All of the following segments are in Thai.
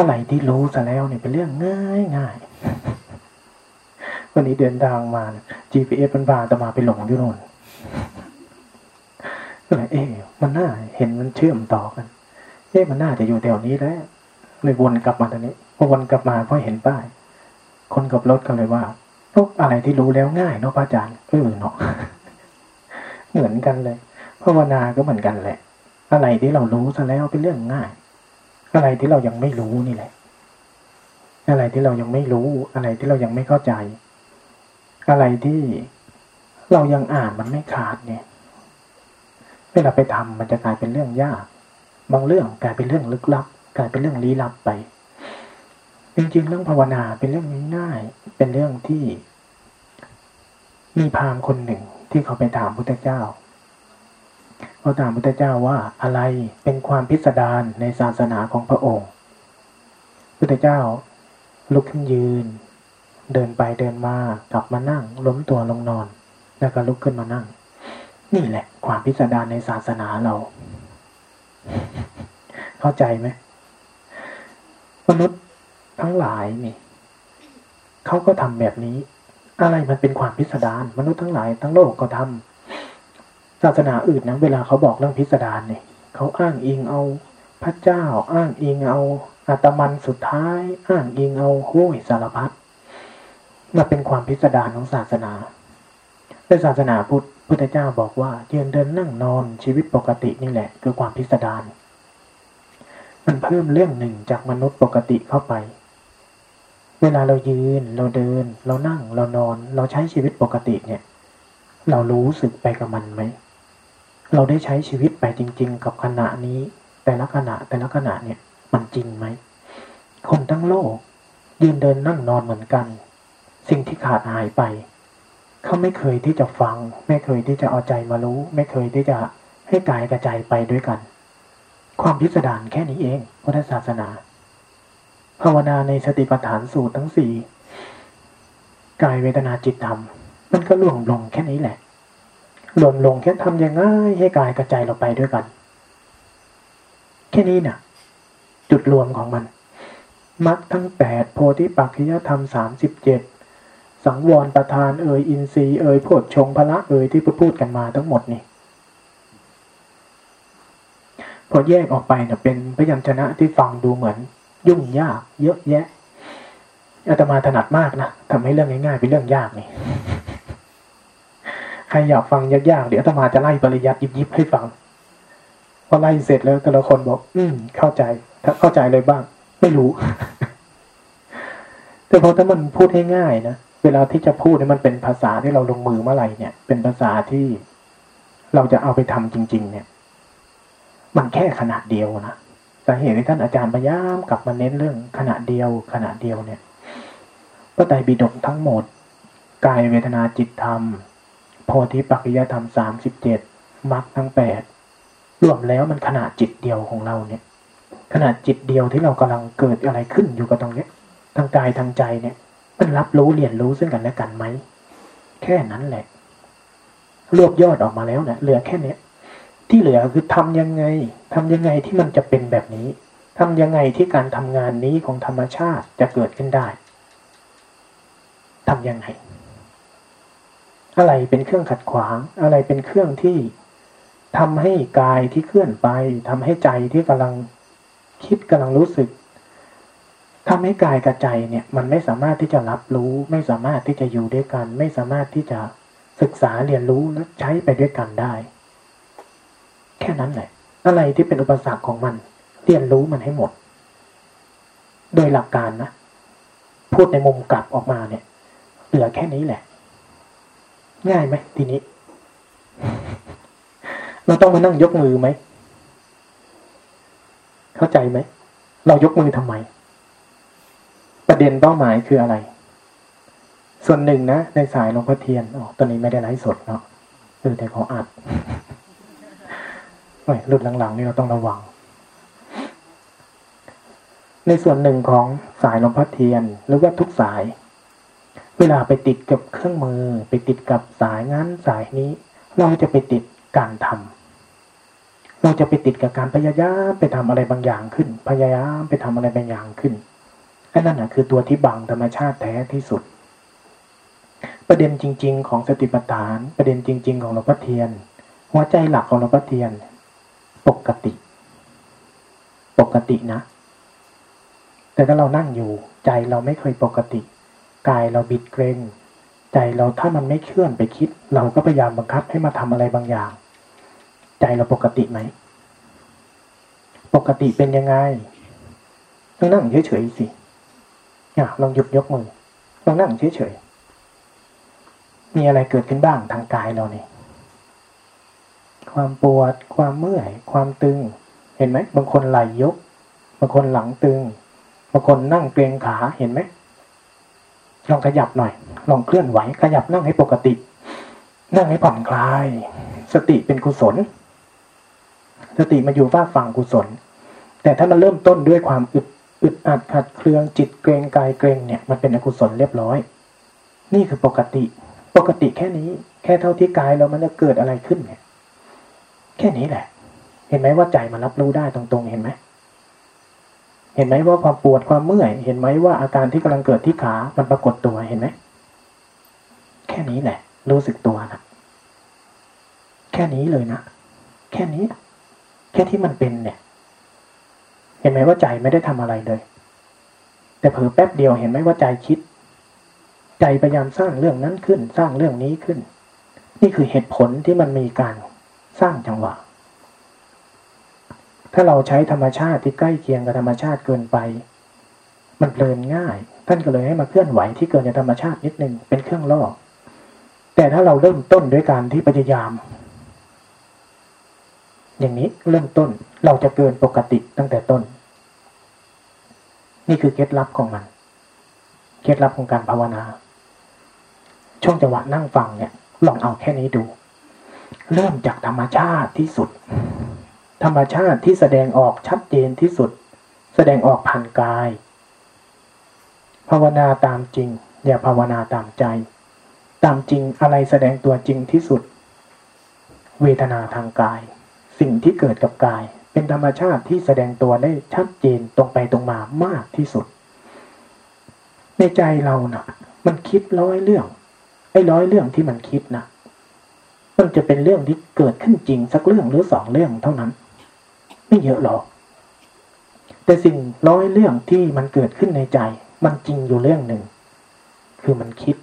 อะไรที่รู้ซะแล้วเนี่ยเป็นเรื่องง่ายง่ายวันนี้เดินทางมา GPS มันพาแต่มาไปหลงอยู่โน่นก็เลยมันน่าเห็นมันเชื่อมต่อกันมันน่าจะอยู่แถวนี้แล้วเลยวนกลับมาตรงนี้พอวนกลับมาพอเห็นป้ายคนกับรถกันเลยว่าโอ้อะไรที่รู้แล้วง่ายเนาะพระอาจารย์เนาะเหมือนกันเลยภาวนาก็เหมือนกันแหละอะไรที่เรารู้ซะแล้วเป็นเรื่องง่ายอะไรที่เรายังไม่รู้นี่แหละอะไรที่เรายังไม่รู้อะไรที่เรายังไม่เข้าใจอะไรที่เรายังอ่านมันไม่ขาดเนี่ยเวลาไปทำมันจะกลายเป็นเรื่องยากบางเรื่องกลายเป็นเรื่องลึกลับกลายเป็นเรื่องลี้ลับไปจริงๆเรื่องภาวนาเป็นเรื่องง่ายเป็นเรื่องที่มีพราหมณ์คนหนึ่งที่เขาไปถามพุทธเจ้าเขาถามพุทธเจ้าว่าอะไรเป็นความพิสดารในศาสนาของพระองค์พุทธเจ้าลุกขึ้นยืนเดินไปเดินมากลับมานั่งล้มตัวลงนอนแล้วก็ลุกขึ้นมานั่งนี่แหละความพิสดารในศาสนาเราเข้าใจไหมมนุษย์ทั้งหลายนี่เขาก็ทำแบบนี้อะไรมันเป็นความพิสดารมนุษย์ทั้งหลายทั้งโลกก็ทำศาสนาอื่นนะเวลาเขาบอกเรื่องพิสดารนี่เขาอ้างอิงเอาพระเจ้าอ้างอิงเอาอาตมันสุดท้ายอ้างอิงเอาโห้ยสารพัดมาเป็นความพิสดารของศาสนาในศาสนาพุทธพุทธเจ้าบอกว่ายืนเดินนั่งนอนชีวิตปกตินี่แหละคือความพิสดารมันเพิ่มเรื่องหนึ่งจากมนุษย์ปกติเข้าไปเวลาเรายืนเราเดินเรานั่งเรานอนเราใช้ชีวิตปกติเนี่ยเรารู้สึกไปกับมันไหมเราได้ใช้ชีวิตไปจริงๆกับขณะนี้แต่ละขณะเนี่ยมันจริงไหมคนทั้งโลกยืนเดินนั่งนอนเหมือนกันสิ่งที่ขาดหายไปเขาไม่เคยที่จะฟังไม่เคยที่จะเอาใจมารู้ไม่เคยที่จะให้กายกระใจไปด้วยกันความพิสดารแค่นี้เองพุทธศาสนาภาวนาในสติปัฏฐานสูตรทั้งสี่กายเวทนาจิตธรรมมันก็รวมลงแค่นี้แหละรวมลงแค่ทำยังไงให้กายกระใจเราไปด้วยกันแค่นี้น่ะจุดรวมของมันมรรคทั้ง8โพธิปักขิยธรรม37สังวรประธานอินทรีย์โพชฌงค์พละที่พูดกันมาทั้งหมดนี่พอแยกออกไปเนี่ยเป็นพยัญชนะที่ฟังดูเหมือนยุ่งยากเยอะแยะอาตมาถนัดมากนะทำให้เรื่องง่ายๆเป็นเรื่องยากนี่ใครอยากฟังยากๆเดี๋ยวอาตมาจะไล่ปริยัติยิบๆให้ฟังพอไล่เสร็จแล้วแต่ละคนบอกเข้าใจถ้าเข้าใจเลยบ้างไม่รู้ แต่พอถ้ามันพูดให้ง่ายนะเวลาที่จะพูดเนี่ยมันเป็นภาษาที่เราลงมือเมื่อไหร่เนี่ยเป็นภาษาที่เราจะเอาไปทำจริงๆเนี่ยมันแค่ขณะเดียวนะสาเหตุที่ท่านอาจารย์พยายามกลับมาเน้นเรื่องขณะเดียวเนี่ยพระไตรปิฎกทั้งหมดกายเวทนาจิตธรรมโพธิปักขิยธรรม37มรรคทั้ง8รวมแล้วมันขณะจิตเดียวของเราเนี่ยขณะจิตเดียวที่เรากำลังเกิดอะไรขึ้นอยู่กับตรงนี้ทางกายทางใจเนี่ยมันรับรู้เรียนรู้ซึ่งกันและกันไหมแค่นั้นแหละรวบยอดออกมาแล้วนะเหลือแค่นี้ที่เหลือคือทำยังไงที่มันจะเป็นแบบนี้ทำยังไงที่การทำงานนี้ของธรรมชาติจะเกิดขึ้นได้ทำยังไงอะไรเป็นเครื่องขัดขวางอะไรเป็นเครื่องที่ทำให้กายที่เคลื่อนไปทำให้ใจที่กำลังคิดกำลังรู้สึกทำให้กายกับใจเนี่ยมันไม่สามารถที่จะรับรู้ไม่สามารถที่จะอยู่ด้วยกันไม่สามารถที่จะศึกษาเรียนรู้และใช้ไปด้วยกันได้แค่นั้นแหละอะไรที่เป็นอุปสรรคของมันเรียนรู้มันให้หมดโดยหลักการนะพูดในมุมกลับออกมาเนี่ยเหลือแค่นี้แหละง่ายไหมทีนี้เราต้องมานั่งยกมือไหมเข้าใจไหมเรายกมือทำไมประเด็นเป้าหมายคืออะไรส่วนหนึ่งนะในสายหลวงพ่อเทียนตอนนี้ไม่ได้ไลฟ์สดเนาะแต่ขออัดรุ่นหลังๆนี่เราต้องระวังในส่วนหนึ่งของสายหลวงพ่อเทียนหรือว่าทุกสายเวลาไปติดกับเครื่องมือไปติดกับสายนั้นสายนี้เราจะไปติดการทำ เราจะไปติดกับการพยายามไปทำอะไรบางอย่างขึ้นพยายามไปทำอะไรบางอย่างขึ้นไอ้นั่นน่ะคือตัวที่บังธรรมชาติแท้ที่สุดประเด็นจริงๆของสติปัฏฐานประเด็นจริงๆของหลวงพ่อเทียนหัวใจหลักของหลวงพ่อเทียนปกตินะแต่ถ้าเรานั่งอยู่ใจเราไม่เคยปกติกายเราบิดเกร็งใจเราถ้ามันไม่เคลื่อนไปคิดเราก็พยายามบังคับให้มาทำอะไรบางอย่างใจเราปกติไหมปกติเป็นยังไงต้องนั่งเฉยๆสิลองหยุดยกมือลองนั่งเฉยๆมีอะไรเกิดขึ้นบ้างทางกายเราเนี่ยความปวดความเมื่อยความตึงเห็นไหมบางคนไหล่ยกบางคนหลังตึงบางคนนั่งเกร็งขาเห็นไหมลองขยับหน่อยลองเคลื่อนไหวขยับนั่งให้ปกตินั่งให้ผ่อนคลายสติเป็นกุศลสติมาอยู่ฝากฝั่งกุศลแต่ถ้ามันเริ่มต้นด้วยความอึดอัดขัดเครื่องจิตเกรงกายเกรงเนี่ยมันเป็นอกุศลเรียบร้อยนี่คือปกติแค่นี้แค่เท่าที่กายเรามันจะเกิดอะไรขึ้นเนี่ยแค่นี้แหละเห็นไหมว่าใจมันรับรู้ได้ตรงๆเห็นไหมว่าความปวดความเมื่อยเห็นไหมว่าอาการที่กำลังเกิดที่ขามันปรากฏตัวเห็นไหมแค่นี้แหละรู้สึกตัวนะแค่นี้เลยนะแค่นี้แค่ที่มันเป็นเนี่ยเห็นไหมว่าใจไม่ได้ทำอะไรเลยแต่เผลอแป๊บเดียวเห็นไหมว่าใจคิดใจพยายามสร้างเรื่องนั้นขึ้นสร้างเรื่องนี้ขึ้นนี่คือเหตุผลที่มันมีการสร้างจังหวะถ้าเราใช้ธรรมชาติที่ใกล้เคียงกับธรรมชาติเกินไปมันเพลินง่ายท่านก็เลยให้มาเคลื่อนไหวที่เกินจากธรรมชาตินิดนึงเป็นเครื่องล่อแต่ถ้าเราเริ่มต้นด้วยการที่พยายามอย่างนี้เริ่มต้นเราจะเกินปกติตั้งแต่ต้นนี่คือเคล็ดลับของมันเคล็ดลับของการภาวนาช่วงจังหวะนั่งฟังเนี่ยลองเอาแค่นี้ดูเริ่มจากธรรมชาติที่สุดธรรมชาติที่แสดงออกชัดเจนที่สุดแสดงออกผ่านกายภาวนาตามจริงอย่าภาวนาตามใจตามจริงอะไรแสดงตัวจริงที่สุดเวทนาทางกายสิ่งที่เกิดกับกายเป็นธรรมชาติที่แสดงตัวได้ชัดเจนตรงไปตรงมามากที่สุดในใจเรานะมันคิดร้อยเรื่องไอ้ร้อยเรื่องที่มันคิดนะมันจะเป็นเรื่องที่เกิดขึ้นจริงสักเรื่องหรือสองเรื่องเท่านั้นไม่เยอะหรอกแต่สิ่งร้อยเรื่องที่มันเกิดขึ้นในใจมันจริงอยู่เรื่องหนึ่งคือมันคิด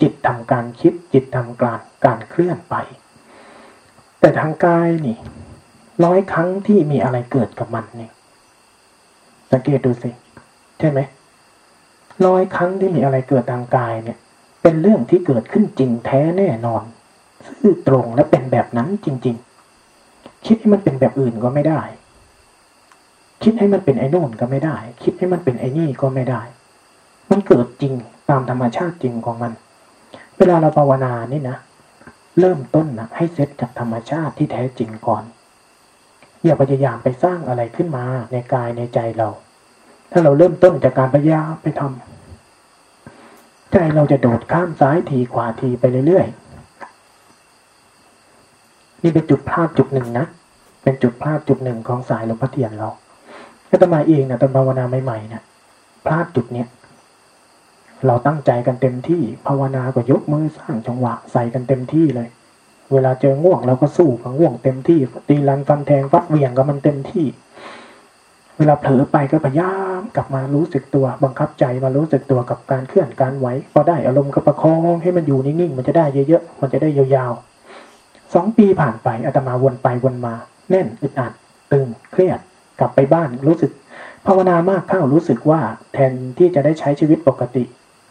จิตทำการคิดจิตทำการเคลื่อนไปแต่ทางกายนี่ร้อยครั้งที่มีอะไรเกิดกับมันนี่สังเกตดูสิใช่ไหมร้อยครั้งที่มีอะไรเกิดทางกายเนี่ยเป็นเรื่องที่เกิดขึ้นจริงแท้แน่นอนซื่อตรงและเป็นแบบนั้นจริงๆคิดให้มันเป็นแบบอื่นก็ไม่ได้คิดให้มันเป็นไอ้โน่นก็ไม่ได้คิดให้มันเป็นไอ้นี่ก็ไม่ได้มันเกิดจริงตามธรรมชาติจริงของมันเวลาเราภาวนานี่นะเริ่มต้นนะให้เซตกับธรรมชาติที่แท้จริงก่อนอย่าพยายามไปสร้างอะไรขึ้นมาในกายในใจเราถ้าเราเริ่มต้นจากการพยายามไปทำใจเราจะโดดข้ามซ้ายทีขวาทีไปเรื่อยๆนี่เป็นจุดพลาดจุดหนึ่งนะเป็นจุดพลาดจุดหนึ่งของสายหลวงพ่อเทียนเราอาตมาเองนะตอนภาวนาใหม่ๆนะพลาดจุดเนี้ยเราตั้งใจกันเต็มที่ภาวนาก็ยกมือสร้างจังหวะใส่กันเต็มที่เลยเวลาเจอง่วงเราก็สู้กับง่วงเต็มที่ตีลันฟันแทงฟัดเหวี่ยงกับมันเต็มที่เวลาเผลอไปก็พยายามกลับมารู้สึกตัวบังคับใจมารู้สึกตัวกับการเคลื่อนการไหวพอได้อารมณ์ก็ประคองให้มันอยู่นิ่งๆมันจะได้เยอะๆมันจะได้ยาวๆ2 ปีผ่านไปอาตมาวนไปวนมาแน่นอึดอัดตึงเครียดกลับไปบ้านรู้สึกภาวนามากเข้ารู้สึกว่าแทนที่จะได้ใช้ชีวิตปกติ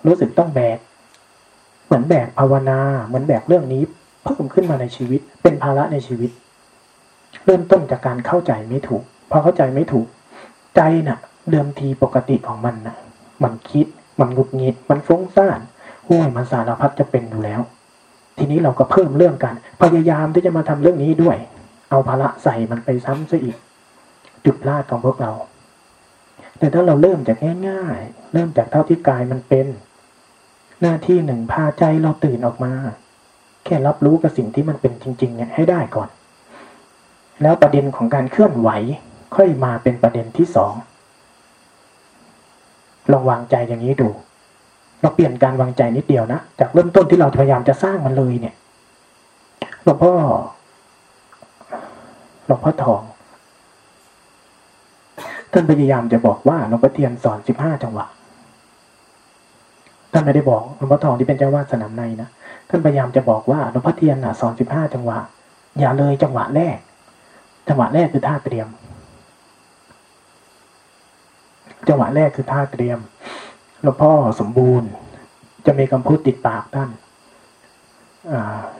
รู้สึกต้องแบกเหมือนแบกภาวนาเหมือนแบกเรื่องนี้เพิ่มขึ้นมาในชีวิตเป็นภาระในชีวิตเริ่มต้นจากการเข้าใจไม่ถูกพอเข้าใจไม่ถูกใจน่ะเดิมทีปกติของมันน่ะมันคิดมันหงุดหงิดมันฟุ้งซ่านห้วยมันสารพัดจะเป็นอยู่แล้วทีนี้เราก็เพิ่มเรื่องกันพยายามที่จะมาทำเรื่องนี้ด้วยเอาภาระใส่มันไปซ้ำซะอีกจุดพลาดของพวกเราแต่ถ้าเราเริ่มจากง่ายๆเริ่มจากเท่าที่กายมันเป็นหน้าที่หนึ่งพาใจเราตื่นออกมาแค่รับรู้กับสิ่งที่มันเป็นจริงๆเนี่ยให้ได้ก่อน แล้วประเด็นของการเคลื่อนไหวค่อยมาเป็นประเด็นที่สองลองวางใจอย่างนี้ดูเราเปลี่ยนการวางใจนิดเดียวนะจากเริ่มต้นที่เราพยายามจะสร้างมันเลยเนี่ยหลวงพ่อทองท่านพยายามจะบอกว่าหลวงพ่อเทียนสอน15จังหวะท่านไม่ได้บอกหลวงพ่อทองที่เป็นเจ้าวาดสนามในนะท่านพยายามจะบอกว่าหลวงพ่อเทียนสอน15จังหวะอย่าเลยจังหวะแรกคือท่าเตรียมหลวงพ่อสมบูรณ์จะมีคำพูดติดปากท่าน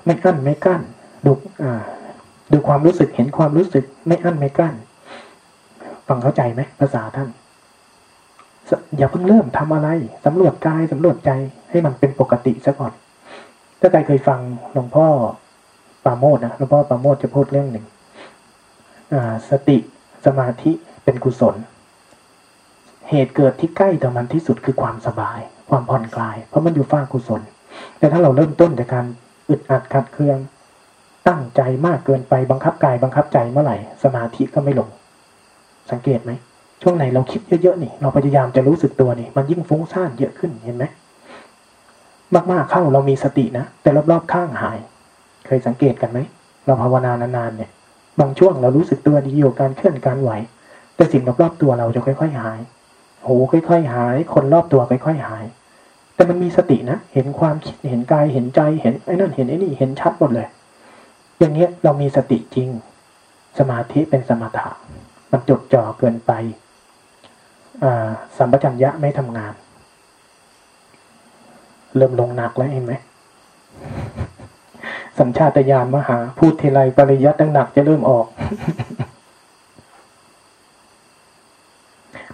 ไม่กั้นดูความรู้สึกเห็นความรู้สึกไม่อั้นไม่กั้นฟังเข้าใจไหมภาษาท่านอย่าเพิ่งเริ่มทำอะไรสำรวจกายสำรวจใจให้มันเป็นปกติซะก่อนถ้าใครเคยฟังหลวงพ่อปาโมดนะหลวงพ่อปาโมดจะพูดเรื่องหนึ่งสติสมาธิเป็นกุศลเหตุเกิดที่ใกล้ต่อมันที่สุดคือความสบายความผ่อนคลายเพราะมันอยู่ฝ่ายกุศลแต่ถ้าเราเริ่มต้นจากการอึดอัดขัดเคืองตั้งใจมากเกินไปบังคับกายบังคับใจเมื่อไหร่สมาธิก็ไม่ลงสังเกตไหมช่วงไหนเราคิดเยอะๆนี่เราพยายามจะรู้สึกตัวนี่มันยิ่งฟุ้งซ่านเยอะขึ้นเห็นไหมมากๆเข้าเรามีสตินะแต่รอบๆข้างหายเคยสังเกตกันไหมเราภาวนานานๆเนี่ยบางช่วงเรารู้สึกตัวดีอยู่การเคลื่อนการไหวแต่สิ่งรอบๆตัวเราจะค่อยๆหายโหค่อยๆหายคนรอบตัวค่อยๆหายแต่มันมีสตินะเห็นความคิดเห็นกายเห็นใจเห็นไอ้นั่นเห็นไอ้นี่เห็นชัดหมดเลยอย่างเงี้ยเรามีสติจริงสมาธิเป็นสมถะมันจดจ่อเกินไปสัมปชัญญะไม่ทำงานเริ่มลงหนักแล้วเห็นไหมสัญชาตญาณมหาพูดทีไรปริยัติหนักจะเริ่มออก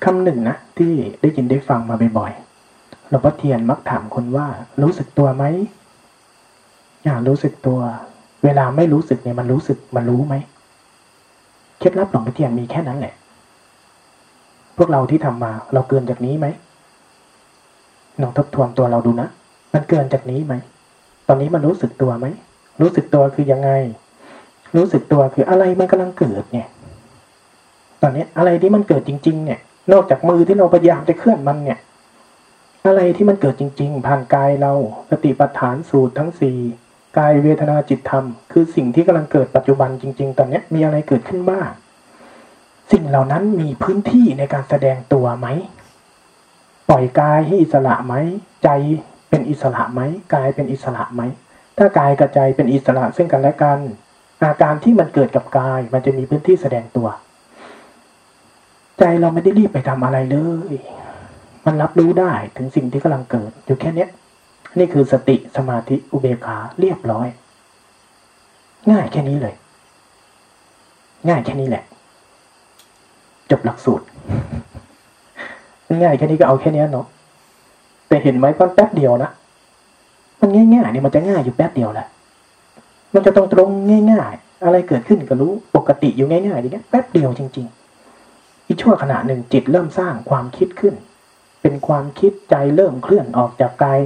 คำหนึ่งนะที่ได้ยินได้ฟังมาบ่อยๆหลวงพ่อเทียนมักถามคนว่ารู้สึกตัวไหมอยากรู้สึกตัวเวลาไม่รู้สึกเนี่ยมันรู้สึกมันรู้ไหมเคล็ดลับหลวงพ่อเทียนมีแค่นั้นแหละพวกเราที่ทำมาเราเกินจากนี้ไหมลองทบทวนตัวเราดูนะมันเกินจากนี้ไหมตอนนี้มันรู้สึกตัวไหมรู้สึกตัวคือยังไงรู้สึกตัวคืออะไรมันกำลังเกิดเนี่ยตอนนี้อะไรที่มันเกิดจริงๆเนี่ยนอกจากมือที่เราพยายามจะเคลื่อนมันเนี่ยอะไรที่มันเกิดจริงๆผ่านกายเราสติปัฏฐานสูตรทั้งสี่กายเวทนาจิตธรรมคือสิ่งที่กำลังเกิดปัจจุบันจริงๆตอนนี้มีอะไรเกิดขึ้นบ้างสิ่งเหล่านั้นมีพื้นที่ในการแสดงตัวไหมปล่อยกายให้อิสระไหมใจเป็นอิสระไหมกายเป็นอิสระไหมถ้ากายกับใจเป็นอิสระซึ่งกันและกันอาการที่มันเกิดกับกายมันจะมีพื้นที่แสดงตัวใจเราไม่ได้รีบไปทำอะไรเลยมันรับรู้ได้ถึงสิ่งที่กำลังเกิดอยู่แค่นี้นี่คือสติสมาธิอุเบกขาเรียบร้อยง่ายแค่นี้เลยง่ายแค่นี้แหละจบหลักสูตรง่ายแค่นี้ก็เอาแค่นี้เนาะแต่เห็นไหมก็แป๊บเดียวนะมันง่ายๆเนี่ยมันจะง่ายอยู่แป๊บเดียวแหละมันจะต้องตรงง่ายๆอะไรเกิดขึ้นก็รู้ปกติอยู่ง่ายๆอย่างเงี้ยแป๊บเดียวจริงๆอีกชั่วขณะหนึ่งจิตเริ่มสร้างความคิดขึ้นเป็นความคิดใจเริ่มเคลื่อนออกจากกาย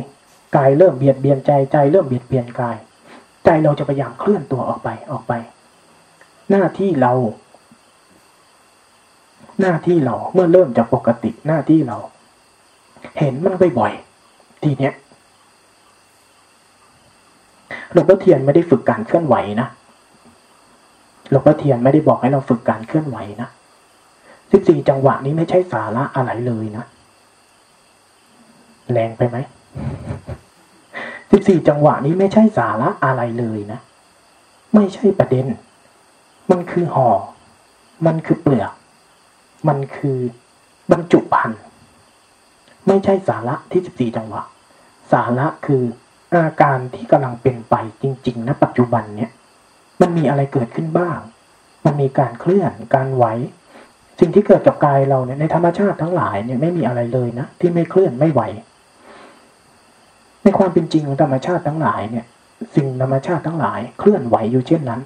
กายเริ่มเบียดเบียนใจใจเริ่มเบียดเบียนกายใจเราจะพยายามเคลื่อนตัวออกไปหน้าที่เราเมื่อเริ่มจากปกติหน้าที่เราเห็นมันบ่อยๆทีเนี้ยหลวงพ่อเทียนไม่ได้ฝึกการเคลื่อนไหวนะหลวงพ่อเทียนไม่ได้บอกให้เราฝึกการเคลื่อนไหวนะ14จังหวะนี้ไม่ใช่สาระอะไรเลยนะแรงไปไหม14จังหวะนี้ไม่ใช่สาระอะไรเลยนะไม่ใช่ประเด็นมันคือห่อมันคือเปลือกมันคือบรรจุภัณฑ์ไม่ใช่สาระที่14จังหวะสาระคืออาการที่กำลังเป็นไปจริงๆณปัจจุบันเนี่ยมันมีอะไรเกิดขึ้นบ้างมันมีการเคลื่อนการไหวสิ่งที่เกิดกับกายเราเนี่ยในธรรมชาติทั้งหลายเนี่ยไม่มีอะไรเลยนะที่ไม่เคลื่อนไม่ไหวในความเป็นจริงของธรรมชาติทั้งหลายเนี่ยสิ่งธรรมชาติทั้งหลายเคลื่อนไหวอยู่เช่นนั้น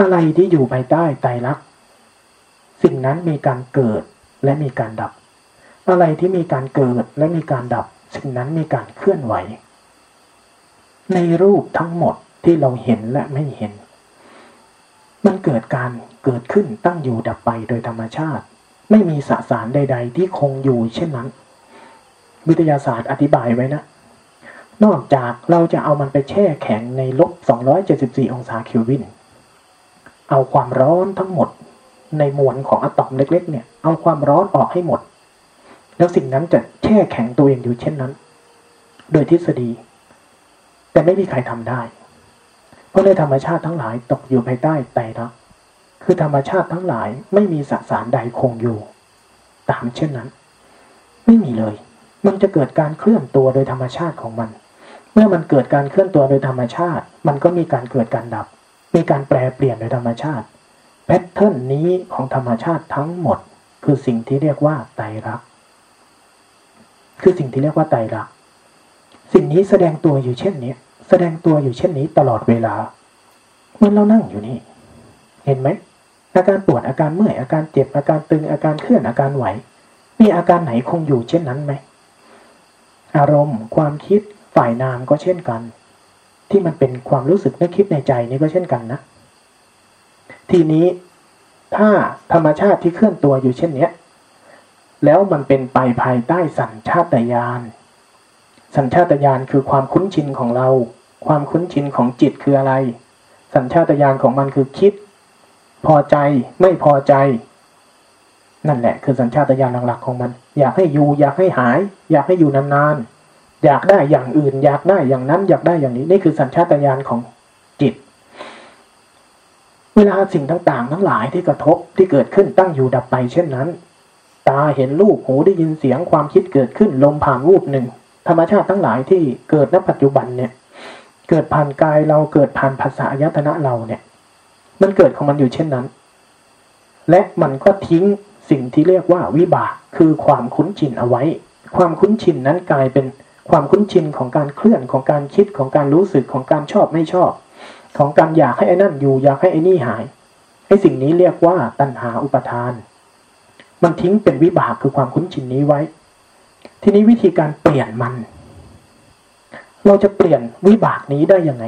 อะไรที่อยู่ภายใต้ไตรลักษณ์สิ่งนั้นมีการเกิดและมีการดับอะไรที่มีการเกิดและมีการดับสิ่งนั้นมีการเคลื่อนไหวในรูปทั้งหมดที่เราเห็นและไม่เห็น มันเกิดการเกิดขึ้นตั้งอยู่ดับไปโดยธรรมชาติไม่มีสสารใดๆที่คงอยู่เช่นนั้นวิทยาศาสตร์อธิบายไว้นะนอกจากเราจะเอามันไปแช่แข็งในลบ274องศาเคลวินเอาความร้อนทั้งหมดในมวลของอะตอมเล็กๆเนี่ยเอาความร้อนออกให้หมดแล้วสิ่งนั้นจะแช่แข็งตัวเองอยู่เช่นนั้นโดยทฤษฎีแต่ไม่มีใครทำได้เพราะในธรรมชาติทั้งหลายตกอยู่ภายใต้ไตรลักษณ์คือธรรมชาติทั้งหลายไม่มีสสารใดคงอยู่ตามเช่นนั้นไม่มีเลยมันจะเกิดการเคลื่อนตัวโดยธรรมชาติของมันเมื่อมันเกิดการเคลื่อนตัวโดยธรรมชาติมันก็มีการเกิดการดับมีการแปรเปลี่ยนโดยธรรมชาติแพทเทิร์นนี้ของธรรมชาติทั้งหมดคือสิ่งที่เรียกว่าไตรลักษณ์สิ่งนี้แสดงตัวอยู่เช่นนี้ตลอดเวลาเหมือนเรานั่งอยู่นี่เห็นไหมอาการปวดอาการเมื่อยอาการเจ็บอาการตึงอาการเคลื่อนอาการไหวมีอาการไหนคงอยู่เช่นนั้นไหมอารมณ์ความคิดฝ่ายนามก็เช่นกันที่มันเป็นความรู้สึกนึกคิดในใจนี่ก็เช่นกันนะทีนี้ถ้าธรรมชาติที่เคลื่อนตัวอยู่เช่นนี้แล้วมันเป็นไปภายใต้สัญชาตญาณคือความคุ้นชินของเราความคุ้นชินของจิตคืออะไรสัญชาตญาณของมันคือคิดพอใจไม่พอใจนั่นแหละคือสัญชาตญาณหลักๆของมันอยากให้อยู่อยากให้หายอยากให้อยู่นานๆอยากได้อย่างอื่นอยากได้อย่างนั้นอยากได้อย่างนี้นี่คือสัญชาตญาณของจิตเวลาสิ่งต่างๆทั้งหลายที่กระทบที่เกิดขึ้นตั้งอยู่ดับไปเช่นนั้นตาเห็นรูปหูได้ยินเสียงความคิดเกิดขึ้นลมผ่านรูปหนึ่งธรรมชาติทั้งหลายที่เกิดณปัจจุบันเนี่ยเกิดผ่านกายเราเกิดผ่านผัสสะอายตนะเราเนี่ยมันเกิดของมันอยู่เช่นนั้นและมันก็ทิ้งสิ่งที่เรียกว่าวิบากคือความคุ้นชินเอาไว้ความคุ้นชินนั้นกลายเป็นความคุ้นชินของการเคลื่อนของการคิดของการรู้สึกของการชอบไม่ชอบของการอยากให้ไอ้นั่นอยู่อยากให้ไอ้นี่หายไอ้สิ่งนี้เรียกว่าตัณหาอุปาทานมันทิ้งเป็นวิบากคือความคุ้นชินนี้ไว้ทีนี้วิธีการเปลี่ยนมันเราจะเปลี่ยนวิบากนี้ได้ยังไง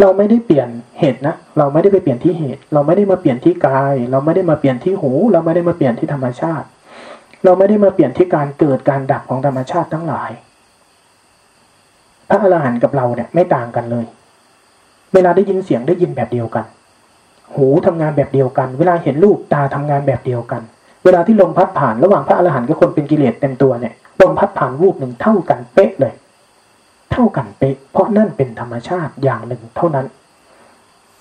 เราไม่ได้เปลี่ยนเหตุนะเราไม่ได้ไปเปลี่ยนที่เหตุเราไม่ได้มาเปลี่ยนที่กายเราไม่ได้มาเปลี่ยนที่หูเราไม่ได้มาเปลี่ยนที่ธรรมชาติเราไม่ได้มาเปลี่ยนที่การเกิดการดับของธรรมชาติทั้งหลายพระอรหันต์กับเราเนี่ยไม่ต่างกันเลยเวลาได้ยินเสียงได้ยินแบบเดียวกันหูทำงานแบบเดียวกันเวลาเห็นรูปตาทำงานแบบเดียวกันเวลาที่ลมพัดผ่านระหว่างพระอรหันต์กับคนเป็นกิเลสเต็มตัวเนี่ยลมพัดผ่านวูบหนึ่งเท่ากันเป๊ะเลยเพราะนั่นเป็นธรรมชาติอย่างหนึ่งเท่านั้น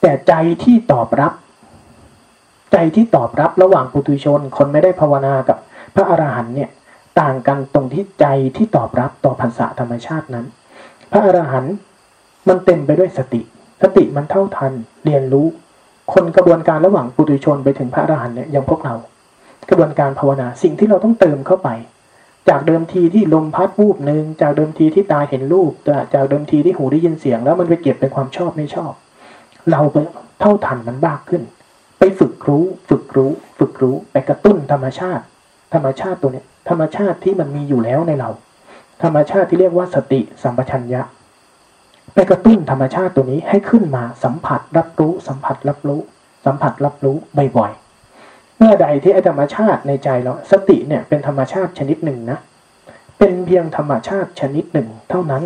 แต่ใจที่ตอบรับระหว่างปุถุชนคนไม่ได้ภาวนากับพระอรหันต์เนี่ยต่างกันตรงที่ใจที่ตอบรับต่อผัสสะธรรมชาตินั้นพระอรหันต์มันเต็มไปด้วยสติมันเท่าทันเรียนรู้คนกระบวนการระหว่างปุถุชนไปถึงพระอรหันต์เนี่ยอย่างพวกเรากระบวนการภาวนาสิ่งที่เราต้องเติมเข้าไปจากเดิมทีที่ลมพัดวูบหนึ่งจากเดิมทีที่ตาเห็นรูปจากเดิมทีที่หูได้ยินเสียงแล้วมันไปเก็บเป็นความชอบไม่ชอบเราไปเท่าทันมันบ้าขึ้นไปฝึกรู้ไปกระตุ้นธรรมชาติตัวนี้ธรรมชาติที่มันมีอยู่แล้วในเราธรรมชาติที่เรียกว่าสติสัมปชัญญะไปกระตุ้นธรรมชาติตัวนี้ให้ขึ้นมาสัมผัสรับรู้บ่อยๆเมื่อใดที่ไอ้ธรรมชาติในใจเราสติเนี่ยเป็นธรรมชาติชนิดหนึ่งนะเป็นเพียงธรรมชาติชนิดหนึ่งเท่านั้น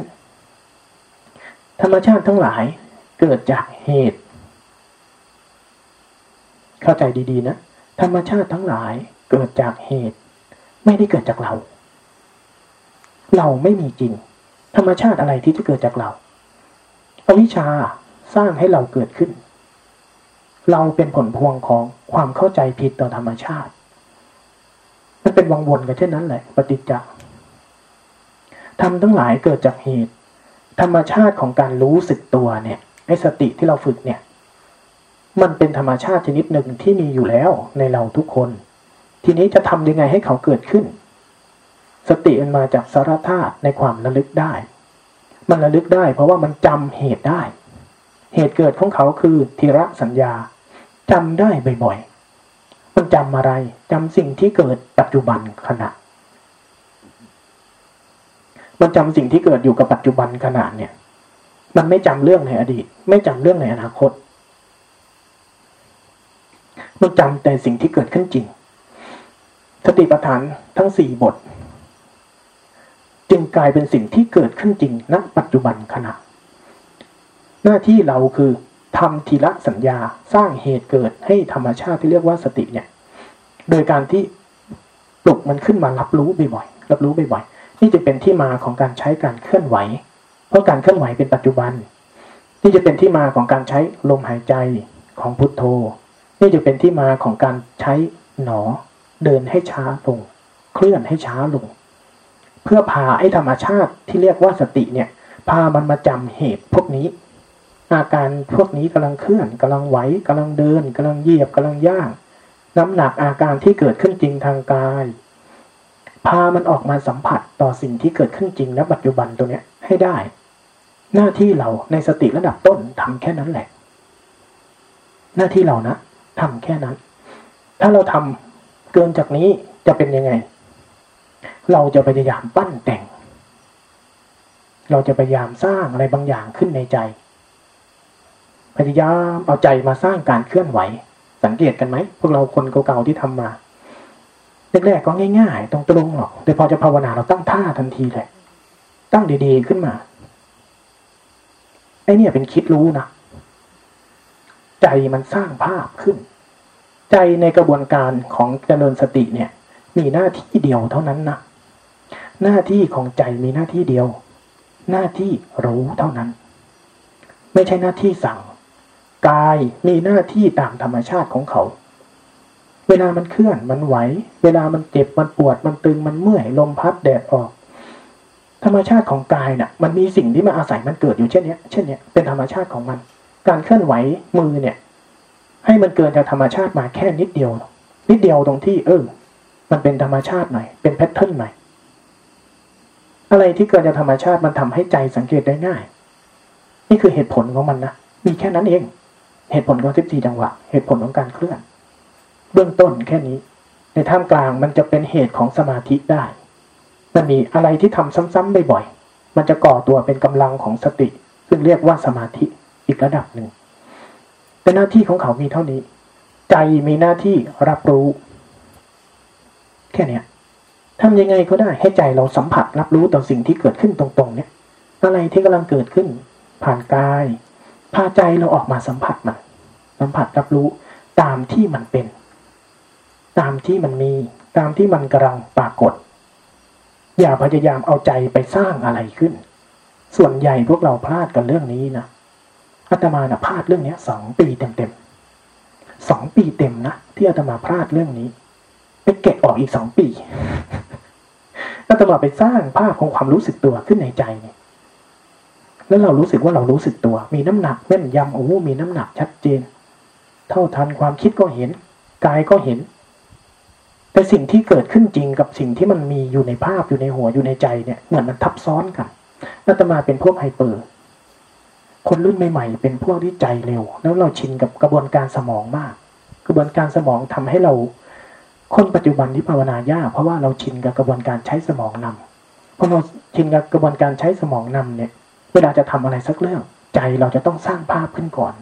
ธรรมชาติทั้งหลายเกิดจากเหตุเข้าใจดีๆนะธรรมชาติทั้งหลายเกิดจากเหตุไม่ได้เกิดจากเราไม่มีจริงธรรมชาติอะไรที่จะเกิดจากเราอวิชชาสร้างให้เราเกิดขึ้นเราเป็นผลพวงของความเข้าใจผิดต่อธรรมชาติมันเป็นวงวนกันเช่นนั้นแหละปฏิจจธรรมทั้งหลายเกิดจากเหตุธรรมชาติของการรู้สึกตัวเนี่ยไอ้สติที่เราฝึกเนี่ยมันเป็นธรรมชาติชนิดหนึ่งที่มีอยู่แล้วในเราทุกคนทีนี้จะทำยังไงให้เขาเกิดขึ้นสติมันมาจากสารธาตุในความระลึกได้มันระลึกได้เพราะว่ามันจำเหตุได้เหตุเกิดของเขาคือธีระสัญญาจำได้บ่อยๆมันจำอะไรจำสิ่งที่เกิดปัจจุบันขณะมันจำสิ่งที่เกิดอยู่กับปัจจุบันขณะเนี่ยมันไม่จำเรื่องในอดีตไม่จำเรื่องในอนาคต ต้องจำแต่สิ่งที่เกิดขึ้นจริงสติปัฏฐานทั้ง4บทจึงกลายเป็นสิ่งที่เกิดขึ้นจริงณปัจจุบันขณะหน้าที่เราคือทำทีละสัญญาสร้างเหตุเกิดให้ธรรมชาติที่เรียกว่าสติเนี่ยโดยการที่ปลุกมันขึ้นมารับรู้บ่อยๆนี่จะเป็นที่มาของการใช้การเคลื่อนไหวเพราะการเคลื่อนไหวเป็นปัจจุบันนี่จะเป็นที่มาของการใช้ลมหายใจของพุทโธนี่จะเป็นที่มาของการใช้หนอเดินให้ช้าลงเคลื่อนให้ช้าลงเพื่อพาไอ้ธรรมชาติที่เรียกว่าสติเนี่ยพามันมาจำเหตุพวกนี้อาการพวกนี้กำลังเคลื่อนกำลังไหวกำลังเดินกำลังเหยียบกำลังย่างน้ำหนักอาการที่เกิดขึ้นจริงทางกายพามันออกมาสัมผัสต่อสิ่งที่เกิดขึ้นจริงณปัจจุบันตัวเนี้ยให้ได้หน้าที่เราในสติระดับต้นทำแค่นั้นแหละหน้าที่เรานะทำแค่นั้นถ้าเราทำเกินจากนี้จะเป็นยังไงเราจะพยายามปั้นแต่งเราจะพยายามสร้างอะไรบางอย่างขึ้นในใจพยายามเอาใจมาสร้างการเคลื่อนไหวสังเกตกันไหมพวกเราคนเก่าๆที่ทำมาแรกๆก็ง่ายๆตรงๆหรอกแต่พอจะภาวนาเราตั้งท่าทันทีเลยตั้งดีๆขึ้นมาไอ้เนี่ยเป็นคิดรู้นะใจมันสร้างภาพขึ้นใจในกระบวนการของเจริญสติเนี่ยมีหน้าที่เดียวเท่านั้นนะหน้าที่ของใจมีหน้าที่เดียวหน้าที่รู้เท่านั้นไม่ใช่หน้าที่สั่งกายมีหน้าที่ตามธรรมชาติของเขาเวลามันเคลื่อนมันไหวเวลามันเจ็บมันปวดมันตึงมันเมื่อยลมพัดแดดออกธรรมชาติของกายน่ะมันมีสิ่งที่มาอาศัยมันเกิดอยู่เช่นเนี้ยเป็นธรรมชาติของมันการเคลื่อนไหวมือเนี่ยให้มันเกินจากธรรมชาติมาแค่นิดเดียวตรงที่มันเป็นธรรมชาติหน่อยเป็นแพทเทิร์นหน่อยอะไรที่เกินจากธรรมชาติมันทำให้ใจสังเกตได้ง่ายนี่คือเหตุผลของมันนะมีแค่นั้นเองเหตุผลของ14จังหวะเหตุผลของการเคลื่อนเบื้องต้นแค่นี้ในท่ามกลางมันจะเป็นเหตุของสมาธิได้มันมีอะไรที่ทำซ้ำๆบ่อยๆมันจะก่อตัวเป็นกำลังของสติซึ่งเรียกว่าสมาธิอีกระดับหนึ่งแต่หน้าที่ของเขามีเท่านี้ใจมีหน้าที่รับรู้แค่นี้ทำยังไงก็ได้ให้ใจเราสัมผัสรับรู้ต่อสิ่งที่เกิดขึ้นตรงๆเนี่ยอะไรที่กำลังเกิดขึ้นผ่านกายพาใจเราออกมาสัมผัสมันสัมผัสรับรู้ตามที่มันเป็นตามที่มันมีตามที่มันกำลังปรากฏอย่าพยายามเอาใจไปสร้างอะไรขึ้นส่วนใหญ่พวกเราพลาดกันเรื่องนี้นะอาตมาน่ะพลาดเรื่องนี้2 ปีเต็มๆ2 ปีเต็มนะที่อาตมาพลาดเรื่องนี้ไปเก็บออกอีก2 ปีอาตมาไปสร้างภาพของความรู้สึกตัวขึ้นในใจเนี่ยแล้วเรารู้สึกว่าเรารู้สึกตัวมีน้ำหนักแม่นยำโอ้มีน้ำหนักชัดเจนเท่าทันความคิดก็เห็นกายก็เห็นแต่สิ่งที่เกิดขึ้นจริงกับสิ่งที่มันมีอยู่ในภาพอยู่ในหัวอยู่ในใจเนี่ยเหมือนมันทับซ้อนกันอาตมาเป็นพวกไฮเปอร์คนรุ่นใหม่ๆเป็นพวกที่ใจเร็วแล้วเราชินกับกระบวนการสมองมากกระบวนการสมองทำให้เราคนปัจจุบันที่ภาวนายากเพราะว่าเราชินกับกระบวนการใช้สมองนำพอเราชินกับกระบวนการใช้สมองนำเนี่ยเวลาจะทำอะไรสักเรื่องใจเราจะต้องสร้างภาพขึ้นก่อน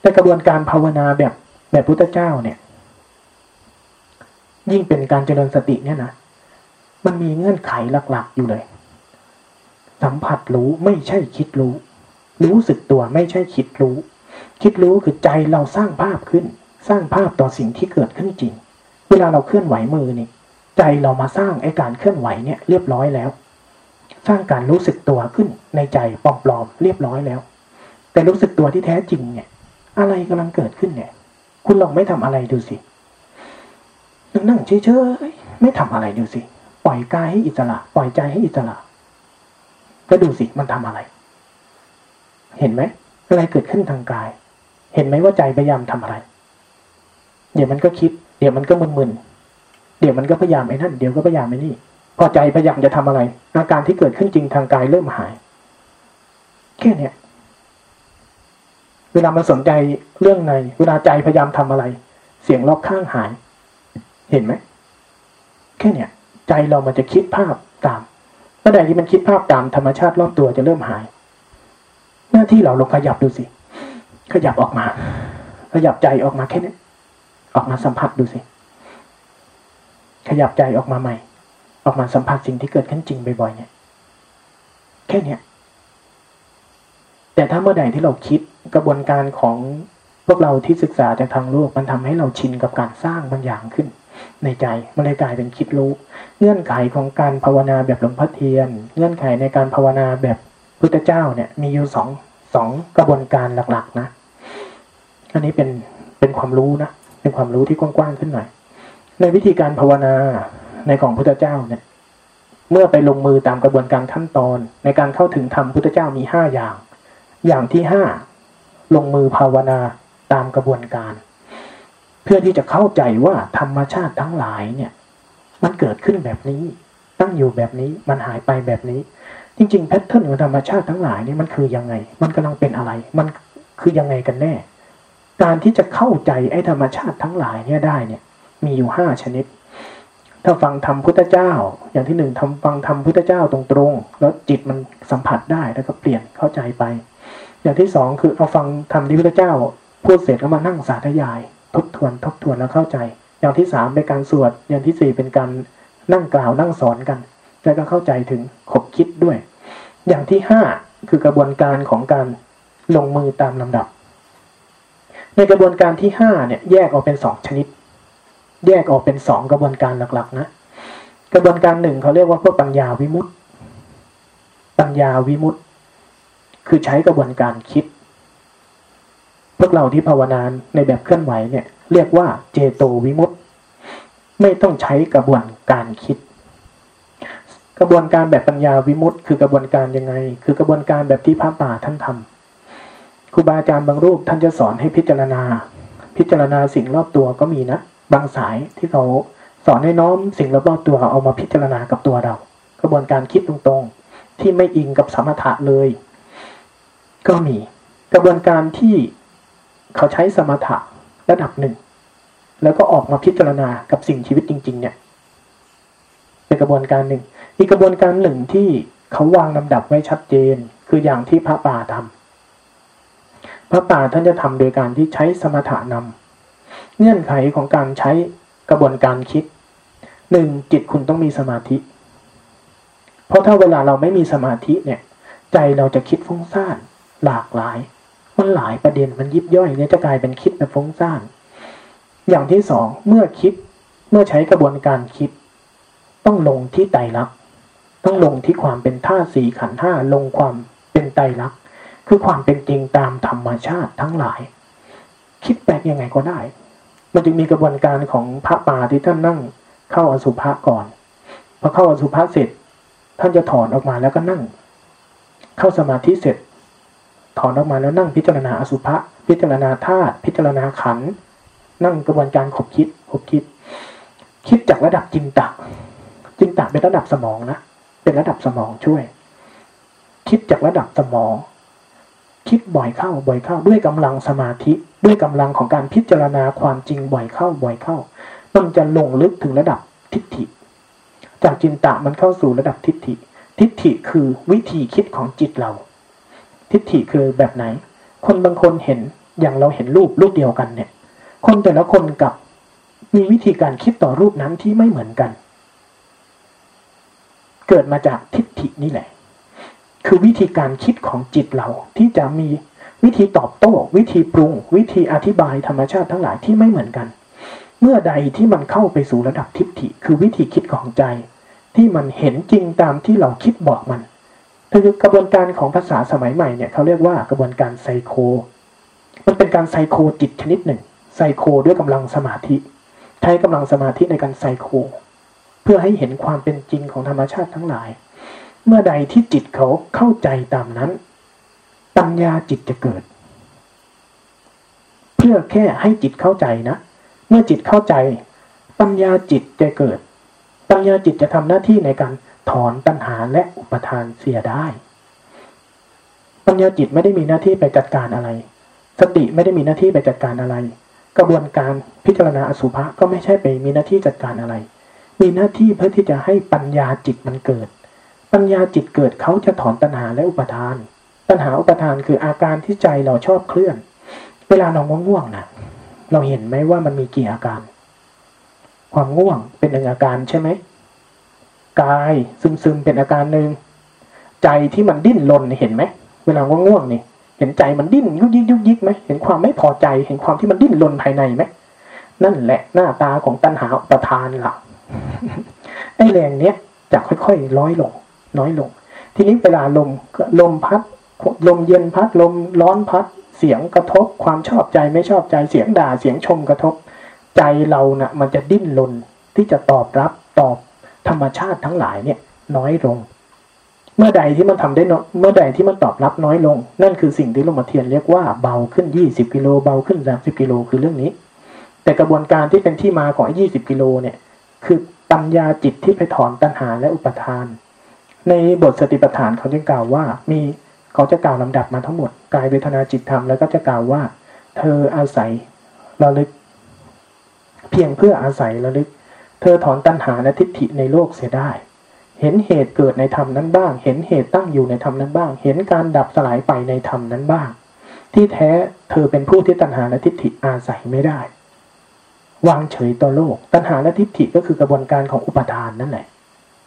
แต่กระบวนการภาวนาแบบพุทธเจ้าเนี่ยยิ่งเป็นการเจริญสติเนี่ยนะมันมีเงื่อนไขหลักๆอยู่เลยสัมผัสรู้ไม่ใช่คิดรู้รู้สึกตัวไม่ใช่คิดรู้คิดรู้คือใจเราสร้างภาพขึ้นสร้างภาพต่อสิ่งที่เกิดขึ้นจริงเวลาเราเคลื่อนไหวมือนี่ใจเรามาสร้างไอ้การเคลื่อนไหวเนี่ยเรียบร้อยแล้วสร้างการรู้สึกตัวขึ้นในใจปลอมๆเรียบร้อยแล้วแต่รู้สึกตัวที่แท้จริงเนี่ยอะไรกำลังเกิดขึ้นเนี่ยคุณลองไม่ทำอะไรดูสินั่งเฉยๆไม่ทำอะไรดูสิปล่อยกายให้อิสระปล่อยใจให้อิสระก็ดูสิมันทำอะไรเห็นไหมอะไรเกิดขึ้นทางกายเห็นไหมว่าใจพยายามทำอะไรเดี๋ยวมันก็คิดเดี๋ยวมันก็มึนๆเดี๋ยวมันก็พยายามไอ้นั่นเดี๋ยวก็พยายามไอ้นี่พอใจพยายามจะทำอะไรอาการที่เกิดขึ้นจริงทางกายเริ่มหายแค่นี้เวลามันสนใจเรื่องในเวลาใจพยายามทำอะไรเสียงรอบข้างหายเห็นไหมแค่เนี่ยใจเรามันจะคิดภาพตามเมื่อใดที่มันคิดภาพตามธรรมชาติรอบตัวจะเริ่มหายหน้าที่เราลองขยับดูสิขยับออกมาขยับใจออกมาแค่นี้ ออกมาสัมผัสดูสิขยับใจออกมาใหม่ออกมาสัมผัสสิ่งที่เกิดขึ้นจริงบ่อยๆเนี่ยแค่เนี้ยแต่ถ้าเมื่อใดที่เราคิดกระบวนการของพวกเราที่ศึกษาจากทางโลกมันทำให้เราชินกับการสร้างบางอย่างขึ้นในใจมันเลยกลายเป็นคิดรู้เงื่อนไขของการภาวนาแบบหลวงพ่อเทียนเงื่อนไขในการภาวนาแบบพุทธเจ้าเนี่ยมีอยู่สองกระบวนการหลักๆนะอันนี้เป็นความรู้นะเป็นความรู้ที่กว้างๆขึ้นหน่อยในวิธีการภาวนาในของพุทธเจ้าเนี่ยเมื่อไปลงมือตามกระบวนการขั้นตอนในการเข้าถึงธรรมพุทธเจ้ามี5อย่างอย่างที่5ลงมือภาวนาตามกระบวนการเพื่อที่จะเข้าใจว่าธรรมชาติทั้งหลายเนี่ยมันเกิดขึ้นแบบนี้ตั้งอยู่แบบนี้มันหายไปแบบนี้จริงๆแพทเทิร์นของธรรมชาติทั้งหลายนี่มันคือยังไงมันกำลังเป็นอะไรมันคือยังไงกันแน่การที่จะเข้าใจไอ้ธรรมชาติทั้งหลายเนี่ยได้เนี่ยมีอยู่5ชนิดถ้าฟังธรรมพุทธเจ้าอย่างที่1ฟังธรรมพุทธเจ้าตรงๆแล้วจิตมันสัมผัสได้แล้วก็เปลี่ยนเข้าใจไปอย่างที่2คือเอาฟังธรรมที่พระเจ้าพูดเสร็จก็มานั่งสาธยายทบทวนแล้วเข้าใจอย่างที่3เป็นการสวดอย่างที่4เป็นการนั่งกล่าวนั่งสอนกันแล้วก็เข้าใจถึงขบคิดด้วยอย่างที่5คือกระบวนการของการลงมือตามลำดับในกระบวนการที่5เนี่ยแยกออกเป็น2ชนิดแยกออกเป็น2กระบวนการหลักๆนะกระบวนการ1เขาเรียกว่าพวกปัญญาวิมุตติคือใช้กระบวนการคิดพวกเราที่ภาวนานในแบบเคลื่อนไหวเนี่ยเรียกว่าเจโตวิมุตติไม่ต้องใช้กระบวนการคิดกระบวนการแบบปัญญาวิมุตติคือกระบวนการยังไงคือกระบวนการแบบที่พระป่าท่านทำครูบาอาจารย์บางรูปท่านจะสอนให้พิจารณาสิ่งรอบตัวก็มีนะบางสายที่เขาสอนให้น้อมสิ่งรอบตัวเอามาพิจารณากับตัวเรากระบวนการคิดตรงๆที่ไม่อิงกับสมถะเลยก็มีกระบวนการที่เขาใช้สมถะระดับ1แล้วก็ออกมาพิจารณากับสิ่งชีวิตจริงๆเนี่ยเป็นกระบวนการหนึ่งอีกกระบวนการหนึ่งที่เขาวางลำดับไว้ชัดเจนคืออย่างที่พระป่าทำพระป่าท่านจะทำโดยการที่ใช้สมถะนำเงื่อนไขของการใช้กระบวนการคิด1จิตคุณต้องมีสมาธิเพราะถ้าเวลาเราไม่มีสมาธิเนี่ยใจเราจะคิดฟุ้งซ่านหลากหลายมันหลายประเด็นมันยิบย่อยเนี่ยจะกลายเป็นคิดแบบฟุ้งซ่านอย่างที่2เมื่อใช้กระบวนการคิดต้องลงที่ไตรลักษณ์ต้องลงที่ความเป็นธาตุ4ขันธ์5ลงความเป็นไตรลักษณ์คือความเป็นจริงตามธรรมชาติทั้งหลายคิดแปลกยังไงก็ได้มันจึงมีกระบวนการของพระป่าที่ท่านนั่งเข้าอสุภะก่อนพอเข้าอสุภะเสร็จท่านจะถอนออกมาแล้วก็นั่งเข้าสมาธิเสร็จถอนออกมาแล้วนั่งพิจารณาอสุภะพิจารณาธาตุพิจารณาขันธ์นั่งกระบวนการขบคิดคิดจากระดับจินตะเป็นระดับสมองนะเป็นระดับสมองช่วยคิดจากระดับสมองคิดบ่อยเข้าด้วยกำลังสมาธิด้วยกำลังของการพิจารณาความจริงบ่อยเข้ามันจะลงลึกถึงระดับทิฏฐิจากจินตะมันเข้าสู่ระดับทิฏฐิคือวิธีคิดของจิตเราทิฏฐิคือแบบไหนคนบางคนเห็นอย่างเราเห็นรูปเดียวกันเนี่ยคนแต่ละคนกับมีวิธีการคิดต่อรูปนั้นที่ไม่เหมือนกันเกิดมาจากทิฏฐินี่แหละคือวิธีการคิดของจิตเราที่จะมีวิธีตอบโต้วิธีปรุงวิธีอธิบายธรรมชาติทั้งหลายที่ไม่เหมือนกันเมื่อใดที่มันเข้าไปสู่ระดับทิฏฐิคือวิธีคิดของใจที่มันเห็นจริงตามที่เราคิดบอกมันคือกระบวนการของภาษาสมัยใหม่เนี่ยเขาเรียกว่ากระบวนการไซโคมันเป็นการไซโคจิตชนิดหนึ่งไซโคด้วยกำลังสมาธิใช้กำลังสมาธิในการไซโคเพื่อให้เห็นความเป็นจริงของธรรมชาติทั้งหลายเมื่อใดที่จิตเขาเข้าใจตามนั้นปัญญาจิตจะเกิดเพื่อแค่ให้จิตเข้าใจนะเมื่อจิตเข้าใจปัญญาจิตจะเกิดปัญญาจิตจะทำหน้าที่ในการถอนตัณหาและอุปทานเสียได้ปัญญาจิตไม่ได้มีหน้าที่ไปจัดการอะไรสติไม่ได้มีหน้าที่ไปจัดการอะไรกระบวนการพิจารณาอสุภะก็ไม่ใช่ไปมีหน้าที่จัดการอะไรมีหน้าที่เพื่อที่จะให้ปัญญาจิตมันเกิดปัญญาจิตเกิดเขาจะถอนตัณหาและอุปทานตัณหาอุปทานคืออาการที่ใจเราชอบเคลื่อนเวลาเราง่วงๆนะ เราเห็นไหมว่ามันมีกี่อาการความง่วงเป็นหนึ่งอาการใช่ไหมกายซึมเป็นอาการหนึ่งใจที่มันดิ้นรนเห็นไหมเวลาง่วงนี่เห็นใจมันดิ้นยุกยิกไหมเห็นความไม่พอใจเห็นความที่มันดิ้นรนภายในไหมนั่นแหละหน้าตาของตัณหาอุปทานล่ะไอ้แรงเนี้ยจะค่อยๆน้อยลงทีนี้เวลาลมพัดลมเย็นพัดลมร้อนพัดเสียงกระทบความชอบใจไม่ชอบใจเสียงด่าเสียงชมกระทบใจเราน่ะมันจะดิ้นรนที่จะตอบรับตอบธรรมชาติทั้งหลายเนี่ยน้อยลงเมื่อใดที่มันตอบรับน้อยลงนั่นคือสิ่งที่หลวงพ่อเทียนเรียกว่าเบาขึ้น20กิโลเบาขึ้น30กิโลคือเรื่องนี้แต่กระบวนการที่เป็นที่มาของ20กิโลเนี่ยคือปัญญาจิตที่ไปถอนตัณหาและอุปทานในบทสติปัฏฐานเขาจะกล่าวว่ามีเขาจะกล่าวลำดับมาทั้งหมดกายเวทนาจิตธรรมแล้วก็จะกล่าวว่าเธออาศัยระลึกเพียงเพื่ออาศัยระลึกเธอถอนตัณหาและทิฏฐิในโลกเสียได้เห็นเหตุเกิดในธรรมนั้นบ้างเห็นเหตุตั้งอยู่ในธรรมนั้นบ้างเห็นการดับสลายไปในธรรมนั้นบ้างที่แท้เธอเป็นผู้ที่ตัณหาและทิฏฐิอาศัยไม่ได้วางเฉยต่อโลกตัณหาและทิฏฐิก็คือกระบวนการของอุปทานนั่นแหละ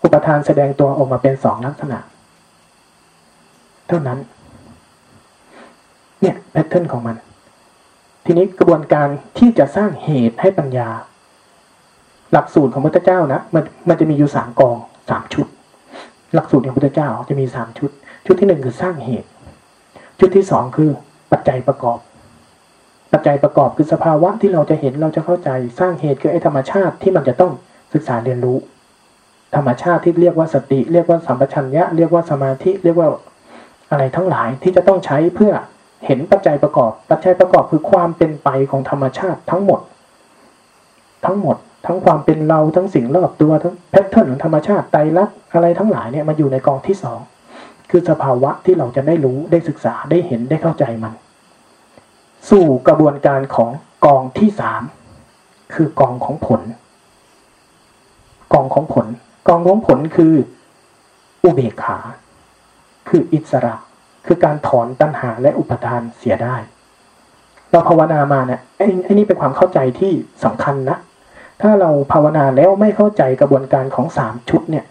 อุปทานแสดงตัวออกมาเป็นสองลักษณะเท่านั้นเนี่ยแพทเทิร์นของมันทีนี้กระบวนการที่จะสร้างเหตุให้ปัญญาหลักสูตรของพระพุทธเจ้านะมันจะมีอยู่3กอง3ชุดหลักสูตรของพระพุทธเจ้าจะมี3ชุดที่1คือสร้างเหตุชุดที่2คือปัจจัยประกอบปัจจัยประกอบคือสภาวะที่เราจะเห็นเราจะเข้าใจสร้างเหตุคือไอ้ธรรมชาติที่มันจะต้องศึกษาเรียนรู้ธรรมชาติที่เรียกว่าสติเรียกว่าสัมปชัญญะเรียกว่าสมาธิเรียกว่าอะไรทั้งหลายที่จะต้องใช้เพื่อเห็นปัจจัยประกอบปัจจัยประกอบคือความเป็นไปของธรรมชาติทั้งหมดทั้งความเป็นเราทั้งสิ่งรอบตัวทั้งแพทเทิร์นของธรรมชาติไตรลักษณ์อะไรทั้งหลายเนี่ยมันอยู่ในกองที่2คือสภาวะที่เราจะได้รู้ได้ศึกษาได้เห็นได้เข้าใจมันสู่กระบวนการของกองที่3คือกองของผลกองของผลคืออุเบกขาคืออิสระคือการถอนตัณหาและอุปทานเสียได้เราภาวนามาเนี่ยไอ้นี่เป็นความเข้าใจที่สำคัญนะถ้าเราภาวนาแล้วไม่เข้าใจกระบวนการของ3ชุดเนี่ย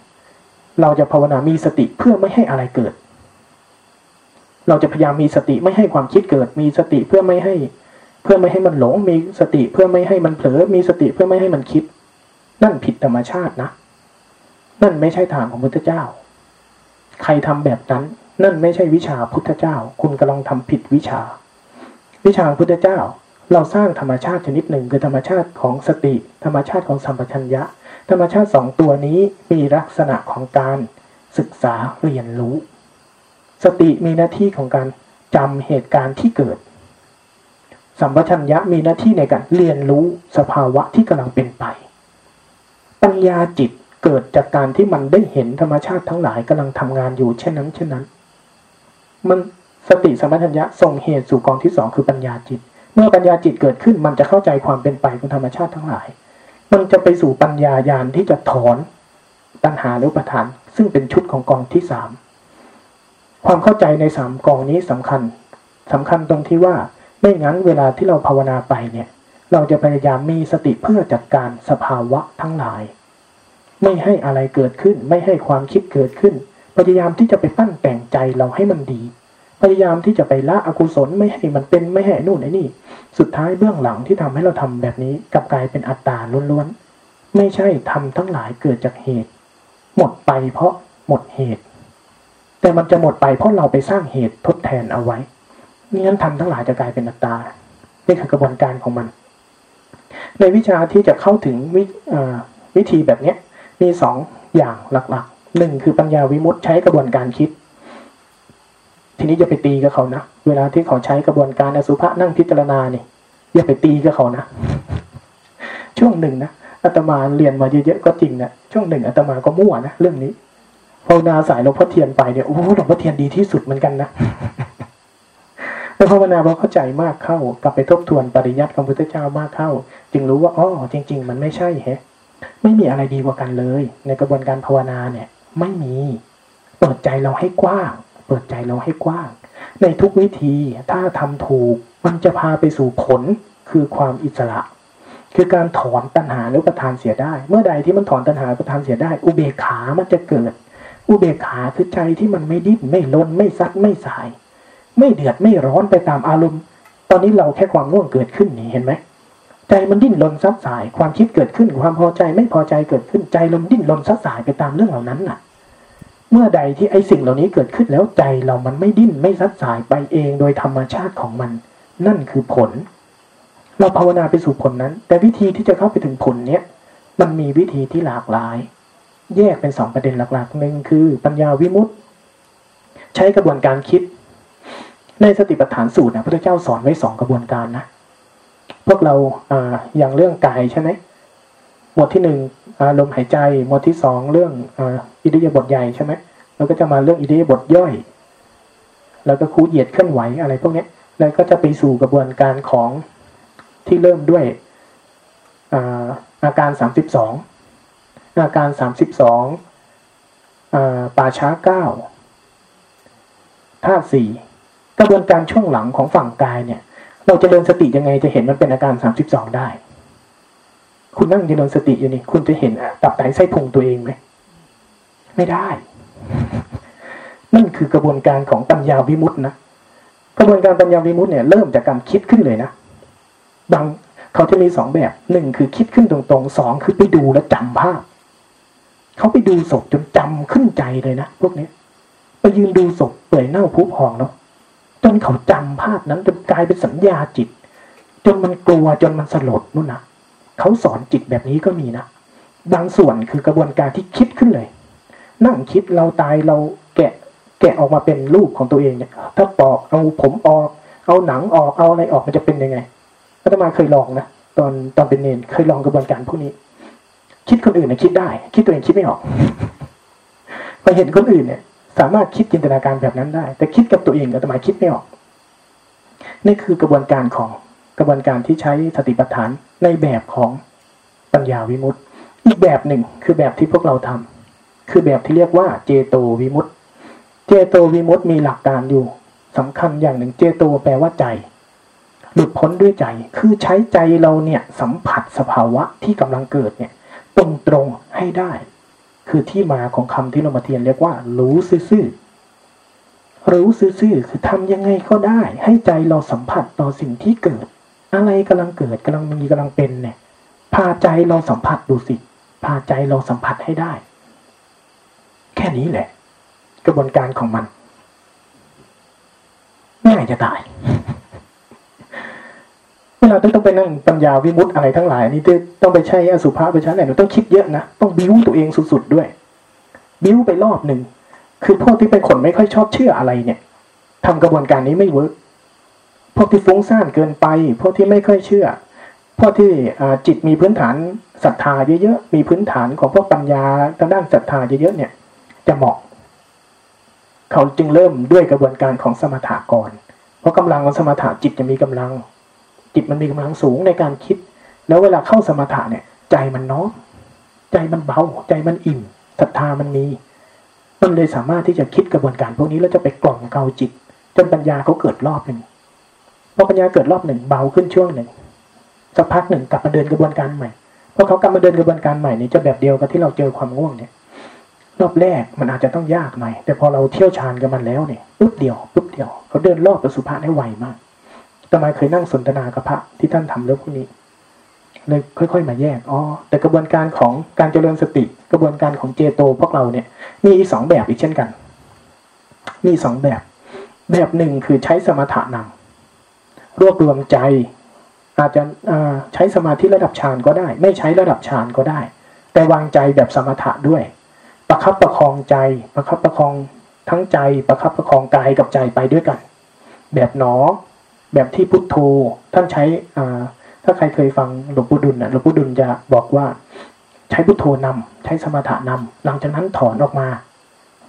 เราจะภาวนามีสติเพื่อไม่ให้อะไรเกิดเราจะพยายามมีสติไม่ให้ความคิดเกิดมีสติเพื่อไม่ให้มันหลงมีสติเพื่อไม่ให้มันเผลอมีสติเพื่อไม่ให้มันคิดนั่นผิดธรรมชาตินะนั่นไม่ใช่ทางของพุทธเจ้าใครทำแบบนั้นนั่นไม่ใช่วิชาพุทธเจ้าคุณกำลังทำผิดวิชาพุทธเจ้าเราสร้างธรรมชาติชนิดหนึ่งคือธรรมชาติของสติธรรมชาติของสัมปชัญญะธรรมชาติ2ตัวนี้มีลักษณะของการศึกษาเรียนรู้สติมีหน้าที่ของการจำเหตุการณ์ที่เกิดสัมปชัญญะมีหน้าที่ในการเรียนรู้สภาวะที่กำลังเป็นไปปัญญาจิตเกิดจากการที่มันได้เห็นธรรมชาติทั้งหลายกำลังทำงานอยู่เช่นนั้นมันสติสัมปชัญญะส่งเหตุสู่กองที่2คือปัญญาจิตเมื่อปัญญาจิตเกิดขึ้นมันจะเข้าใจความเป็นไปของธรรมชาติทั้งหลายมันจะไปสู่ปัญญาญาณที่จะถอนตัณหาและอุปทานซึ่งเป็นชุดของกองที่3ความเข้าใจใน3กองนี้สำคัญตรงที่ว่าไม่งั้นเวลาที่เราภาวนาไปเนี่ยเราจะพยายามมีสติเพื่อจัดการสภาวะทั้งหลายไม่ให้อะไรเกิดขึ้นไม่ให้ความคิดเกิดขึ้นพยายามที่จะไปปั้นแต่งใจเราให้มันดีพยายามที่จะไปละอกุศลไม่ให้มันเป็นไม่ให้นู่นไอ้นี่สุดท้ายเบื้องหลังที่ทำให้เราทำแบบนี้กลับกลายเป็นอัตตาล้วนๆไม่ใช่ทำทั้งหลายเกิดจากเหตุหมดไปเพราะหมดเหตุแต่มันจะหมดไปเพราะเราไปสร้างเหตุทดแทนเอาไว้งั้นทำทั้งหลายจะกลายเป็นอัตตานี่คือกระบวนการของมันในวิชาที่จะเข้าถึงวิธีแบบนี้มี2อย่างหลักๆ1คือปัญญาวิมุตติใช้กระบวนการคิดทีนี้อย่าไปตีกับเขานะเวลาที่เขาใช้กระบวนการอสุภะนั่งพิจารณานี่อย่าไปตีกับเขานะช่วงหนึ่งนะอาตมาเรียนมาเยอะๆก็จริงนะช่วงหนึ่งอาตมาก็มั่วนะเรื่องนี้ภาวนาสายหลวงพ่อเทียนไปเนี่ยโอ้โหหลวงพ่อเทียนดีที่สุดเหมือนกันนะแต่ภาวนาพอเข้าใจมากเข้ากลับไปทบทวนปริยัติของพระพุทธเจ้ามากเข้าจึงรู้ว่าอ๋อจริงๆมันไม่ใช่แฮะไม่มีอะไรดีกว่ากันเลยในกระบวนการภาวนาเนี่ยไม่มีเปิดใจเราให้กว้างในทุกวิธีถ้าทำถูกมันจะพาไปสู่ผล คือความอิสระคือการถอนตัณหาหรืออุปทานเสียได้เมื่อใดที่มันถอนตัณหาอุปทานเสียได้อุเบกขามันจะเกิดอุเบกขาคือใจที่มันไม่ดิ้นไม่ลนไม่ซัดไม่สายไม่เดือดไม่ร้อนไปตามอารมณ์ตอนนี้เราแค่ความง่วงเกิดขึ้นนี่เห็นไหมใจมันดิ้นรนซัดสายความคิดเกิดขึ้นความพอใจไม่พอใจเกิดขึ้นใจเราดิ้นรนซัดสายไปตามเรื่องเหล่านั้นน่ะเมื่อใดที่ไอ้สิ่งเหล่านี้เกิดขึ้นแล้วใจเรามันไม่ดิ้นไม่ซัดสายไปเองโดยธรรมชาติของมันนั่นคือผลเราภาวนาไปสู่ผลนั้นแต่วิธีที่จะเข้าไปถึงผลเนี้ยมันมีวิธีที่หลากหลายแยกเป็น2ประเด็นหลักๆหนึ่งคือปัญญาวิมุตติใช้กระบวนการคิดในสติปัฏฐานสูตรนะพระพุทธเจ้าสอนไว้2กระบวนการนะพวกเราอย่างเรื่องกายใช่ไหมหมวดที่1ลมหายใจหมวดที่2เรื่องอิริยาบถใหญ่ใช่ไหมแล้วก็จะมาเรื่องอิริยาบถย่อยแล้วก็คู่เหยียดเคลื่อนไหวอะไรพวกนี้แล้วก็จะไปสู่กระบวนการของที่เริ่มด้วยอาการ32อาการ32ป่าช้า9ธาตุ4กระบวนการช่วงหลังของฝั่งกายเนี่ยเราจะเจริญสติยังไงจะเห็นมันเป็นอาการ32ได้คุณนั่งเจริญสติอยู่นี่คุณจะเห็นตับไตไส้พุงตัวเองไหมไม่ได้นั่นคือกระบวนการของปัญญาวิมุตตินะกระบวนการปัญญาวิมุตติเนี่ยเริ่มจากการคิดขึ้นเลยนะบางเขาจะมี2แบบ1คือคิดขึ้นตรงๆ2คือไปดูและจำภาพเขาไปดูศพจนจำขึ้นใจเลยนะพวกนี้ไปยืนดูศพเปื่อยเน่าผุพองเนาะจนเขาจำภาพนั้นจนกลายเป็นสัญญาจิตจนมันกลัวจนมันสลดนู่นนะเขาสอนจิตแบบนี้ก็มีนะบางส่วนคือกระบวนการที่คิดขึ้นเลยนั่งคิดเราตายเราแกะออกมาเป็นรูปของตัวเองเนี่ยถ้าปอกเอาผมออกเอาหนังออกเอาอะไรออกมันจะเป็นยังไงอาตมาเคยลองนะตอนเป็นเนรเคยลองกระบวนการพวกนี้คิดคนอื่นนะคิดได้คิดตัวเองคิดไม่ออกไปเห็นคนอื่นเนี่ยสามารถคิดจินตนาการแบบนั้นได้แต่คิดกับตัวเองอาตมาคิดไม่ออกนี่คือกระบวนการของกระบวนการที่ใช้สติปัฏฐานในแบบของปัญญาวิมุตติอีกแบบหนึ่งคือแบบที่พวกเราทำคือแบบที่เรียกว่าเจโตวิมุตติเจโตวิมุตติมีหลักการอยู่สำคัญอย่างหนึ่งเจโตแปลว่าใจหลุดพ้นด้วยใจคือใช้ใจเราเนี่ยสัมผัสสภาวะที่กำลังเกิดเนี่ยตรงให้ได้คือที่มาของคำที่เรามาเรียนเรียกว่ารู้ซื่อรู้ซื่อคือทำยังไงก็ได้ให้ใจเราสัมผัสต่อสิ่งที่เกิดอะไรกำลังเกิดกำลังมีกำลังเป็นเนี่ยพาใจเราสัมผัสดูสิพาใจเราสัมผัสให้ได้แค่นี้แหละกระบวนการของมันง่ายจะตายเวลาต้องไปนั่งปัญญาวิมุตติอะไรทั้งหลายนี่ต้องไปใช้อสุภะไปใช้อะไรต้องคิดเยอะนะต้องบิ้วตัวเองสุดๆด้วยบิ้วไปรอบหนึ่งคือพวกที่เป็นคนไม่ค่อยชอบเชื่ออะไรเนี่ยทำกระบวนการนี้ไม่เวิร์กพวกที่ฟุ้งซ่านเกินไปพวกที่ไม่ค่อยเชื่อพวกที่จิตมีพื้นฐานศรัทธาเยอะๆมีพื้นฐานของพวกปัญญาทางด้านศรัทธาเยอะๆเนี่ยจะเหมาะเขาจึงเริ่มด้วยกระบวนการของสมถะก่อนเพราะกำลังของสมถะจิตจะมีกำลังจิตมันมีกำลังสูงในการคิดแล้วเวลาเข้าสมถะเนี่ยใจมันน้อมใจมันเบาใจมันอิ่มศรัทธามันมีมันเลยสามารถที่จะคิดกระบวนการพวกนี้แล้วจะไปกล่อมเกลาจิตจนปัญญาเขาเกิดรอบหนึ่งพอปัญญาเกิดรอบหนึ่งเบาขึ้นช่วงหนึ่งสักพักหนึ่งกลับมาเดินกระบวนการใหม่พอเขากลับมาเดินกระบวนการใหม่นี่จะแบบเดียวกับที่เราเจอความง่วงเนี่ยรอบแรกมันอาจจะต้องยากหน่อยแต่พอเราเที่ยวชาญกับมันแล้วเนี่ยปุ๊บเดียวเขาเดินรอบอสุภะได้ไวมากตมาเคยนั่งสนทนากับพระที่ท่านทำเรื่องพวกนี้เลยค่อยๆมาแยกอ๋อแต่กระบวนการของการเจริญสติกระบวนการของเจโตพวกเราเนี่ยมีอีก2แบบอีกเช่นกันมี2แบบหนึ่งคือใช้สมถะนำรวบรวมใจอาจจะใช้สมาธิระดับฌานก็ได้ไม่ใช้ระดับฌานก็ได้แต่วางใจแบบสมถะด้วยประคับประคองใจประคับประคองทั้งใจประคับประคองกายกับใจไปด้วยกันแบบหนอแบบที่พุทโธท่านใช้ถ้าใครเคยฟังหลวงปู่ดุลนะหลวงปู่ดุลจะบอกว่าใช้พุทโธนำใช้สมถะนำหลังจากนั้นถอนออกมา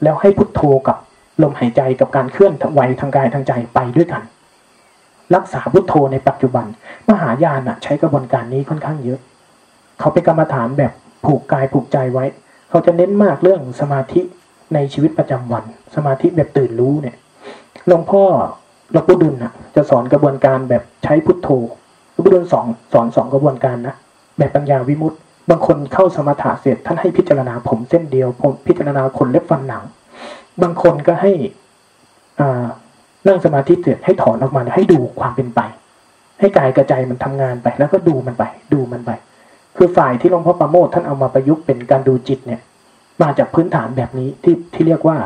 แล้วให้พุทโธกับลมหายใจกับการเคลื่อนไหวทางกายทางใจไปด้วยกันรักษาพุทโธในปัจจุบันมหายานใช้กระบวนการนี้ค่อนข้างเยอะเขาเป็นกรรมฐานแบบผูกกายผูกใจไว้เขาจะเน้นมากเรื่องสมาธิในชีวิตประจำวันสมาธิแบบตื่นรู้เนี่ยหลวงพ่อหลวงปู่ดุลจะสอนกระบวนการแบบใช้พุทโธ พระพุทธองค์สอน 2กระบวนการนะแบบปัญญาวิมุตติบางคนเข้าสมถะเสร็จท่านให้พิจารณาผมเส้นเดียวผมพิจารณาขนเล็บฟันหนังบางคนก็ให้นั่งสมาธิเสร็จให้ถอนออกมาให้ดูความเป็นไปให้กายกระใจมันทำงานไปแล้วก็ดูมันไปคือฝ่ายที่หลวงพ่อประโมทท่านเอามาประยุกต์เป็นการดูจิตเนี่ยมาจากพื้นฐานแบบนี้ที่เรียกว่า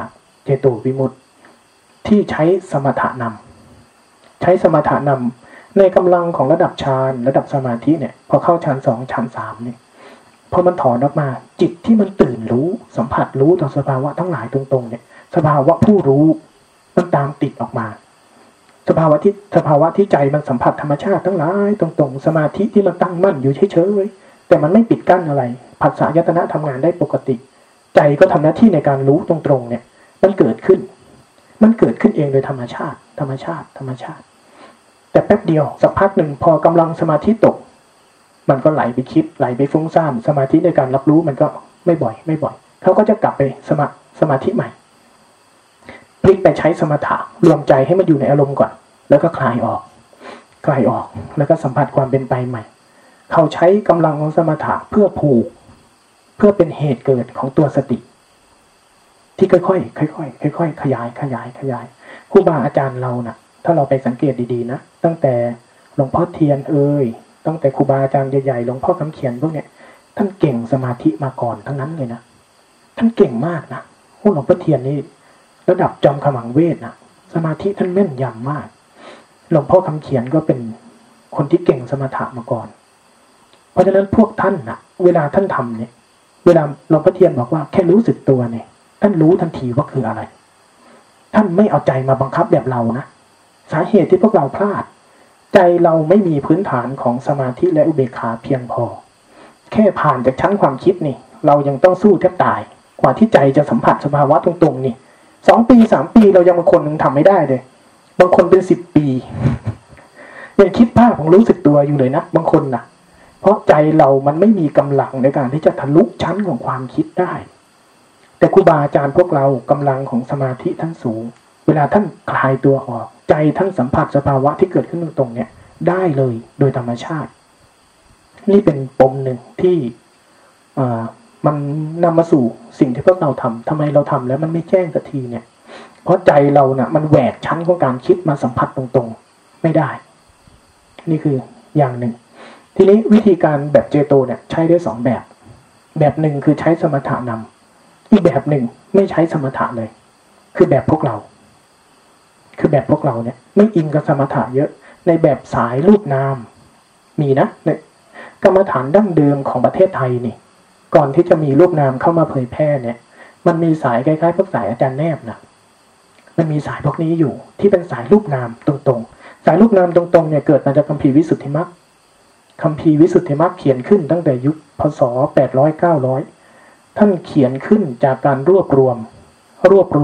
เจโตวิมุตติที่ใช้สมถะนำในกำลังของระดับฌานระดับสมาธิเนี่ยพอเข้าฌาน2ฌาน3เนี่ยพอมันถอนออกมาจิตที่มันตื่นรู้สัมผัสรู้ต่อสภาวะทั้งหลายตรงๆเนี่ยสภาวะผู้รู้มันตามติดออกมาสภาวะที่ใจมันสัมผัสธรรมชาติทั้งหลายตรงๆสมาธิที่มันตั้งมั่นอยู่เฉยๆแต่มันไม่ปิดกั้นอะไรผัสสะยตนะทำงานได้ปกติใจก็ทำหน้าที่ในการรู้ตรงๆเนี่ยมันเกิดขึ้นเองโดยธรรมชาติแต่แป๊บเดียวสักพักหนึ่งพอกำลังสมาธิตกมันก็ไหลไปคิดไหลไปฟุ้งซ่านสมาธิในการรับรู้มันก็ไม่บ่อยเขาก็จะกลับไปสมาธิใหม่พลิกไปใช้สมถะรวมใจให้มันอยู่ในอารมณ์ก่อนแล้วก็คลายออกแล้วก็สัมผัสความเป็นไปใหม่เขาใช้กำลังของสมถะเพื่อผูกเพื่อเป็นเหตุเกิดของตัวสติที่ค่อยๆขยายครูบาอาจารย์เรานะถ้าเราไปสังเกตดีๆนะตั้งแต่หลวงพ่อเทียนตั้งแต่ครูบาอาจารย์ใหญ่ๆหลวงพ่อคำเขียนพวกเนี่ยท่านเก่งสมาธิมาก่อนทั้งนั้นเลยนะท่านเก่งมากนะพวกหลวงพ่อเทียนนี่ระดับจอมขมังเวทนะสมาธิท่านแม่นยำมากหลวงพ่อคำเขียนก็เป็นคนที่เก่งสมถะมาก่อนเพราะฉะนั้นพวกท่านนะเวลาท่านทำเนี่ยเวลาหลวงพ่อเทียนบอกว่าแค่รู้สึกตัวเนี่ยท่านรู้ทันทีว่าคืออะไรท่านไม่เอาใจมาบังคับแบบเรานะสาเหตุที่พวกเราพลาดใจเราไม่มีพื้นฐานของสมาธิและอุเบกขาเพียงพอแค่ผ่านจากชั้นความคิดนี่เรายังต้องสู้แทบตายกว่าที่ใจจะสัมผัสสภาวะตรงๆนี่2 ปี3 ปีเรายังบางคนยังทำไม่ได้เลยบางคนเป็น10 ปียังคิดภาพของรู้สึกตัวอยู่เลยนะบางคนนะเพราะใจเรามันไม่มีกำลังในการที่จะทะลุชั้นของความคิดได้แต่ครูบาอาจารย์พวกเรากำลังของสมาธิท่านสูงเวลาท่านคลายตัวออกใจท่านสัมผัสสภาวะที่เกิดขึ้นตรงๆเนี่ยได้เลยโดยธรรมชาตินี่เป็นปมหนึ่งที่มันนำมาสู่สิ่งที่พวกเราทำทำไมเราทำแล้วมันไม่แจ้งสักทีเนี่ยเพราะใจเราเนี่ยมันแหวกชั้นของการคิดมาสัมผัสตรงๆไม่ได้นี่คืออย่างหนึ่งทีนี้วิธีการแบบเจโตเนี่ยใช้ได้2แบบหนึ่งคือใช้สมถะนำอีกแบบหนึ่งไม่ใช้สมถะเลยคือแบบพวกเราเนี่ยไม่อินกับสมถะเยอะในแบบสายรูปนามมีนะเนี่ยกรรมฐานดั้งเดิมของประเทศไทยนี่ก่อนที่จะมีรูปนามเข้ามาเผยแพร่เนี่ยมันมีสายคล้ายๆพวกสายอาจารย์แนบนะมันมีสายพวกนี้อยู่ที่เป็นสายรูปนามตรงๆสายรูปนามตรงๆเนี่ยเกิดมาจากคัมภีร์วิสุทธิมรรคเขียนขึ้นตั้งแต่ยุคพ.ศ. 800-900ท่านเขียนขึ้นจากการรวบร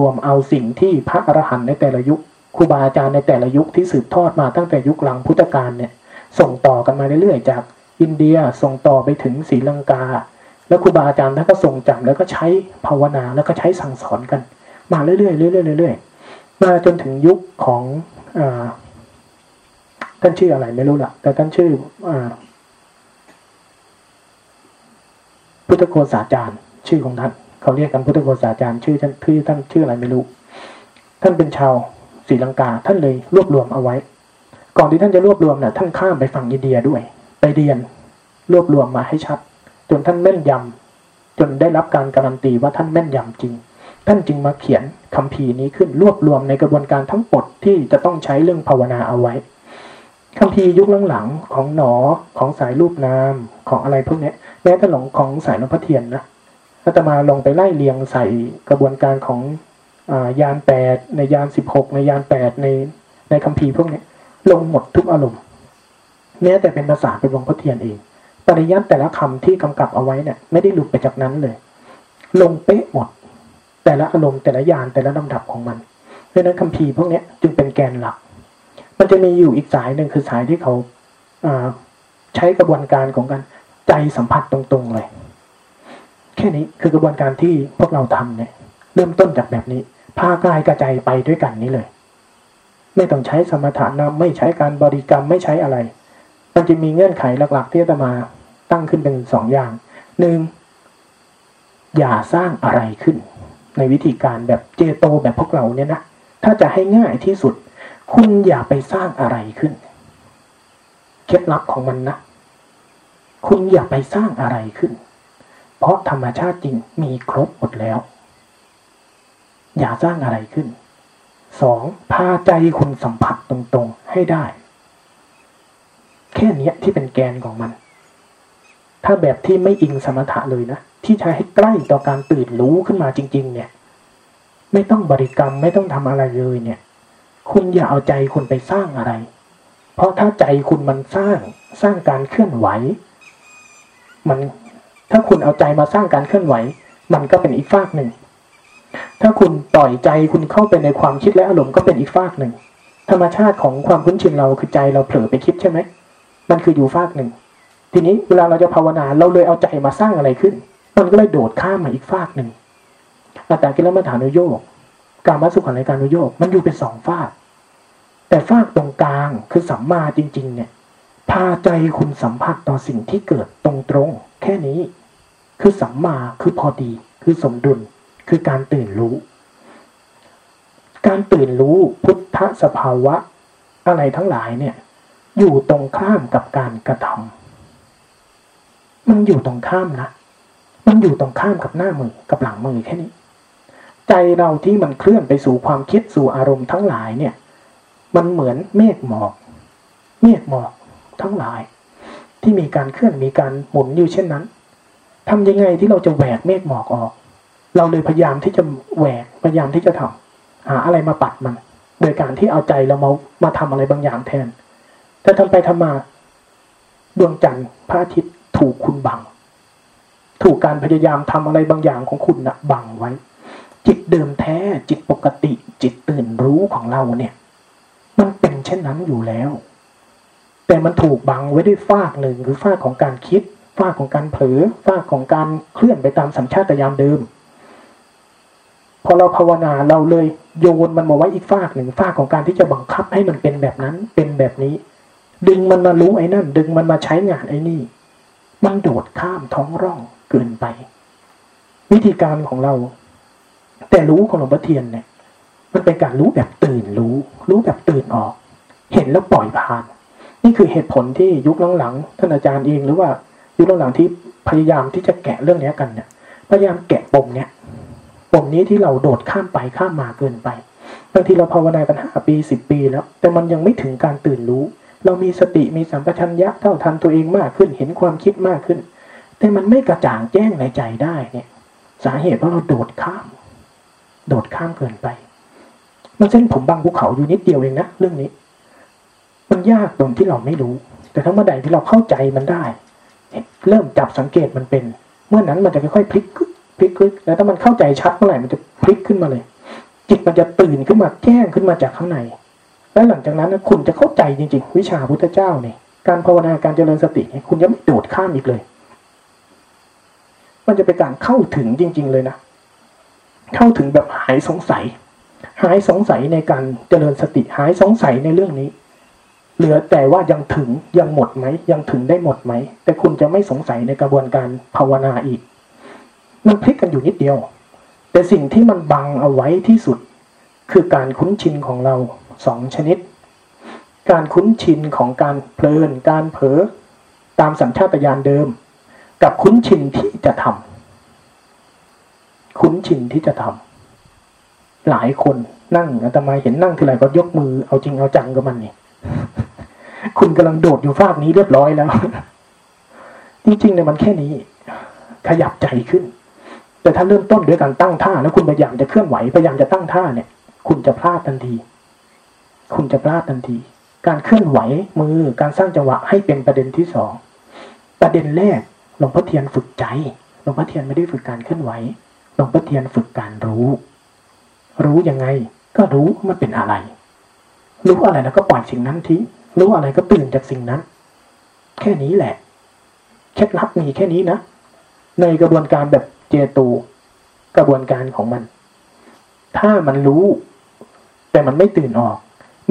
วมเอาสิ่งที่พระอรหันต์ในแต่ละยุคครูบาอาจารย์ในแต่ละยุคที่สืบทอดมาตั้งแต่ยุคหลังพุทธกาลเนี่ยส่งต่อกันมาเรื่อยๆจากอินเดียส่งต่อไปถึงศรีลังกาแล้วครูบาอาจารย์ท่านก็ทรงจำแล้วก็ใช้ภาวนาแล้วก็ใช้สั่งสอนกันมาเรื่อยๆๆมาจนถึงยุคของท่านชื่ออะไรไม่รู้ละแต่ท่านชื่อพุทธโฆษาจารย์ชื่อของท่านเขาเรียกกันพุทธโฆษาจารย์ชื่อท่านชื่ออะไรไม่รู้ท่านเป็นชาวศรีลังกาท่านเลยรวบรวมเอาไว้ก่อนที่ท่านจะรวบรวมน่ะท่านข้ามไปฝั่งอินเดียด้วยไปเรียนรวบรวมมาให้ชัดจนท่านแม่นยำจนได้รับการการันตีว่าท่านแม่นยำจริงท่านจึงมาเขียนคัมภีร์นี้ขึ้นรวบรวมในกระบวนการทั้งหมดที่จะต้องใช้เรื่องภาวนาเอาไว้คัมภีร์ยุคหลังๆของหนอของสายรูปนามของอะไรพวกนี้แม้แต่หลงของสายหลวงพ่อเทียนนะอาตมาลงไปไล่เรียงใส่กระบวนการของยาน8ในยาน16ในยาน8ในคัมภีร์พวกนี้ลงหมดทุกอารมณ์แม้แต่เป็นภาษาเป็นหลวงพ่อเทียนเองปริยัติแต่ละคำที่กำกับเอาไว้เนี่ยไม่ได้หลุดไปจากนั้นเลยลงเป๊ะหมดแต่ละอารมณ์แต่ละยานแต่ละลำดับของมันเพราะนั้นคัมภีร์พวกนี้จึงเป็นแกนหลักมันจะมีอยู่อีกสายหนึ่งคือสายที่เขาใช้กระบวนการของการใจสัมผัสตรงๆเลยแค่นี้คือกระบวนการที่พวกเราทำเนี่ยเริ่มต้นจากแบบนี้พากายกับใจไปด้วยกันนี้เลยไม่ต้องใช้สมถะนำไม่ใช้การบริกรรมไม่ใช้อะไร มันจะมีเงื่อนไขหลักๆที่อาตมาตั้งขึ้นเป็นสองอย่างหนึ่งอย่าสร้างอะไรขึ้นในวิธีการแบบเจโตแบบพวกเราเนี่ยนะถ้าจะให้ง่ายที่สุดคุณอย่าไปสร้างอะไรขึ้นเคล็ดลับของมันนะคุณอย่าไปสร้างอะไรขึ้นเพราะธรรมชาติจริงมีครบหมดแล้วอย่าสร้างอะไรขึ้นสองพาใจคุณสัมผัสตรงๆให้ได้แค่นี้ที่เป็นแกนของมันถ้าแบบที่ไม่อิงสมถะเลยนะที่ใช้ให้ใกล้ต่อการตื่นรู้ขึ้นมาจริงๆเนี่ยไม่ต้องบริกรรมไม่ต้องทำอะไรเลยเนี่ยคุณอย่าเอาใจคุณไปสร้างอะไรเพราะถ้าใจคุณมันสร้างการเคลื่อนไหวมันถ้าคุณเอาใจมาสร้างการเคลื่อนไหวมันก็เป็นอีกฝากหนึ่งถ้าคุณปล่อยใจคุณเข้าไปในความคิดและอารมณ์ก็เป็นอีกฝากหนึ่งธรรมชาติของความคุ้นชินเราคือใจเราเผลอไปคิดใช่ไหมมันคืออยู่ฝากหนึ่งทีนี้เวลาเราจะภาวนาเราเลยเอาใจมาสร้างอะไรขึ้นมันก็เลยโดดข้ามมาอีกฝากหนึ่งอัตตกิลมัฏฐานุโยคกามสุขันธการุโยคมันอยู่เป็นสองฝากแต่ฝากตรงกลางคือสัมมาจริงๆเนี่ยพาใจคุณสัมผัสต่อสิ่งที่เกิดตรงๆแค่นี้คือสัมมาคือพอดีคือสมดุลคือการตื่นรู้การตื่นรู้พุทธสภาวะอะไรทั้งหลายเนี่ยอยู่ตรงข้ามกับการกระทำมันอยู่ตรงข้ามนะมันอยู่ตรงข้ามกับหน้ามือกับหลังมือแค่นี้ใจเราที่มันเคลื่อนไปสู่ความคิดสู่อารมณ์ทั้งหลายเนี่ยมันเหมือนเมฆหมอกทั้งหลายที่มีการเคลื่อนมีการหมุนอยู่เช่นนั้นทำยังไงที่เราจะแหวกเมฆหมอกออกเราเลยพยายามที่จะแหวกพยายามที่จะทำหาอะไรมาปัดมันโดยการที่เอาใจเรามาทำอะไรบางอย่างแทนแต่ทำไปทำมาดวงจันทร์พระอาทิตย์ถูกคุณบังถูกการพยายามทำอะไรบางอย่างของคุณนะบังไว้จิตเดิมแท้จิตปกติจิตตื่นรู้ของเราเนี่ยมันเป็นเช่นนั้นอยู่แล้วแต่มันถูกบังไว้ด้วยฝากหนึ่งหรือฝากของการคิดฝากของการเผลอฝากของการเคลื่อนไปตามสัญชาตญาณเดิมพอเราภาวนาเราเลยโยนมันมาไว้อีกฝากหนึ่งฝากของการที่จะบังคับให้มันเป็นแบบนั้นเป็นแบบนี้ดึงมันมารู้ไอ้นั่นดึงมันมาใช้งานไอ้นี่มันโดดข้ามท้องร่องเกินไปวิธีการของเราแต่รู้ของหลวงพ่อเทียนเนี่ยมันเป็นการรู้แบบตื่นรู้แบบตื่นออกเห็นแล้วปล่อยผ่านนี่คือเหตุผลที่ยุคหลังๆท่านอาจารย์เองหรือว่ายุคหลังๆที่พยายามที่จะแกะเรื่องนี้กันเนี่ยพยายามแกะปมเนี่ยปมนี้ที่เราโดดข้ามไปข้ามมาเกินไปบางทีเราภาวนากัน5ปี10ปีแล้วแต่มันยังไม่ถึงการตื่นรู้เรามีสติมีสัมปชัญญะเท่าทันตัวเองมากขึ้นเห็นความคิดมากขึ้นแต่มันไม่กระจ่างแจ้งในใจได้เนี่ยสาเหตุเพราะเราโดดข้ามเกินไปมันเส้นผมบางภูเขาอยู่นิดเดียวเองนะเรื่องนี้มันยากตรงที่เราไม่รู้แต่ทั้งเมื่อใดที่เราเข้าใจมันได้เริ่มจับสังเกตมันเป็นเมื่อนั้นมันจะค่อยๆพลิกแล้วถ้ามันเข้าใจชัดเมื่อไหร่มันจะพลิกขึ้นมาเลยจิตมันจะตื่นขึ้นมาแจ้งขึ้นมาจากข้างในและหลังจากนั้นคุณจะเข้าใจจริงๆวิชาพุทธเจ้าเนี่ยการภาวนาการเจริญสติคุณจะไม่โดดข้ามอีกเลยมันจะเป็นการเข้าถึงจริงๆเลยนะเข้าถึงแบบหายสงสัยในการเจริญสติหายสงสัยในเรื่องนี้เหลือแต่ว่ายังถึงยังหมดไหมยังถึงได้หมดไหมแต่คุณจะไม่สงสัยในกระบวนการภาวนาอีกมันพลิกกันอยู่นิดเดียวแต่สิ่งที่มันบังเอาไว้ที่สุดคือการคุ้นชินของเราสองชนิดการคุ้นชินของการเพลินการเผลอตามสัญชาตญาณเดิมกับคุ้นชินที่จะทำหลายคนนั่งอาตมาเห็นนั่งทีไรก็ยกมือเอาจริงเอาจังกับมันนี่ คุณกำลังโดดอยู่ฟากนี้เรียบร้อยแล้ว จริงๆเนี่ยมันแค่นี้ขยับใจขึ้นแต่ถ้าเริ่มต้นด้วยการตั้งท่าแล้วคุณพยายามจะเคลื่อนไหวพยายามจะตั้งท่าเนี่ยคุณจะพลาดทันทีการเคลื่อนไหวมือการสร้างจังหวะให้เป็นประเด็นที่สองประเด็นแรกหลวงพ่อเทียนฝึกใจหลวงพ่อเทียนไม่ได้ฝึกการเคลื่อนไหวหลวงพ่อเทียนฝึกการรู้ยังไงก็รู้มันเป็นอะไรรู้อะไรแล้วก็ปล่อยสิ่งนั้นทิ้งรู้อะไรก็ตื่นจากสิ่งนั้นแค่นี้แหละเคล็ดลับมีแค่นี้นะในกระบวนการแบบเจโตกระบวนการของมันถ้ามันรู้แต่มันไม่ตื่นออก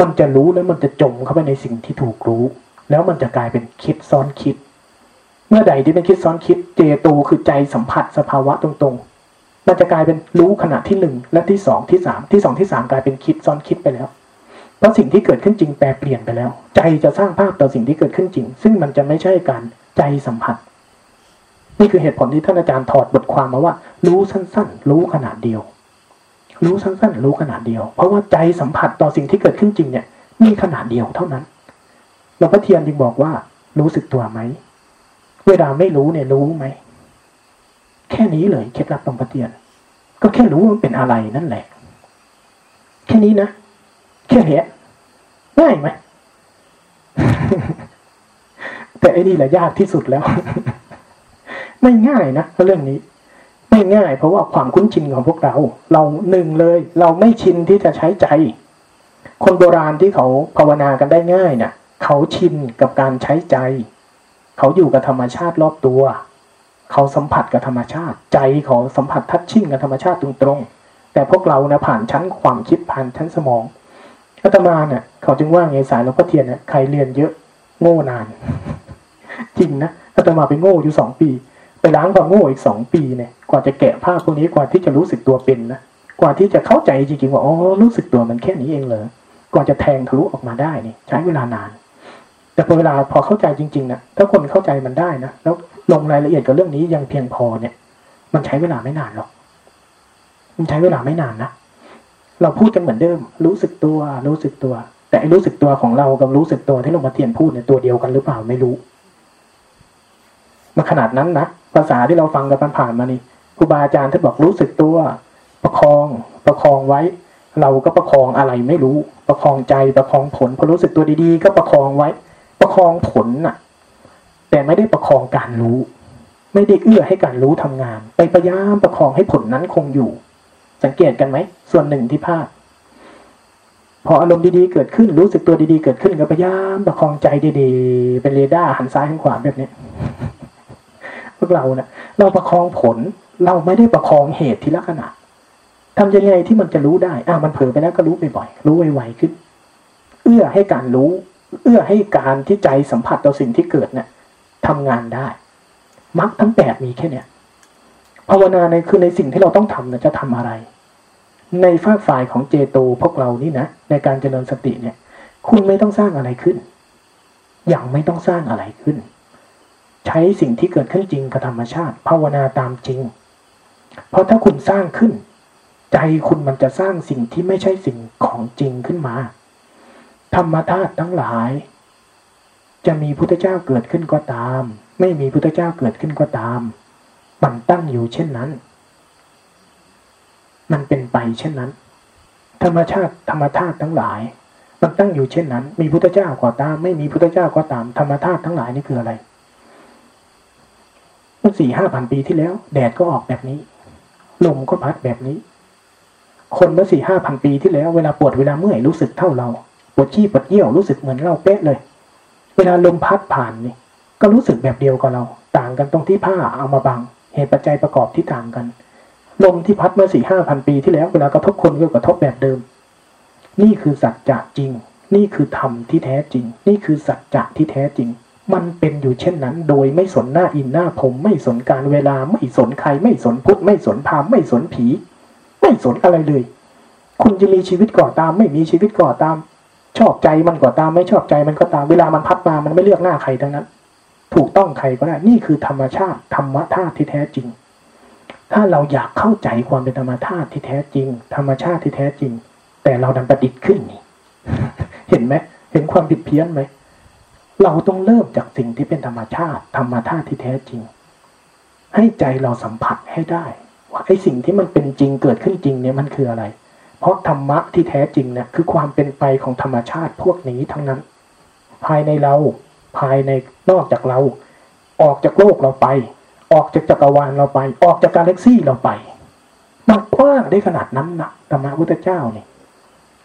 มันจะรู้แล้วมันจะจมเข้าไปในสิ่งที่ถูกรู้ แล้วมันจะกลายเป็นคิดซ้อนคิดเมื่อใดที่เป็นคิดซ้อนคิดเจโตคือใจสัมผัสสภาวะตรงๆมันจะกลายเป็นรู้ขณะที่หนึ่งและที่สองที่สามที่สองที่สามกลายเป็นคิดซ้อนคิดไปแล้วเพราะสิ่งที่เกิดขึ้นจริงแปรเปลี่ยนไปแล้วใจจะสร้างภาพต่อสิ่งที่เกิดขึ้นจริงซึ่งมันจะไม่ใช่การใจสัมผัสนี่คือเหตุผลที่ท่านอาจารย์ถอดบทความมาว่ารู้สั้นๆรู้ขนาดเดียวรู้สั้นๆรู้ขนาดเดียวเพราะว่าใจสัมผัสต่อสิ่งที่เกิดขึ้นจริงเนี่ยมีขนาดเดียวเท่านั้นหลวงพ่อเทียนจึงบอกว่ารู้สึกตัวไหมเวลาไม่รู้เนี่ยรู้ไหมแค่นี้เลยเคล็ดลับหลวงพ่อเทียนก็แค่รู้มันเป็นอะไรนั่นแหละแค่นี้นะแค่นี้ง่ายไหม แต่ไอ้นี่แหละยากที่สุดแล้ว ไม่ง่ายนะเรื่องนี้ไม่ง่ายเพราะว่าความคุ้นชินของพวกเราหนึ่งเลยเราไม่ชินที่จะใช้ใจคนโบราณที่เขาภาวนากันได้ง่ายเนี่ยเขาชินกับการใช้ใจเขาอยู่กับธรรมชาติรอบตัวเขาสัมผัสกับธรรมชาติใจเขาสัมผัสทัชชิ่งกับธรรมชาติตรงๆแต่พวกเรานะผ่านชั้นความคิดผ่านชั้นสมองอาตมาเนี่ยเขาจึงว่าไงสายหลวงพ่อเทียนเนี่ยใครเรียนเยอะโง่นานจริงนะอาตมาไปโง่อยู่2 ปีไปล้างความโง่อีก2 ปีเนี่ยกว่าจะแกะภาพพวกนี้กว่าที่จะรู้สึกตัวเป็นนะกว่าที่จะเข้าใจจริงๆว่าอ๋อรู้สึกตัวมันแค่นี้เองเหรอกว่าจะแทงทะลุออกมาได้นี่ใช้เวลานานแต่พอเวลาพอเข้าใจจริงๆนะถ้าคนเข้าใจมันได้นะแล้วลงรายละเอียดกับเรื่องนี้ยังเพียงพอเนี่ยมันใช้เวลาไม่นานหรอกมันใช้เวลาไม่นานนะเราพูดกันเหมือนเดิมรู้สึกตัวรู้สึกตัวแต่รู้สึกตัวของเรากับรู้สึกตัวที่หลวงพ่อเทียนพูดเนี่ยตัวเดียวกันหรือเปล่าไม่รู้มาขนาดนั้นนะภาษาที่เราฟังกันผ่านมานี่ครูบาอาจารย์ท่านบอกรู้สึกตัวประคองไว้เราก็ประคองอะไรไม่รู้ประคองใจประคองผลพอรู้สึกตัวดีๆก็ประคองไว้ประคองผลน่ะแต่ไม่ได้ประคองการรู้ไม่ได้เอื้อให้การรู้ทำงานไปพยายามประคองให้ผลนั้นคงอยู่สังเกตกันไหมส่วนหนึ่งที่พลาดพออารมณ์ดีๆเกิดขึ้นรู้สึกตัวดีๆเกิดขึ้นก็พยายามประคองใจดีๆเป็นเรดาร์หันซ้ายหันขวาแบบนี้พวกเราเนี่ยเราประคองผลเราไม่ได้ประคองเหตุทีละขณะทำยังไงที่มันจะรู้ได้มันเผลอไปแล้วก็รู้บ่อยๆรู้ไวๆขึ้นเอื้อให้การรู้เอื้อให้การที่ใจสัมผัสต่อสิ่งที่เกิดเนี่ยทำงานได้มรรคทั้ง8มีแค่เนี้ยภาวนาในคือในสิ่งที่เราต้องทำนะจะทำอะไรในฝากฝ่ายของเจโตพวกเรานี่นะในการเจริญสติเนี่ยคุณไม่ต้องสร้างอะไรขึ้นยังไม่ต้องสร้างอะไรขึ้นใช้สิ่งที่เกิดขึ้นจริงกับธรรมชาติภาวนาตามจริงเพราะถ้าคุณสร้างขึ้นใจคุณมันจะสร้างสิ่งที่ไม่ใช่สิ่งของจริงขึ้นมาธรรมธาตุทั้งหลายจะมีพุทธเจ้าเกิดขึ้นก็ตามไม่มีพุทธเจ้าเกิดขึ้นก็ตามมันตั้งอยู่เช่นนั้นมันเป็นไปเช่นนั้นธรรมธาตุทั้งหลายมันตั้งอยู่เช่นนั้นมีพุทธเจ้าก็ตามไม่มีพุทธเจ้าก็ตามธรรมธาตุทั้งหลายนี่คืออะไรเมื่อ 4-5,000 ปีที่แล้วแดดก็ออกแบบนี้ลมก็พัดแบบนี้คนเมื่อ 4-5,000 ปีที่แล้วเวลาปวดเวลาเมื่อยรู้สึกเท่าเราปวดขี้ปวดเยี่ยวรู้สึกเหมือนเราเป๊ะเลยเวลาลมพัดผ่านนี่ก็รู้สึกแบบเดียวกับเราต่างกันตรงที่ผ้าเอามาบังเหตุปัจจัยประกอบที่ต่างกันลมที่พัดเมื่อ 4-5,000 ปีที่แล้วเวลากระทบคนก็กระทบแบบเดิมนี่คือสัจจะจริงนี่คือธรรมที่แท้จริงนี่คือสัจจะที่แท้จริงมันเป็นอยู่เช่นนั้นโดยไม่สนหน้าอินหน้าผมไม่สนการเวลาไม่สนใครไม่สนพุทธไม่สนพราหมณ์ไม่สนผีไม่สนอะไรเลยคุณจะมีชีวิตก่อตามไม่มีชีวิตก่อตามชอบใจมันก่อตามไม่ชอบใจมันก็ตามเวลามันพัดมามันไม่เลือกหน้าใครทั้งนั้นถูกต้องใครก็ได้นี่คือธรรมชาติธรรมธาตุที่แท้จริงถ้าเราอยากเข้าใจความเป็นธรรมธาตุที่แท้จริงธรรมชาติที่แท้จริงแต่เราดันประดิษฐ์ขึ้นนี่เห็นไหมเห็นความผิดเพี้ยนไหมเราต้องเริ่มจากสิ่งที่เป็นธรรมธาตุที่แท้จริงให้ใจเราสัมผัสให้ได้ว่าไอ้สิ่งที่มันเป็นจริงเกิดขึ้นจริงเนี่ยมันคืออะไรเพราะธรรมะที่แท้จริงเนี่ยคือความเป็นไปของธรรมชาติพวกนี้ทั้งนั้นภายในเราภายในนอกจากเราออกจากโลกเราไปออกจากจักรวาลเราไปออกจากกาแล็กซี่เราไปมันกว้างได้ขนาดนั้นนะธรรมะพุทธเจ้าเนี่ย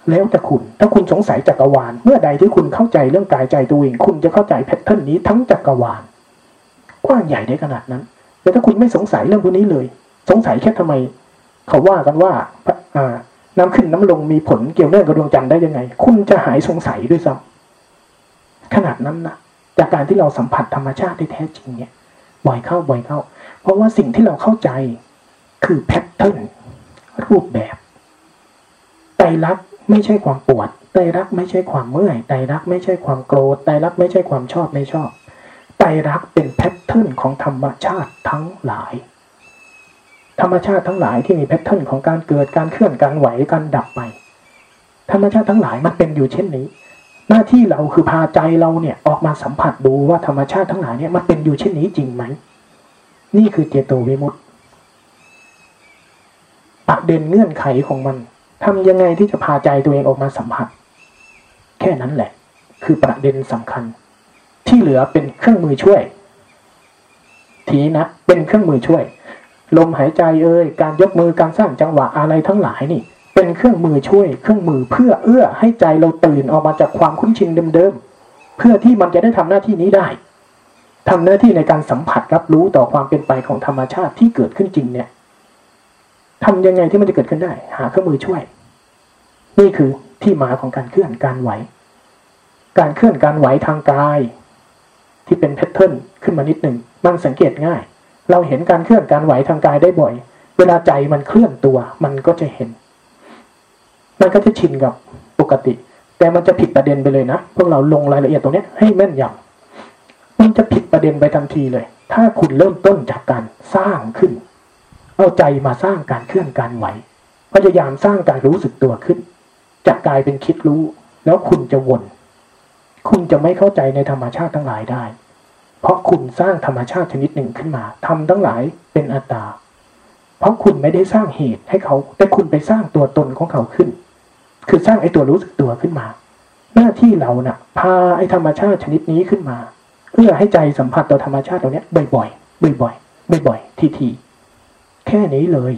แล้วแต่คุณถ้าคุณสงสัยจักรวาลเมื่อใดที่คุณเข้าใจเรื่องกายใจตัวเองคุณจะเข้าใจแพทเทิร์นนี้ทั้งจักรวาลกว้างใหญ่ได้ขนาดนั้นแต่ถ้าคุณไม่สงสัยเรื่องพวกนี้เลยสงสัยแค่ทำไมเขาว่ากันว่าน้ำขึ้นน้ำลงมีผลเกี่ยวเนื่องกับดวงจันทร์ได้ยังไงคุณจะหายสงสัยด้วยซ้ำขนาดนั้นนะ จากการที่เราสัมผัสธรรมชาติที่แท้จริงเนี่ยบ่อยเข้าเพราะว่าสิ่งที่เราเข้าใจคือแพทเทิร์นรูปแบบไตรลักษณ์ไม่ใช่ความปวดไตรลักษณ์ไม่ใช่ความเมื่อยไตรลักษณ์ไม่ใช่ความโกรธไตรลักษณ์ไม่ใช่ความชอบไม่ชอบไตรลักษณ์เป็นแพทเทิร์นของธรรมชาติทั้งหลายธรรมชาติทั้งหลายที่มีแพทเทิร์นของการเกิดการเคลื่อนการไหวการดับไปธรรมชาติทั้งหลายมันเป็นอยู่เช่นนี้หน้าที่เราคือพาใจเราเนี่ยออกมาสัมผัสดูว่าธรรมชาติทั้งหลายเนี่ยมันเป็นอยู่เช่นนี้จริงไหมนี่คือเจโตวิมุตติประเด็นเงื่อนไขของมันทำยังไงที่จะพาใจตัวเองออกมาสัมผัสแค่นั้นแหละคือประเด็นสำคัญที่เหลือเป็นเครื่องมือช่วยทีนะเป็นเครื่องมือช่วยลมหายใจเอ่ยการยกมือการสร้างจังหวะอะไรทั้งหลายนี่เป็นเครื่องมือช่วยเครื่องมือเพื่อให้ใจเราตื่นออกมาจากความคุ้นชินเดิมๆเพื่อที่มันจะได้ทำหน้าที่นี้ได้ทำหน้าที่ในการสัมผัสรับรู้ต่อความเป็นไปของธรรมชาติที่เกิดขึ้นจริงเนี่ยทำยังไงที่มันจะเกิดขึ้นได้หาเครื่องมือช่วยนี่คือที่มาของการเคลื่อนการไหวการเคลื่อนการไหวทางกายที่เป็นแพทเทิร์นขึ้นมานิดหนึ่งมันสังเกตง่ายเราเห็นการเคลื่อนการไหวทางกายได้บ่อยเวลาใจมันเคลื่อนตัวมันก็จะเห็นมันก็จะชินกับปกติแต่มันจะผิดประเด็นไปเลยนะพวกเราลงรายละเอียดตรงนี้ให้แม่นยำมันจะผิดประเด็นไปทันทีเลยถ้าคุณเริ่มต้นจากการสร้างขึ้นเอาใจมาสร้างการเคลื่อนการไหวพยายามสร้างการรู้สึกตัวขึ้นจากกายเป็นคิดรู้แล้วคุณจะวนคุณจะไม่เข้าใจในธรรมชาติทั้งหลายได้เพราะคุณสร้างธรรมชาติชนิดหนึ่งขึ้นมาทำทั้งหลายเป็นอัตตาเพราะคุณไม่ได้สร้างเหตุให้เขาแต่คุณไปสร้างตัวตนของเขาขึ้นคือสร้างไอ้ตัวรู้สึกตัวขึ้นมาหน้าที่เราน่ะพาไอ้ธรรมชาติชนิดนี้ขึ้นมาเพื่อให้ใจสัมผัสต่อธรรมชาติตัวเนี้ยบ่อยๆทีๆแค่นี้เลย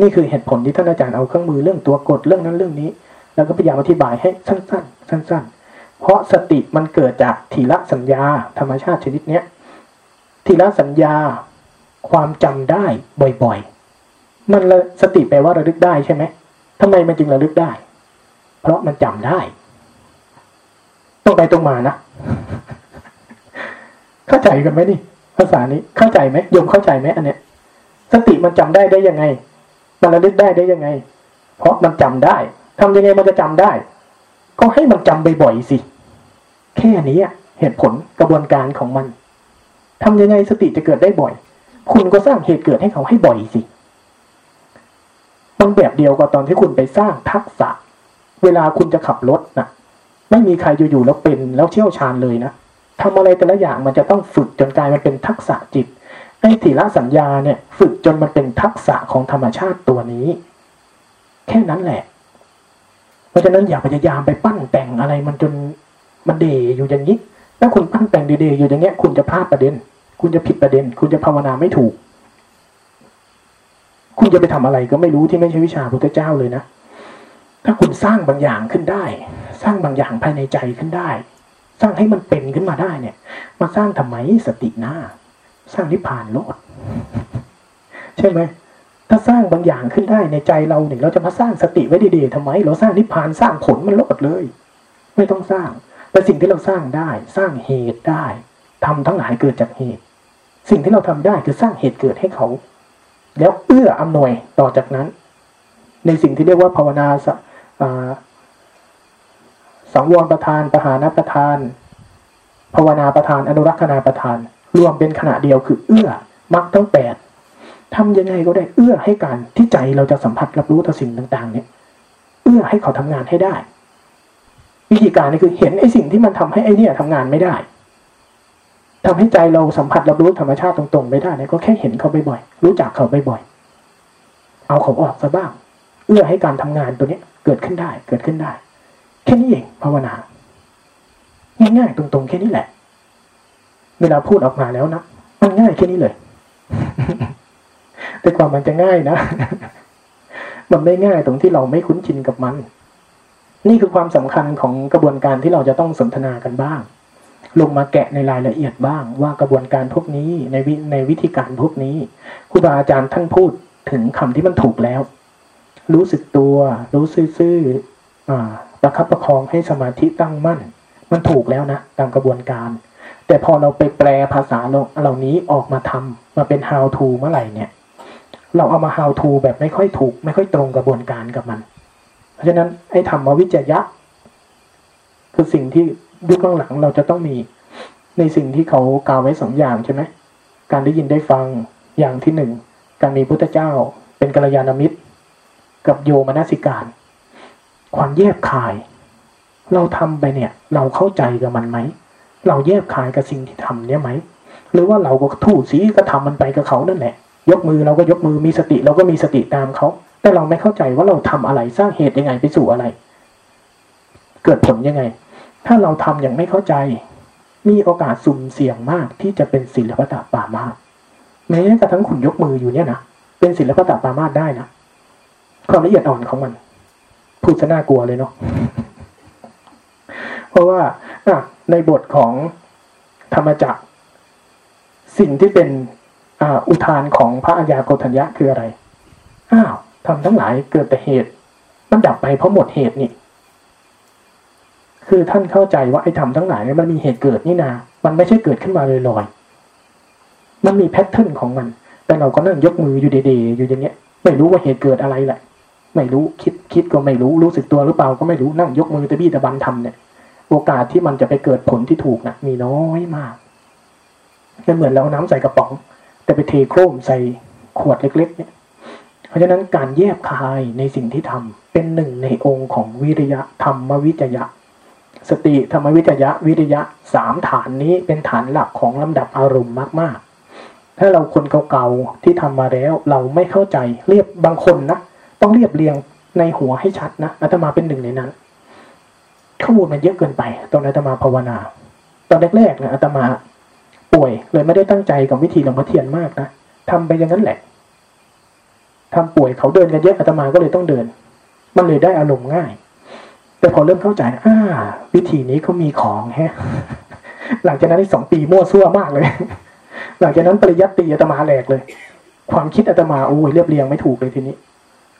นี่คือเหตุผลที่ท่านอาจารย์เอาเครื่องมือเรื่องตัวกดเรื่องนั้นเรื่องนี้แล้วก็พยายามอธิบายให้สั้นๆเพราะสติมันเกิดจากถีละสัญญาธรรมชาติชนิดเนี้ยถีละสัญญาความจำได้บ่อยๆมันสติแปลว่าระลึกได้ใช่ไหมทำไมมันจึงระลึกได้เพราะมันจำได้ตรงไปตรงมานะเข้าใจกันไหมนี่ภาษานี้เข้าใจไหมโยมเข้าใจไหมอันเนี้ยสติมันจำได้ยังไงมันระลึกได้ยังไงเพราะมันจำได้ทำยังไงมันจะจำได้ก็ให้มันจำบ่อยๆสิแค่นี้เหตุผลกระบวนการของมันทำยังไงสติจะเกิดได้บ่อยคุณก็สร้างเหตุเกิดให้เขาให้บ่อยสิมันแบบเดียวกับตอนที่คุณไปสร้างทักษะเวลาคุณจะขับรถนะไม่มีใครอยู่ๆแล้วเป็นแล้วเชี่ยวชาญเลยนะทำอะไรแต่ละอย่างมันจะต้องฝึกจนกลายมันเป็นทักษะจิตไอ้ถีละสัญญาเนี่ยฝึกจนมันเป็นทักษะของธรรมชาติตัวนี้แค่นั้นแหละเพราะฉะนั้นอย่าพยายามไปปั้นแต่งอะไรมันจนมันเดอยู่อย่างนี้ถ้าคุณปั้นแต่งเดอยู่อย่างเงี้ยคุณจะพลาดประเด็นคุณจะผิดประเด็นคุณจะภาวนาไม่ถูกคุณจะไปทำอะไรก็ไม่รู้ที่ไม่ใช่วิชาพุทธเจ้าเลยนะถ้าคุณสร้างบางอย่างขึ้นได้สร้างบางอย่างภายในใจขึ้นได้สร้างให้มันเป็นขึ้นมาได้เนี่ยมาสร้างทำไมสติหน้าสร้างนิพพานโลดใช่ไหมถ้าสร้างบางอย่างขึ้นได้ในใจเราเนี่ยเราจะมาสร้างสติไว้ดีๆทำไมเราสร้างนิพพานสร้างผลมันลดเลยไม่ต้องสร้างแต่สิ่งที่เราสร้างได้สร้างเหตุได้ทำทั้งหลายเกิดจากเหตุสิ่งที่เราทำได้คือสร้างเหตุเกิดให้เขาแล้วเอื้ออำนวยต่อจากนั้นในสิ่งที่เรียกว่าภาวนาสังวรประธานปหานประธานภาวนาประธานอนุรักษณาประธานรวมเป็นขณะเดียวคือเอื้อมรรคทั้งแปดทำยังไงก็ได้เอื้อให้การที่ใจเราจะสัมผัสรับรู้ต่อสิ่งต่างๆเนี่ยเอื้อให้เขาทำงานให้ได้วิธีการนี่คือเห็นไอ้สิ่งที่มันทำให้ไอ้เนี่ยทำงานไม่ได้ทำให้ใจเราสัมผัสรับรู้ธรรมชาติตรงๆไม่ได้เนี่ยก็แค่เห็นเขาบ่อยๆรู้จักเขาบ่อยๆเอาเขาออกซะบ้างเอื้อให้การทำงานตัวนี้เกิดขึ้นได้แค่นี้เองภาวนาง่ายๆตรงๆแค่นี้แหละเวลาพูดออกมาแล้วนะมันง่ายแค่นี้เลย แต่ความมันจะง่ายนะมันไม่ง่ายตรงที่เราไม่คุ้นชินกับมันนี่คือความสำคัญของกระบวนการที่เราจะต้องสนทนากันบ้างลงมาแกะในรายละเอียดบ้างว่ากระบวนการพวกนี้ในวิธีการพวกนี้ครูบาอาจารย์ท่านพูดถึงคำที่มันถูกแล้วรู้สึกตัวรู้ซื่อๆประคับประคองให้สมาธิตั้งมั่น มันถูกแล้วนะตามกระบวนการแต่พอเราไปแปลภาษาเหล่านี้ออกมาทำมาเป็น how to เมื่อไหร่เนี่ยเราเอามา how to แบบไม่ค่อยถูกไม่ค่อยตรงกระบวนการกับมันเพราะฉะนั้นไอ้ธรรมวิจยะคือสิ่งที่ยุคหลังๆเราจะต้องมีในสิ่งที่เขากล่าวไว้สองอย่างใช่ไหมการได้ยินได้ฟังอย่างที่หนึ่งการมีพุทธเจ้าเป็นกัลยาณมิตรกับโยมนสิการความแยกคายเราทำไปเนี่ยเราเข้าใจกับมันไหมเราแยกคายกับสิ่งที่ทำเนี่ยไหมหรือว่าเราก็ทู่สีก็ทำมันไปกับเขานั่นแหละยกมือเราก็ยกมือมีสติเราก็มีสติตามเขาแต่เราไม่เข้าใจว่าเราทำอะไรสร้างเหตุยังไงไปสู่อะไรเกิดผลยังไงถ้าเราทำอย่างไม่เข้าใจมีโอกาสสุ่มเสี่ยงมากที่จะเป็นศิลปะป่ามาสแม้กระทั่งคุณยกมืออยู่เนี่ยนะเป็นศิลปะป่ามาสได้นะความละเอียดอ่อนของมันพูดซะน่ากลัวเลยเนาะเพราะว่าในบทของธรรมจักรสิ่งที่เป็นอุทานของพระอัญญาโกฏัญญะคืออะไรอ้าวทำทั้งหลายเกิดแต่เหตุมันดับไปเพราะหมดเหตุนี่คือท่านเข้าใจว่าไอ้ธรรมทั้งหลายเนี่ยมันมีเหตุเกิดนี่นามันไม่ใช่เกิดขึ้นมาลอยๆมันมีแพทเทิร์นของมันแต่เราก็นั่งยกมืออยู่ดีๆอยู่อย่างเงี้ยไม่รู้ว่าเหตุเกิดอะไรแหละไม่รู้คิดก็ไม่รู้รู้สึกตัวหรือเปล่าก็ไม่รู้นั่งยกมือตะบี้ตะบันทำเนี่ยโอกาสที่มันจะไปเกิดผลที่ถูกนะมีน้อยมากเหมือนเราเอาน้ำใส่กระป๋องแต่ไปเทโครมใส่ขวดเล็กๆเนี่ยเพราะฉะนั้นการแยกคายในสิ่งที่ทำเป็นหนึ่งในองค์ของวิริยะธรรมวิจยะสติธรรมวิจยะวิริยะสามฐานนี้เป็นฐานหลักของลำดับอารมณ์มากๆถ้าเราคนเก่าๆที่ทำมาแล้วเราไม่เข้าใจเรียบบางคนนะต้องเรียบเรียงในหัวให้ชัดนะอาตมาเป็นหนึ่งในนั้นข้อมูลมันเยอะเกินไปตอนอาตมาภาวนาตอนแรกๆนะอาตมาป่วยเลยไม่ได้ตั้งใจกับวิธีหลวงพ่อเทียนมากนะทำไปอย่างนั้นแหละทำป่วยเขาเดินกันเยอะอาตมาก็เลยต้องเดินมันเลยได้อารมณ์ง่ายแต่พอเริ่มเข้าใจวิธีนี้เขามีของแฮะหลังจากนั้นอีกสองปีมั่วซั่วมากเลยหลังจากนั้นปริยัติอาตมาแหลกเลยความคิดอาตมาโอ้ยเรียบเรียงไม่ถูกเลยทีนี้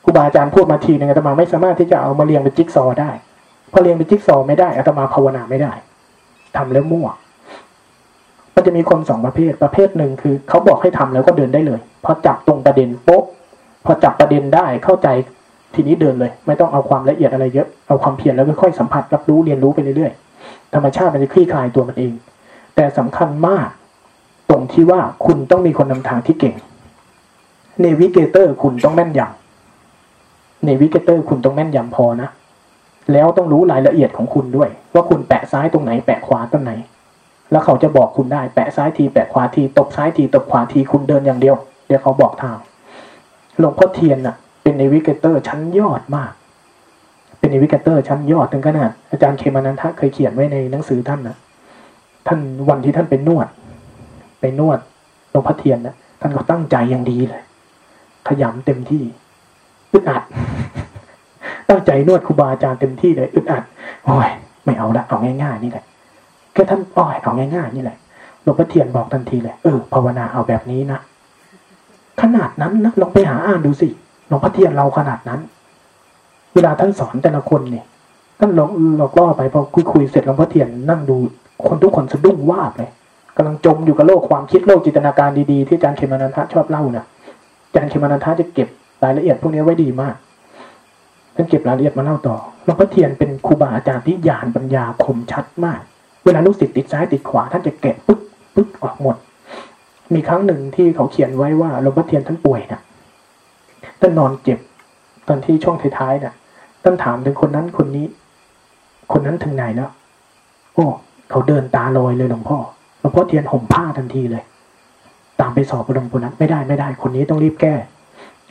ครูบาอาจารย์พูดมาทีนึงอาตมาไม่สามารถที่จะเอามาเรียงเป็นจิ๊กซอได้พอเรียงเป็นจิ๊กซอไม่ได้อาตมาภาวนาไม่ได้ทำแล้วมั่วมันจะมีคนสองประเภทหนึ่งคือเขาบอกให้ทำแล้วก็เดินได้เลยพอจับตรงประเด็นโป๊ะพอจับประเด็นได้เข้าใจทีนี้เดินเลยไม่ต้องเอาความละเอียดอะไรเยอะเอาความเพียรแล้วค่อยๆสัมผัสรับรู้เรียนรู้ไปเรื่อยๆธรรมชาติมันจะคลี่คลายตัวมันเองแต่สำคัญมากตรงที่ว่าคุณต้องมีคนนำทางที่เก่งเนวิเกเตอร์คุณต้องแม่นยำเนวิเกเตอร์คุณต้องแม่นยำพอนะแล้วต้องรู้รายละเอียดของคุณด้วยว่าคุณแปะซ้ายตรงไหนแปะขวาตรงไหนแล้วเขาจะบอกคุณได้แปะซ้ายทีแปะขวาทีตบซ้ายทีตบขวาทีคุณเดินอย่างเดียวเดี๋ยวเขาบอกทางหลวงพ่อเทียนน่ะเป็นเนวิเกเตอร์ชั้นยอดมากเป็นเนวิเกเตอร์ชั้นยอดถึงขนาดอาจารย์เคมานันทะเคยเขียนไว้ในหนังสือท่านนะท่านวันที่ท่านไปนวดหลวงพ่อเทียนนะท่านก็ตั้งใจอย่างดีเลยขยำเต็มที่อึดอัด ตั้งใจนวดครูบาอาจารย์เต็มที่เลยอึดอัดโอ้ยไม่เอาละเอาง่ายๆนี่แหละแค่ท่านอ้อยเอาง่ายๆนี่แหละหลวงพ่อเทียนบอกทันทีเลยภาวนาเอาแบบนี้นะขนาดนั้นนะลองไปหาอ่านดูสิหลวงพ่อเทียนเราขนาดนั้นเวลาท่านสอนแต่ละคนเนี่ยท่านหลอกล่อไปพอคุยเสร็จหลวงพ่อเทียนนั่งดูคนทุกคนสะดุ้งวาบเลยกำลังจมอยู่กับโลกความคิดโลกจินตนาการดีๆที่อาจารย์เคมานันทะชอบเล่านะอาจารย์เคมานันทะจะเก็บรายละเอียดพวกนี้ไว้ดีมากท่านเก็บรายละเอียดมาเล่าต่อหลวงพ่อเทียนเป็นครูบาอาจารย์ที่ญาณปัญญาคมชัดมากเวลาลูกศิษย์ติดซ้ายติดขวาท่านจะแกะปึ๊กออกหมดมีครั้งหนึ่งที่เขาเขียนไว้ว่าหลวงพ่อเทียนท่านป่วยนะท่านนอนเจ็บตอนที่ช่วงท้ายๆนะท่านถามถึงคนนั้นคนนี้คนนั้นถึงไหนแล้วโอ้เขาเดินตาลอยเลยหลวงพ่อเทียนห่มผ้าทันทีเลยตามไปสอบประดมคนนั้นไม่ได้คนนี้ต้องรีบแก้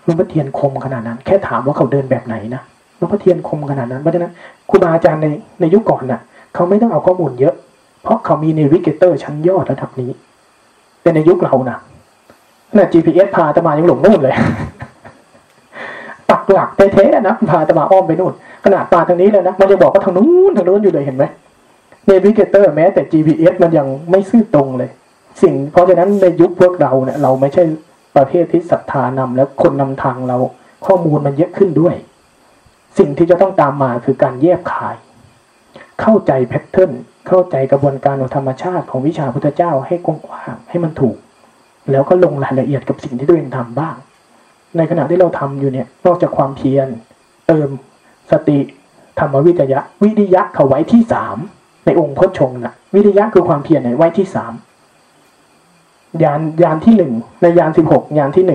หลวงพ่อเทียนคมขนาดนั้นแค่ถามว่าเขาเดินแบบไหนนะหลวงพ่อเทียนคมขนาดนั้นเพราะฉะนั้นครูบาอาจารย์ในยุคก่อนน่ะเขาไม่ต้องเอาข้อมูลเยอะเพราะเขามีเนวิเกเตอร์ชั้นยอดระดับนี้แต่ในยุคเรานะน่ะ GPS พาอาตมายังหลงนู่นเลยปักหลักแท้ๆนะพาอาตมาอ้อมไปนู่นขนาดพาทางนี้เลยนะมันจะบอกว่าทางนู้นอยู่เลยเห็นไหมเนวิเกเตอร์แม้แต่ GPS มันยังไม่ซื่อตรงเลยสิ่งเพราะฉะนั้นในยุคพวกเราเนี่ยเราไม่ใช่ประเภทที่ศรัทธานำและคนนำทางเราข้อมูลมันเยอะขึ้นด้วยสิ่งที่จะต้องตามมาคือการแยกขายเข้าใจแพทเทิร์น เข้าใจกระบวนการของธรรมชาติของวิชาพุทธเจ้าให้กว้างให้มันถูกแล้วก็ลงรายละเอียดกับสิ่งที่ตัวเองทำบ้างในขณะที่เราทำอยู่เนี่ยนอกจากความเพียรเติมสติธรรมวิริยะเขาไว้ที่3ในองค์โพชฌงค์นะวิริยะคือความเพียรไว้ที่3ยานที่1ในยาน16ยานที่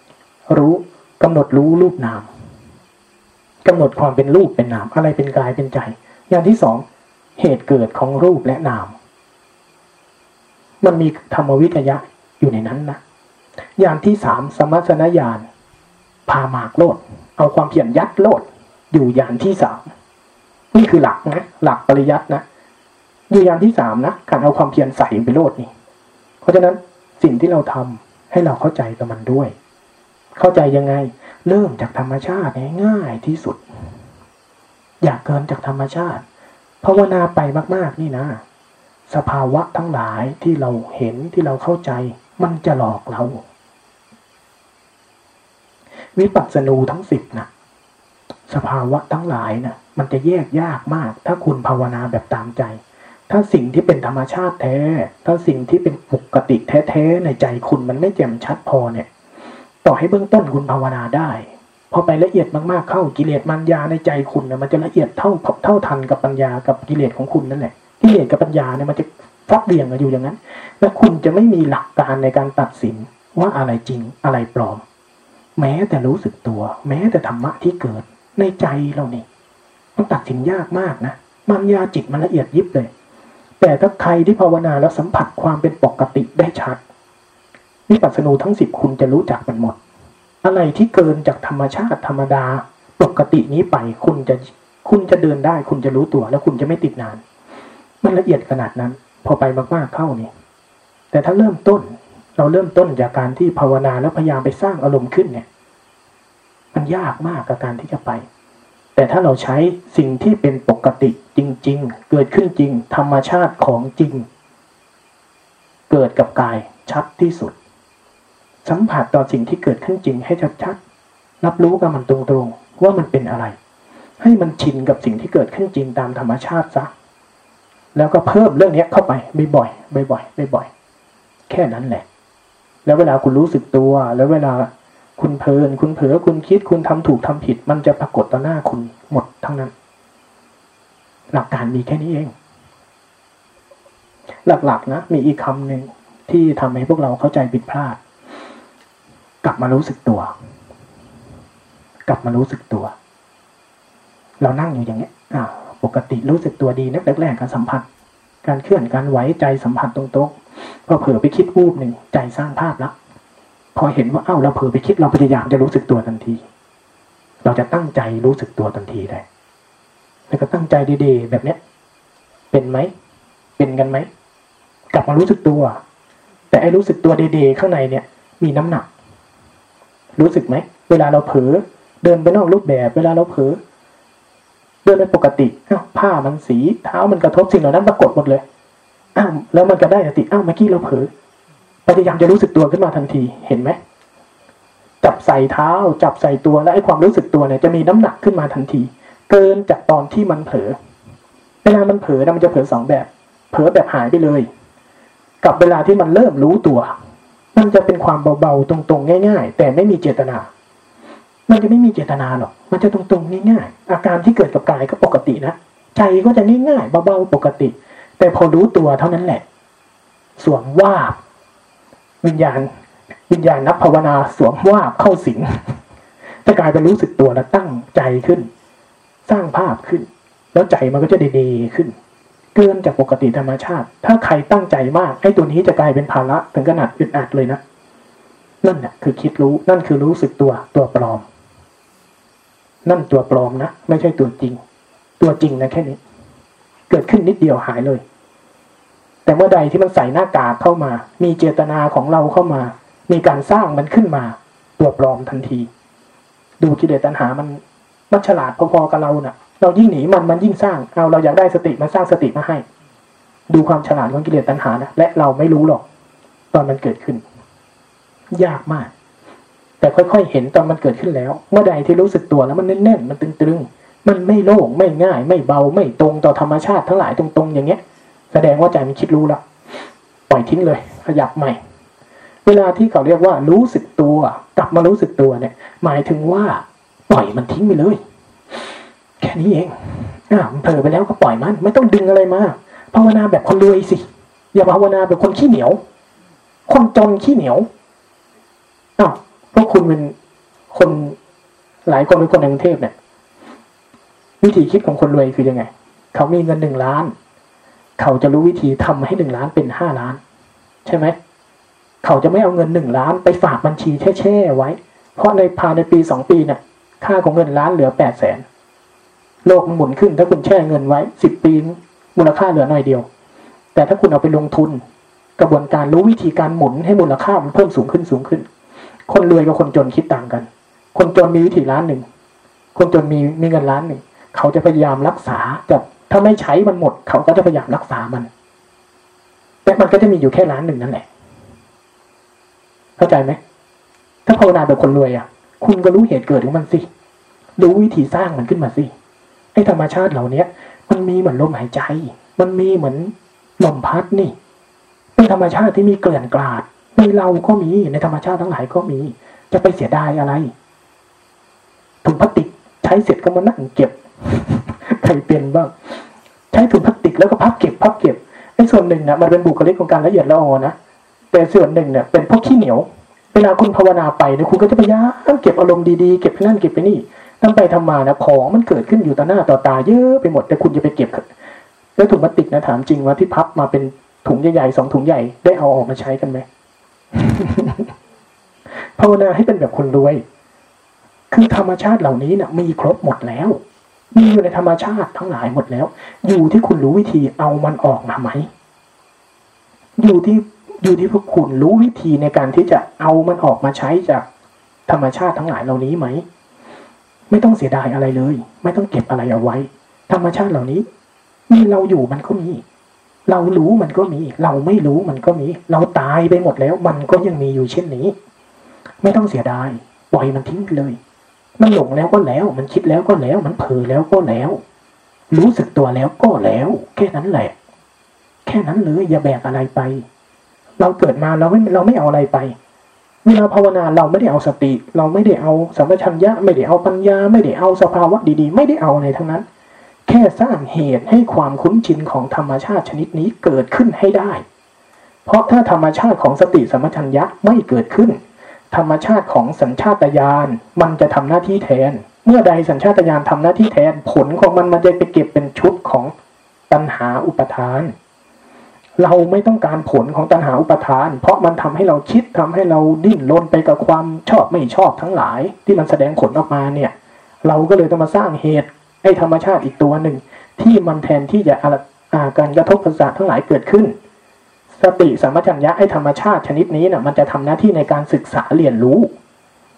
1รู้กำหนดรู้รูปนามกำหนดความเป็นรูปเป็นนามอะไรเป็นกายเป็นใจยานที่2เหตุเกิดของรูปและนามมันมีธรรมวิทยะอยู่ในนั้นนะยานที่3สมัสสนญาณพาหมากโลดเอาความเพียรยัดโลดอยู่ยานที่3นี่คือหลักนะหลักปริยัตินะอยู่ยานที่3นะการเอาความเพียรใส่ไปโลดนี่เพราะฉะนั้นสิ่งที่เราทำให้เราเข้าใจกับมันด้วยเข้าใจยังไงเริ่มจากธรรมชาติง่ายที่สุดอย่าเกินจากธรรมชาติภาวนาไปมากๆนี่นะสภาวะทั้งหลายที่เราเห็นที่เราเข้าใจมันจะหลอกเราวิปัสสนูทั้ง10นะสภาวะทั้งหลายนะมันจะแยกยากมากถ้าคุณภาวนาแบบตามใจถ้าสิ่งที่เป็นธรรมชาติแท้ถ้าสิ่งที่เป็นปกติแท้ๆในใจคุณมันไม่แจ่มชัดพอเนี่ยต่อให้เบื้องต้นคุณภาวนาได้พอไปละเอียดมากๆเข้ากิเลสมัญญาในใจคุณนะมันจะละเอียดเท่าทันกับปัญญากับกิเลสของคุณนั่นแหละกิเลสกับปัญญาเนี่ยมันจะฟัดเบี่ยงกันอยู่อย่างนั้นและคุณจะไม่มีหลักการในการตัดสินว่าอะไรจริงอะไรปลอมแม้แต่รู้สึกตัวแม้แต่ธรรมะที่เกิดในใจเราเนี่ยมันตัดสินยากมากนะมัญญาจิตมันละเอียดยิบเลยแต่ถ้าใครที่ภาวนาแล้วสัมผัสความเป็นปกติได้ชัดวิปัสสนูทั้ง10คุณจะรู้จักมันหมดอะไรที่เกินจากธรรมชาติธรรมดาปกตินี้ไปคุณจะเดินได้คุณจะรู้ตัวแล้วคุณจะไม่ติดนานมันละเอียดขนาดนั้นพอไปมากๆเข้านี่แต่ถ้าเริ่มต้นเราเริ่มต้นจากการที่ภาวนาแล้วพยายามไปสร้างอารมณ์ขึ้นเนี่ยมันยากมากกับการที่จะไปแต่ถ้าเราใช้สิ่งที่เป็นปกติจริงๆเกิดขึ้นจริงธรรมชาติของจริงเกิดกับกายชัดที่สุดสัมผัสต่อสิ่งที่เกิดขึ้นจริงให้ชัดๆรับรู้กับมันตรงๆว่ามันเป็นอะไรให้มันชินกับสิ่งที่เกิดขึ้นจริงตามธรรมชาติซะแล้วก็เพิ่มเรื่องนี้เข้าไปบ่อยๆแค่นั้นแหละแล้วเวลาคุณรู้สึกตัวแล้วเวลาคุณเพลินคุณเผลอคุณคิดคุณทำถูกทำผิดมันจะปรากฏต่อหน้าคุณหมดทั้งนั้นหลักการมีแค่นี้เองหลักๆนะมีอีกคำหนึ่งที่ทำให้พวกเราเข้าใจผิดพลาดกลับมารู้สึกตัวเรานั่งอยู่อย่างนี้ปกติรู้สึกตัวดีนักแรกๆการสัมผัสการเคลื่อนการไหวใจสัมผัสตรงๆพอเผลอไปคิดวูบหนึ่งใจสร้างภาพละพอเห็นว่าเอ้าเราเผลอไปคิดเราพยายามจะรู้สึกตัวทันทีเราจะตั้งใจรู้สึกตัวทันทีได้แล้วก็ตั้งใจดีๆแบบเนี้ยเป็นไหมเป็นกันไหมกลับมารู้สึกตัวแต่ไอ้รู้สึกตัวดีๆข้างในเนี่ยมีน้ำหนักรู้สึกไหมเวลาเราเผลอเดินไปนอกรูปแบบเวลาเราเผลอเดินไปปกติผ้ามันสีเท้ามันกระทบสิ่งเหล่านั้นปรากฏหมดเลยอ้าวแล้วมันก็ได้สติอ้าวเมื่อกี้เราเผลอพยายามจะรู้สึกตัวขึ้นมาทันทีเห็นไหมจับใส่เท้าจับใส่ตัวและไอ้ความรู้สึกตัวเนี่ยจะมีน้ำหนักขึ้นมาทันทีเกินจากตอนที่มันเผลอเวลามันเผลอนะมันจะเผลอ2แบบเผลอแบบหายไปเลยกับเวลาที่มันเริ่มรู้ตัวมันจะเป็นความเบาๆตรงๆง่ายๆแต่ไม่มีเจตนามันจะไม่มีเจตนาหรอกมันจะตรงๆง่ายๆอาการที่เกิดกับกายก็ปกตินะใจก็จะง่ายๆเบาๆปกติแต่พอรู้ตัวเท่านั้นแหละสวมวาบวิญญาณนักภาวนาสวมวาบเข้าสิงจะกลายเป็นรู้สึกตัวและตั้งใจขึ้นสร้างภาพขึ้นแล้วใจมันก็จะดีๆขึ้นเกินจากปกติธรรมชาติถ้าใครตั้งใจมากไอ้ตัวนี้จะกลายเป็นภาระถึงขนาดอึดอัดเลยนะนั่นน่ะคือคิดรู้นั่นคือรู้สึกตัวปลอมนั่นตัวปลอมนะไม่ใช่ตัวจริงตัวจริงนะแค่นี้เกิดขึ้นนิดเดียวหายเลยแต่เมื่อใดที่มันใส่หน้ากากเข้ามามีเจตนาของเราเข้ามามีการสร้างมันขึ้นมาตัวปลอมทันทีดูกิเลสตัณหามันฉลาดพอๆกับเราน่ะเรายิ่งหนีมันยิ่งสร้างเอาเราอยากได้สติมันสร้างสติมาให้ดูความฉลาดของกิเลสตัณหานะและเราไม่รู้หรอกตอนมันเกิดขึ้นยากมากแต่ค่อยๆเห็นตอนมันเกิดขึ้นแล้วเมื่อใดที่รู้สึกตัวแล้วมันแน่นๆมันตึงๆมันไม่โล่งไม่ง่ายไม่เบาไม่ตรงต่อธรรมชาติทั้งหลายตรงๆอย่างเงี้ย แสดงว่าใจมันคิดรู้แล้วปล่อยทิ้งเลยขยับใหม่เวลาที่เขาเรียกว่ารู้สึกตัวกลับมารู้สึกตัวเนี่ยหมายถึงว่าปล่อยมันทิ้งไปเลยแค่นี้เองมันเผลอไปแล้วก็ปล่อยมันไม่ต้องดึงอะไรมาภาวนาแบบคนรวยสิอย่าภาวนาแบบคนขี้เหนียวคนจนขี้เหนียวพวกคุณเป็นคนหลายคนเป็นคนในกรุงเทพเนี่ยวิธีคิดของคนรวยคือยังไงเขามีเงิน1 ล้านเขาจะรู้วิธีทำให้1 ล้านเป็น5 ล้านใช่ไหมเขาจะไม่เอาเงิน1 ล้านไปฝากบัญชีแช่ๆไว้เพราะในภายในปี2 ปีเนี่ยค่าของเงินล้านเหลือ800,000โลกมันหมุนขึ้นถ้าคุณแช่เงินไว้10 ปีมูลค่าเหลือน้อยเดียวแต่ถ้าคุณเอาไปลงทุนกระบวนการรู้วิธีการหมุนให้มูลค่ามันเพิ่มสูงขึ้นคนรวยกับคนจนคิดต่างกันคนจนมีวิธี1 ล้านคนจนมีเงิน1 ล้านเขาจะพยายามรักษาแต่ถ้าไม่ใช้มันหมดเขาก็จะพยายามรักษามันแต่มันก็จะมีอยู่แค่1 ล้านนั่นแหละเข้าใจไหมถ้าภาวนาแบบคนรวยคุณก็รู้เหตุเกิดของมันสิรู้วิธีสร้างมันขึ้นมาสิไอ้ธรรมชาติเหล่านี้มันมีเหมือนลมหายใจมันมีเหมือนลมพัดนี่เป็นธรรมชาติที่มีเกลื่อนกลาดในเราก็มีในธรรมชาติทั้งหลายก็มีจะไปเสียดายอะไรถุงพลาสติกใช้เสร็จก็มานั่งเก็บใครเป็นบ้างใช้ถุงพลาสติกแล้วก็พับเก็บไอ้ส่วนหนึ่งนะมันเป็นบุคลิกของการละเอียดละออนะแต่ส่วนหนึ่งเนี่ยเป็นพวกขี้เหนียวเวลาคุณภาวนาไปเนี่ยคุณก็จะพยายามเก็บอารมณ์ดีๆเก็บไปนั่นเก็บไปนี่ทำไปทำมานะของมันเกิดขึ้นอยู่ต่อหน้าต่อตาเยอะไปหมดแต่คุณจะไปเก็บแล้วถุงพลาสติกนะถามจริงว่าที่พับมาเป็นถุงใหญ่ๆ2 ถุงใหญ่ได้เอาออกมาใช้กันไหม ภาวนาให้เป็นแบบคนรวยคือธรรมชาติเหล่านี้นะมีครบหมดแล้วมีอยู่ในธรรมชาติทั้งหลายหมดแล้วอยู่ที่คุณรู้วิธีเอามันออกมาไหมอยู่ที่พวกคุณรู้วิธีในการที่จะเอามันออกมาใช้จากธรรมชาติทั้งหลายเหล่านี้ไหมไม่ต้องเสียดายอะไรเลยไม่ต้องเก็บอะไรเอาไว้ธรรมชาติเหล่านี้มีเราอยู่มันก็มีเรารู้มันก็มีเราไม่รู้มันก็มีเราตายไปหมดแล้วมันก็ยังมีอยู่เช่นนี้ไม่ต้องเสียดายปล่อยมันทิ้งไปเลยมันหลงแล้วก็แล้วมันคิดแล้วก็แล้วมันเผลอแล้วก็แล้วรู้สึกตัวแล้วก็แล้วแค่นั้นแหละแค่นั้นเลยอย่าแบกอะไรไปเราเกิดมาเราไม่เอาอะไรไปเวลาภาวนาเราไม่ได้เอาสติเราไม่ได้เอาสัมปชัญญะไม่ได้เอาปัญญาไม่ได้เอาสภาวะดีๆไม่ได้เอาอะไรทั้งนั้นแค่สร้างเหตุให้ความคุ้นชินของธรรมชาติชนิดนี้เกิดขึ้นให้ได้เพราะถ้าธรรมชาติของสติสัมปชัญญะไม่เกิดขึ้นธรรมชาติของสัญชาตญาณมันจะทำหน้าที่แทนเมื่อใดสัญชาตญาณทำหน้าที่แทนผลของมันจะไปเก็บเป็นชุดของตัณหาอุปาทานเราไม่ต้องการผลของตัณหาอุปาทานเพราะมันทำให้เราคิดทำให้เราดิ้นรนไปกับความชอบไม่ชอบทั้งหลายที่มันแสดงผลออกมาเนี่ยเราก็เลยต้องมาสร้างเหตุให้ธรรมชาติอีกตัวหนึ่งที่มันแทนที่จะการกระทบประสาททั้งหลายเกิดขึ้นสติสัมปชัญญะให้ธรรมชาติชนิดนี้น่ะมันจะทำหน้าที่ในการศึกษาเรียนรู้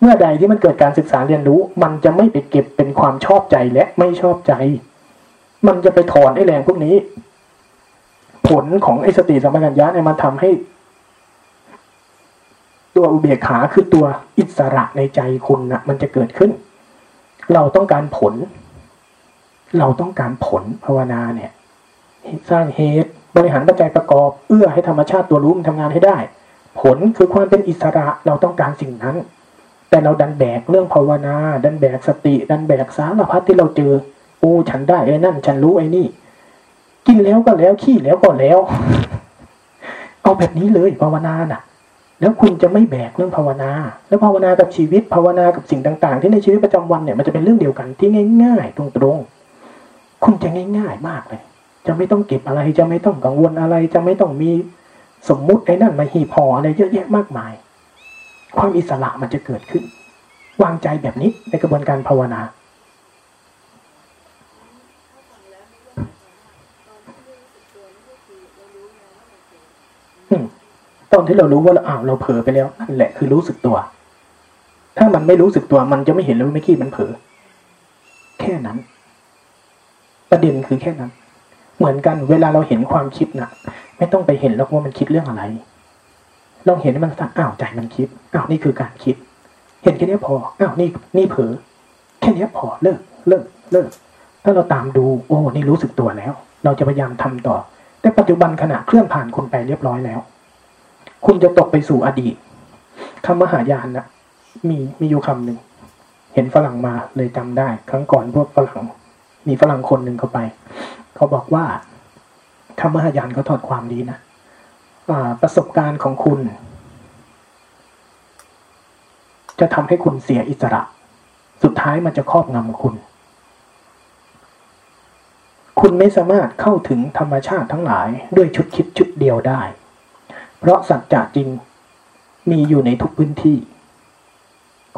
เมื่อใดที่มันเกิดการศึกษาเรียนรู้มันจะไม่ไปเก็บเป็นความชอบใจและไม่ชอบใจมันจะไปถอนไอ้แรงพวกนี้ผลของไอ้สติสัมปชัญญะเนี่ยมันทำให้ตัวอุเบกขาคือตัวอิสระในใจคุณนะมันจะเกิดขึ้นเราต้องการผลภาวนาเนี่ยสร้างเหตุบริหารปัจจัยประกอบเอื้อให้ธรรมชาติตัวรู้มันทำงานให้ได้ผลคือความเป็นอิสระเราต้องการสิ่งนั้นแต่เราดันแบกเรื่องภาวนาดันแบกสติดันแบกสารพัดที่เราเจอโอ้ฉันได้ไอ้นั่นฉันรู้ไอ้นี่กินแล้วก็แล้วขี้แล้วก็แล้วเอาแบบนี้เลยภาวนาน่ะแล้วคุณจะไม่แบกเรื่องภาวนาแล้วภาวนากับชีวิตภาวนากับสิ่งต่างๆที่ในชีวิตประจำวันเนี่ยมันจะเป็นเรื่องเดียวกันที่ง่ายๆตรงๆคุณจะง่ายๆมากเลยจะไม่ต้องเก็บอะไรจะไม่ต้องกังวลอะไรจะไม่ต้องมีสมมุติไอ้นั่นมาหีบห่ออะไรเยอะแยะมากมายความอิสระมันจะเกิดขึ้นวางใจแบบนี้ในกระบวนการภาวนาตอนที่เรารู้ว่าเราเผลอไปแล้วนั่นแหละคือรู้สึกตัวถ้ามันไม่รู้สึกตัวมันจะไม่เห็นเลยว่าเมื่อกี้มันเผลอแค่นั้นประเด็นคือแค่นั้นเหมือนกันเวลาเราเห็นความคิดนะไม่ต้องไปเห็นหรอกว่ามันคิดเรื่องอะไรลองเห็นมันสักใจมันคิดนี่คือการคิดเห็นแค่นี้พอนี่เผลอแค่นี้พอเลิกถ้าเราตามดูโอ้นี่รู้สึกตัวแล้วเราจะพยายามทำต่อ แต่ปัจจุบันขณะเคลื่อนผ่านคุณไปเรียบร้อยแล้วคุณจะตกไปสู่อดีตคำมหายานนะมีอยู่คำหนึ่งเห็นฝรั่งมาเลยจำได้ครั้งก่อนพวกฝรั่งมีฝรั่งคนหนึ่งเข้าไปเขาบอกว่าคำมหายานเขาถอดความดีนะประสบการณ์ของคุณจะทำให้คุณเสียอิสระสุดท้ายมันจะครอบงำคุณไม่สามารถเข้าถึงธรรมชาติทั้งหลายด้วยชุดคิดชุดเดียวได้เพราะสัจจะจริงมีอยู่ในทุกพื้นที่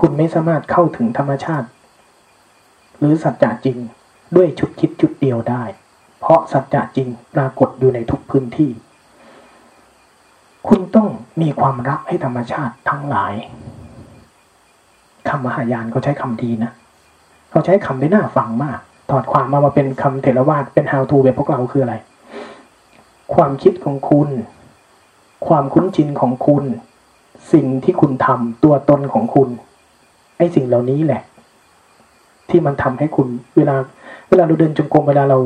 คุณไม่สามารถเข้าถึงธรรมชาติหรือสัจจะจริงด้วยชุดคิดชุดเดียวได้เพราะสัจจะจริงปรากฏอยู่ในทุกพื้นที่คุณต้องมีความรักให้ธรรมชาติทั้งหลายคำมหายานเขาใช้คำดีนะเขาใช้คำได้น่าฟังมากถอดความมาเป็นคำเถรวาทเป็น how to แบบพวกเราคืออะไรความคิดของคุณความคุ้นชินของคุณสิ่งที่คุณทำตัวตนของคุณไอ้สิ่งเหล่านี้แหละที่มันทำให้คุณเวลาเราเดินจงกรมเวลาเรา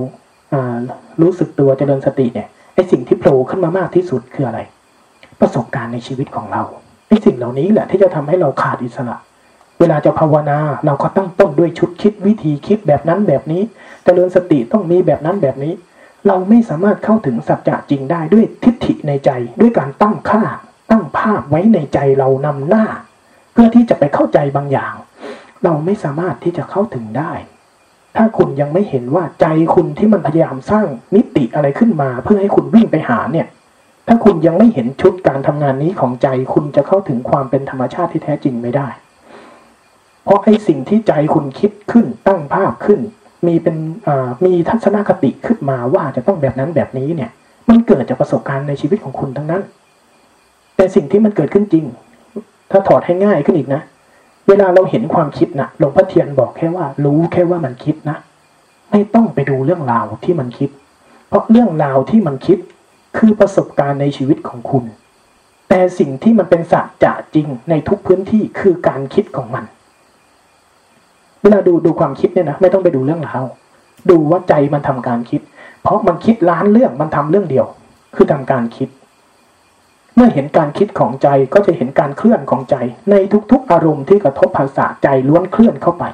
รู้สึกตัวเจริญสติเนี่ยไอ้สิ่งที่โผล่ขึ้นมามากที่สุดคืออะไรประสบการณ์ในชีวิตของเราไอ้สิ่งเหล่านี้แหละที่จะทำให้เราขาดอิสระเวลาจะภาวนาเราก็ตั้งต้นด้วยชุดคิดวิธีคิดแบบนั้นแบบนี้เจริญสติต้องมีแบบนั้นแบบนี้เราไม่สามารถเข้าถึงสัจจะจริงได้ด้วยทิฏฐิในใจด้วยการตั้งค่าตั้งภาพไว้ในใจเรานำหน้าเพื่อที่จะไปเข้าใจบางอย่างเราไม่สามารถที่จะเข้าถึงได้ถ้าคุณยังไม่เห็นว่าใจคุณที่มันพยายามสร้างมิติอะไรขึ้นมาเพื่อให้คุณวิ่งไปหาเนี่ยถ้าคุณยังไม่เห็นชุดการทำงานนี้ของใจคุณจะเข้าถึงความเป็นธรรมชาติที่แท้จริงไม่ได้เพราะไอ้สิ่งที่ใจคุณคิดขึ้นตั้งภาพขึ้นมีทัศนคติขึ้นมาว่าจะต้องแบบนั้นแบบนี้เนี่ยมันเกิดจากประสบการณ์ในชีวิตของคุณทั้งนั้นแต่สิ่งที่มันเกิดขึ้นจริงถ้าถอดให้ง่ายขึ้นอีกนะเวลาเราเห็นความคิดนะหลวงพ่อเทียนบอกแค่ว่ารู้แค่ว่ามันคิดนะไม่ต้องไปดูเรื่องราวที่มันคิดเพราะเรื่องราวที่มันคิดคือประสบการณ์ในชีวิตของคุณแต่สิ่งที่มันเป็นสัจจะจริงในทุกพื้นที่คือการคิดของมันเวลาดูความคิดเนี่ยนะไม่ต้องไปดูเรื่องราวดูว่าใจมันทำการคิดเพราะมันคิดล้านเรื่องมันทำเรื่องเดียวคือทำการคิดเมื่อเห็นการคิดของใจก็จะเห็นการเคลื่อนของใจในทุกๆอารมณ์ที่กระทบภาษาใจล้วนเคลื่อนเข้าไป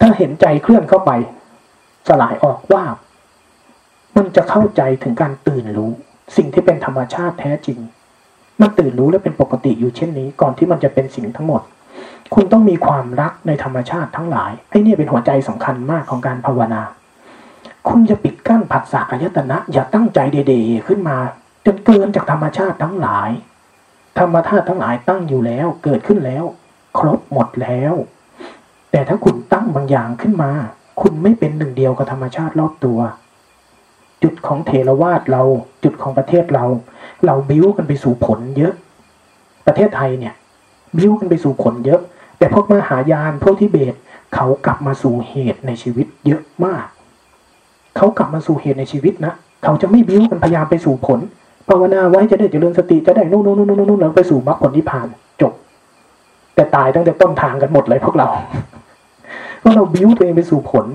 ถ้าเห็นใจเคลื่อนเข้าไปสลายออกว่ามันจะเข้าใจถึงการตื่นรู้สิ่งที่เป็นธรรมชาติแท้จริงมันตื่นรู้และเป็นปกติอยู่เช่นนี้ก่อนที่มันจะเป็นสิ่งทั้งหมดคุณต้องมีความรักในธรรมชาติทั้งหลายไอ้นี่เป็นหัวใจสำคัญมากของการภาวนาคุณจะปิดกั้นผัสสะอายตนะอย่าตั้งใจเด่ๆขึ้นมาจนเกินจากธรรมชาติทั้งหลายธรรมชาติทั้งหลายตั้งอยู่แล้วเกิดขึ้นแล้วครบหมดแล้วแต่ถ้าคุณตั้งบางอย่างขึ้นมาคุณไม่เป็นหนึ่งเดียวกับธรรมชาติรอบตัวจุดของเถรวาทเราจุดของประเทศเราบิ้วกันไปสู่ผลเยอะประเทศไทยเนี่ยบิ้วกันไปสู่ผลเยอะแต่พวกมหายานพวกทิเบตเขากลับมาสู่เหตุในชีวิตเยอะมากเขากลับมาสู่เหตุในชีวิตนะเขาจะไม่บิ้วกันพยายามไปสู่ผลภาวนาไว้จะได้เจริญสติจะได้นู่นแล้วไปสู่มรรคผลนิพพานจบแต่ตายตั้งแต่ต้นทางกันหมดเลยพวกเราเพราะเราบิ้วตัวเองไปสู่ผล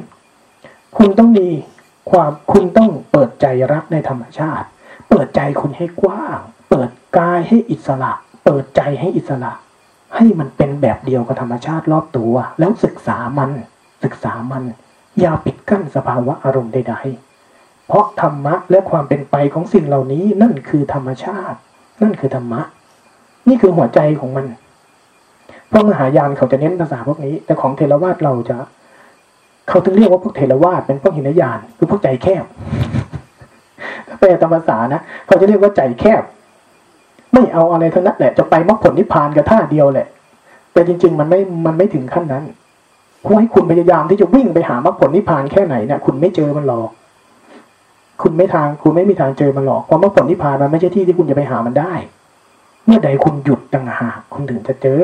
คุณต้องเปิดใจรักในธรรมชาติเปิดใจคุณให้กว้างเปิดกายให้อิสระเปิดใจให้อิสระให้มันเป็นแบบเดียวกับธรรมชาติรอบตัวแล้วศึกษามันอย่าปิดกั้นสภาวะอารมณ์ใดๆเพราะธรรมะและความเป็นไปของสิ่งเหล่านี้นั่นคือธรรมชาตินั่นคือธรรมะนี่คือหัวใจของมันพวกมหายานเขาจะเน้นภาษาพวกนี้แต่ของเถรวาทเราจะเขาถึงเรียกว่าพวกเถรวาทเป็นพวกหินญาณคือพวกใจแคบแปลตามภาษานะเขาจะเรียกว่าใจแคบไม่เอาอะไรทั้งนั้นแหละจะไปมรรคผลนิพพานกับท่าเดียวแหละแต่จริงๆมันไม่ถึงขั้นนั้นเพราะให้คุณพยายามที่จะวิ่งไปหามรรคผลนิพพานแค่ไหนเนี่ยคุณไม่เจอมันหรอกคุณไม่มีทางเจอมันหรอกเพราะมรรคผลนิพพานมันไม่ใช่ที่คุณจะไปหามันได้เมื่อใดคุณหยุดต่างหากคุณถึงจะเจอ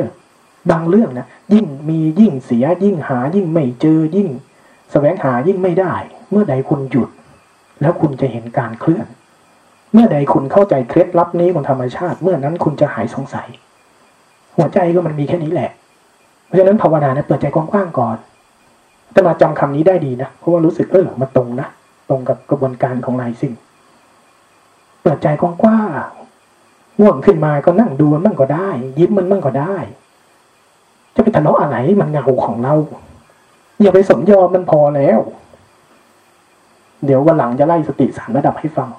บางเรื่องนะยิ่งมียิ่งเสียยิ่งหายิ่งไม่เจอยิ่งแสวงหายิ่งไม่ได้เมื่อใดคุณหยุดแล้วคุณจะเห็นการเคลื่อนเมื่อใดคุณเข้าใจเคล็ดลับนี้ของธรรมชาติเมื่อนั้นคุณจะหายสงสัยหัวใจก็มันมีแค่นี้แหละเพราะฉะนั้นภาวนาเนี่ยเปิดใจกว้างๆก่อนแต่มาจำคำนี้ได้ดีนะเพราะว่ารู้สึกมาตรงนะตรงกับกระบวนการของหลายสิ่ง ปิดใจกว้างๆง่วงขึ้นมาก็นั่งดูมันมั่งก็ได้ยิ้มมันมั่งก็ได้จะไปทะเลาะอะไรมันเงาของเราอย่าไปสมยอมมันพอแล้วเดี๋ยววันหลังจะไล่สติสามระดับให้ฟัง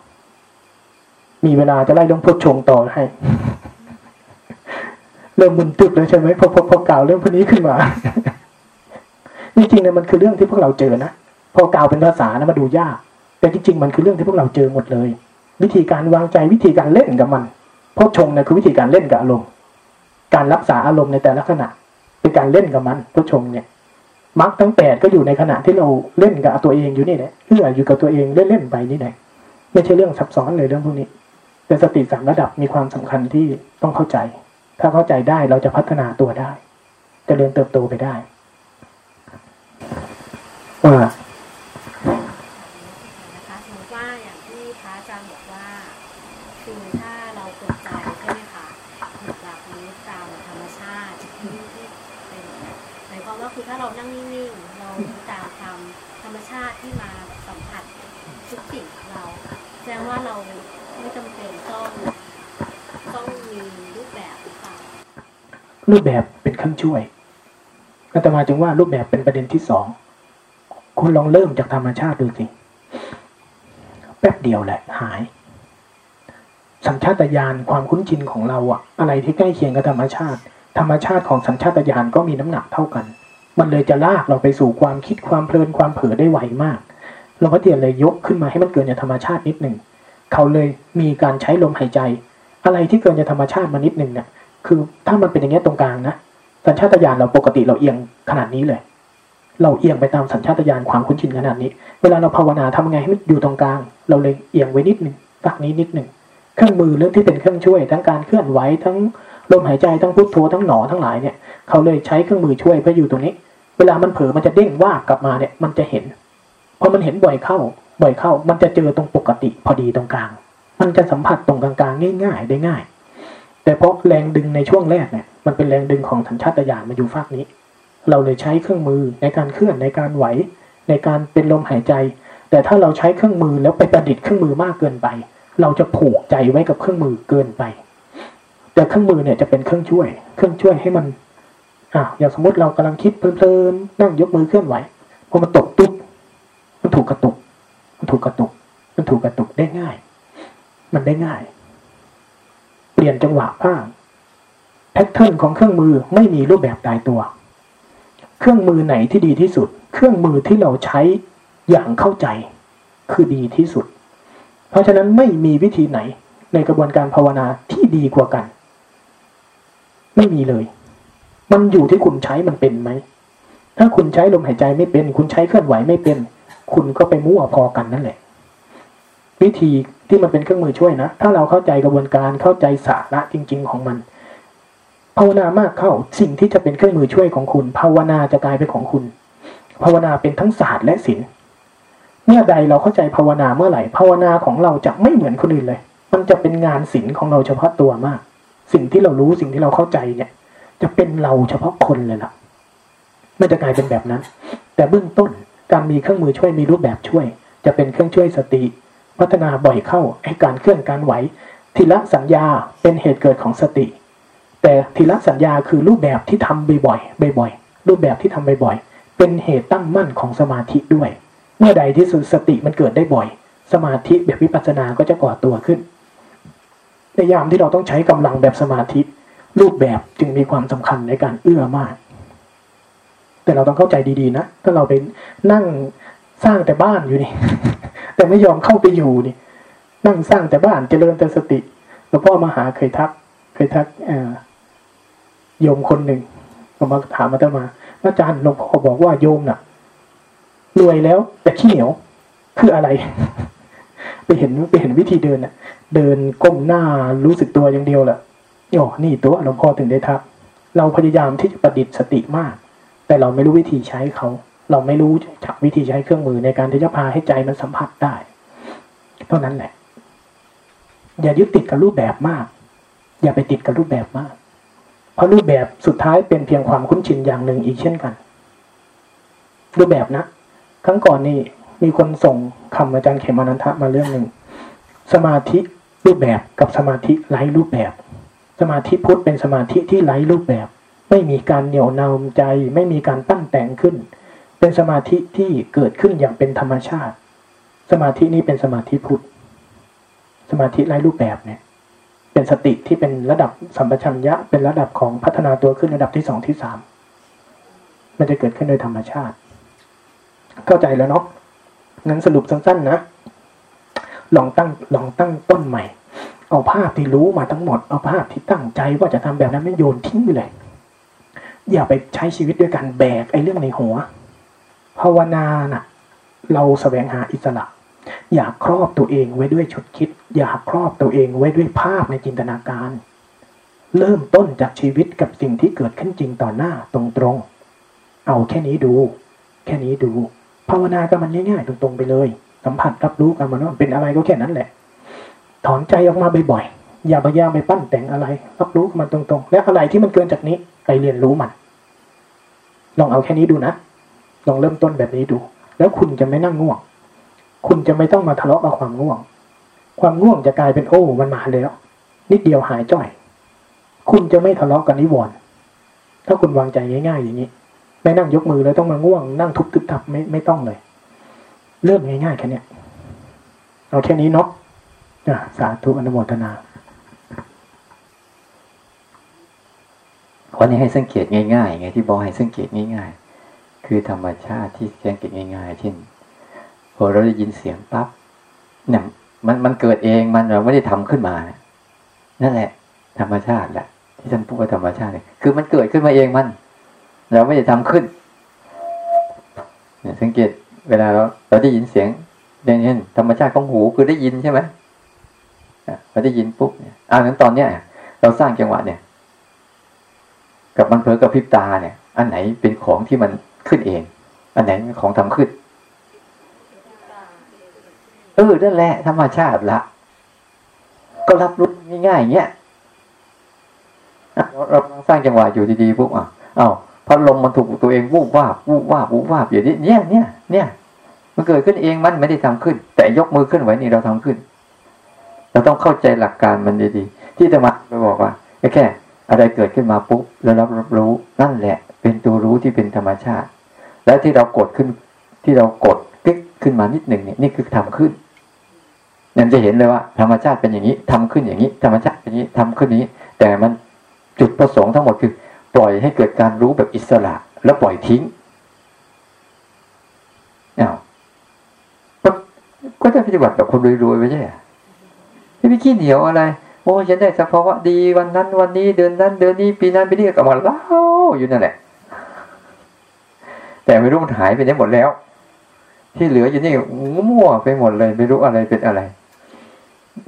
มีเวลาจะไล่ต้องพดชงต่อให้เริ่มมึนตึกแล้วใช่ไหมพอกล่าวเรื่องพวกนี้ขึ้นมาจริงๆเนี่ยมันคือเรื่องที่พวกเราเจอนะพอกล่าวเป็นภาษานะมาดูยากแต่จริงๆมันคือเรื่องที่พวกเราเจอหมดเลยวิธีการวางใจวิธีการเล่นกับมันพดชงเนี่ยคือวิธีการเล่นกับอารมณ์การรักษาอารมณ์ในแต่ละขณะเป็นการเล่นกับมันพดชงเนี่ยมรรคทั้งแปดก็อยู่ในขณะที่เราเล่นกับตัวเองอยู่นี่แหละเอื้ออยู่กับตัวเองเล่นๆไปนี่แหละไม่ใช่เรื่องซับซ้อนเลยเรื่องพวกนี้แต่สติสามระดับมีความสำคัญที่ต้องเข้าใจถ้าเข้าใจได้เราจะพัฒนาตัวได้เจริญเติบโตไปได้ว่านะคะสมมติว่าอย่างที่พระอาจารย์บอกว่าคือถ้าเราเปิดใจใช่ไหมคะหลักนี้ตามธรรมชาติที่เป็นหมายความว่าคือถ้าเรานั่งนิ่งๆเราตามธรรมชาติที่มาสัมผัสทุกสิ่งเราแสดงว่าเราไม่จำเป็นต้องมีรูปแบบค่ะรูปแบบเป็นขั้นช่วยอาตมาจึงว่ารูปแบบเป็นประเด็นที่สองคุณลองเริ่มจากธรรมชาติดูสิแป๊บเดียวแหละหายสัญชาตญาณความคุ้นชินของเราอะอะไรที่ใกล้เคียงกับธรรมชาติของสัญชาตญาณก็มีน้ำหนักเท่ากันมันเลยจะลากเราไปสู่ความคิดความเพลินความเผลอได้ไวมากหลวงพ่อเทียนเลยยกขึ้นมาให้มันเกินจากธรรมชาตินิดหนึ่งเขาเลยมีการใช้ลมหายใจอะไรที่เกินจากธรรมชาติมานิดหนึ่งเนี่ยคือถ้ามันเป็นอย่างนี้ตรงกลางนะสัญชาตญาณเราปกติเราเอียงขนาดนี้เลยเราเอียงไปตามสัญชาตญาณความคุ้นชินขนาดนี้เวลาเราภาวนาทำไงให้มันอยู่ตรงกลางเราเลยเอียงไว้นิดหนึ่งฝั่งนี้นิดหนึ่งเครื่องมือเรื่องที่เป็นเครื่องช่วยทั้งการเคลื่อนไหวทั้งลมหายใจทั้งพุทโธทั้งหนอทั้งหลายเนี่ยเขาเลยใช้เครื่องมือช่วยเพื่ออยู่ตรงนี้เวลามันเผลอมันจะเด้งว่ากลับมาเนี่ยมันจะเห็นพอมันเห็นบ่อยเข้ามันจะเจอตรงปกติพอดีตรงกลางมันจะสัมผัสตรงกลางๆง่ายๆได้ง่ายแต่เพราะแรงดึงในช่วงแรกเนี่ยมันเป็นแรงดึงของสัญชาตญาณมาอยู่ฝั่งนี้เราเลยใช้เครื่องมือในการเคลื่อนในการไหวในการเป็นลมหายใจแต่ถ้าเราใช้เครื่องมือแล้วไปประดิษฐ์เครื่องมือมากเกินไปเราจะผูกใจไว้กับเครื่องมือเกินไปแต่เครื่องมือเนี่ยจะเป็นเครื่องช่วยให้มันอย่างสมมติเรากำลังคิดเพลินๆนั่งยกมือเคลื่อนไหวพอมันตกตุ๊บมันถูกกระตุกได้ง่ายมันได้ง่ายเปลี่ยนจังหวะบ้างแพทเทิร์นของเครื่องมือไม่มีรูปแบบตายตัวเครื่องมือไหนที่ดีที่สุดเครื่องมือที่เราใช้อย่างเข้าใจคือดีที่สุดเพราะฉะนั้นไม่มีวิธีไหนในกระบวนการภาวนาที่ดีกว่ากันไม่มีเลยมันอยู่ที่คุณใช้มันเป็นไหมถ้าคุณใช้ลมหายใจไม่เป็นคุณใช้เคลื่อนไหวไม่เป็นคุณก็ไปมั่วพอกันนั่นแหละวิธีที่มันเป็นเครื่องมือช่วยนะถ้าเราเข้าใจกระบวนการเข้าใจสาระจริงๆของมันภาวนามากเข้าสิ่งที่จะเป็นเครื่องมือช่วยของคุณภาวนาจะกลายเป็นของคุณภาวนาเป็นทั้งศาสตร์และศิลป์เมื่อใดเราเข้าใจภาวนาเมื่อไหร่ภาวนาของเราจะไม่เหมือนคนอื่นเลยมันจะเป็นงานศิลป์ของเราเฉพาะตัวมากสิ่งที่เรารู้สิ่งที่เราเข้าใจเนี่ยจะเป็นเราเฉพาะคนเลยล่ะมันจะกลายเป็นแบบนั้นแต่เบื้องต้นการมีเครื่องมือช่วยมีรูปแบบช่วยจะเป็นเครื่องช่วยสติพัฒนาบ่อยเข้าให้การเคลื่อนการไหวทีละสัญญาเป็นเหตุเกิดของสติแต่ทีละสัญญาคือรูปแบบที่ทำบ่อยๆรูปแบบที่ทำบ่อยๆเป็นเหตุตั้งมั่นของสมาธิด้วยเมื่อใดที่สติมันเกิดได้บ่อยสมาธิแบบวิปัสสนาก็จะก่อตัวขึ้นในยามที่เราต้องใช้กำลังแบบสมาธิรูปแบบจึงมีความสำคัญในการเอื้อมากแต่เราต้องเข้าใจดีๆนะถ้าเราไปนั่งสร้างแต่บ้านอยู่นี่แต่ไม่ยอมเข้าไปอยู่นี่นั่งสร้างแต่บ้านเจริญแต่สติหลวงพ่อมหาเคยทักโยมคนหนึ่งผมมาถามอาตมาอาจารย์หลวงพ่อบอกว่าโยมน่ะรวยแล้วแต่ขี้เหนียวคืออะไร ไปเห็นวิธีเดินน่ะเดินก้มหน้ารู้สึกตัวอย่างเดียวแหละอ๋อนี่ตัวหลวงพ่อถึงได้ทักเราพยายามที่จะประดิษฐ์สติมากแต่เราไม่รู้วิธีใช้เขาเราไม่รู้จักวิธีใช้เครื่องมือในการที่จะพาให้ใจมันสัมผัสได้เท่านั้นแหละอย่ายึดติดกับรูปแบบมากอย่าไปติดกับรูปแบบมากเพราะรูปแบบสุดท้ายเป็นเพียงความคุ้นชินอย่างหนึ่งอีกเช่นกันรูปแบบนะครั้งก่อนนี่มีคนส่งคำอาจารย์เขมานันทะมาเรื่องหนึ่งสมาธิ รูปแบบกับสมาธิไร้รูปแบบสมาธิพุทธเป็นสมาธิที่ไร้รูปแบบไม่มีการเหนี่ยวนำใจไม่มีการตั้งแต่งขึ้นเป็นสมาธิที่เกิดขึ้นอย่างเป็นธรรมชาติสมาธินี้เป็นสมาธิพุทธสมาธิไร้รูปแบบเนี่ยเป็นสติที่เป็นระดับสัมปชัญญะเป็นระดับของพัฒนาตัวขึ้นระดับที่2ที่3มันจะเกิดขึ้นโดยธรรมชาติเข้าใจแล้วเนาะงั้นสรุปสั้นๆนะลองตั้งต้นใหม่เอาภาพที่รู้มาทั้งหมดเอาภาพที่ตั้งใจว่าจะทำแบบนั้นไม่โยนทิ้งไปเลยอย่าไปใช้ชีวิตด้วยการแบกไอ้เรื่องในหัวภาวนานะเราแสวงหาอิสระอย่าครอบตัวเองไว้ด้วยชุดคิดอย่าครอบตัวเองไว้ด้วยภาพในจินตนาการเริ่มต้นจากชีวิตกับสิ่งที่เกิดขึ้นจริงต่อหน้าตรงๆเอาแค่นี้ดูภาวนากับมันง่ายๆตรงๆไปเลยสัมผัสรับรู้กันมันว่าเป็นอะไรก็แค่นั้นแหละถอนใจออกมาบ่อยๆอย่าพยายามไปปั้นแต่งอะไรรับรู้มันตรงๆและอะไรที่มันเกินจากนี้ไปเรียนรู้มันลองเอาแค่นี้ดูนะลองเริ่มต้นแบบนี้ดูแล้วคุณจะไม่นั่งง่วงคุณจะไม่ต้องมาทะเลาะกับความง่วงความง่วงจะกลายเป็นโอ้มันมาแล้วนิดเดียวหายจ้อยคุณจะไม่ทะเลาะกับนิวรณ์ถ้าคุณวางใจง่ายๆอย่างนี้ไม่นั่งยกมือแล้วต้องมาง่วงนั่งทุบตึบทับไม่ต้องเลยเริ่มง่ายๆแค่นี้เอาแค่นี้เนาะสาธุอนุโมทนาวันนี้ให้สังเกตง่ายๆไงที่บอกให้สังเกตง่ายๆคือธรรมชาติที่สังเกตง่ายๆเช่นพอเราได้ยินเสียงปั๊บเนี่ยมันเกิดเองมันเราไม่ได้ทำขึ้นมานั่นแหละธรรมชาติแหละที่ท่านพูดว่าธรรมชาติคือมันเกิดขึ้นมาเองมันเราไม่ได้ทำขึ้นเนี่ยสังเกตเวลาเราได้ยินเสียงอย่างนี้ธรรมชาติของหูคือได้ยินใช่ไหมเราได้ยินปุ๊บเนี่ยงั้นตอนเนี้ยเราสร้างจังหวะเนี่ยกับมันเผลอกับพริบตาเนี่ยอันไหนเป็นของที่มันขึ้นเองอันไหนเป็นของทำขึ้นนั่นแหละธรรมชาติละก็รับรู้ง่ายๆอย่างเงี้ยเราสร้างจังหวะอยู่ดีๆปุ๊บพัดลมมันถูกตัวเองวูบวาบอยู่นี่เนี่ยมันเกิดขึ้นเองมันไม่ได้ทำขึ้นแต่ยกมือขึ้นไหวนี่เราทำขึ้นเราต้องเข้าใจหลักการมันดีๆที่ธรรมะไปบอกว่าแค่อะไรเกิดขึ้นมาปุ๊บเรารับรู้นั่นแหละเป็นตัวรู้ที่เป็นธรรมชาติและที่เรากดขึ้นที่เรากดติ๊กขึ้นมานิดหนึ่งเนี่ยนี่คือทำขึ้นนั่นจะเห็นเลยว่าธรรมชาติเป็นอย่างนี้ทำขึ้นอย่างนี้ธรรมชาติเป็นอย่างนี้ทำขึ้นนี้แต่มันจุดประสงค์ทั้งหมดคือปล่อยให้เกิดการรู้แบบอิสระแล้วปล่อยทิ้งก็จะปฏิบัติแบบคนรวยๆไม่ใช่ไม่ไปขี้เหนียวอะไรโอ้ฉันได้สภาวะดีวันนั้นวันนี้เดือนนั้นเดือนนี้ปีนั้นปีนี้กับมันเล่าอยู่นั่นแหละแต่ไม่รู้มันหายไปได้หมดแล้วที่เหลืออยู่นี่มั่วไปหมดเลยไม่รู้อะไรเป็นอะไร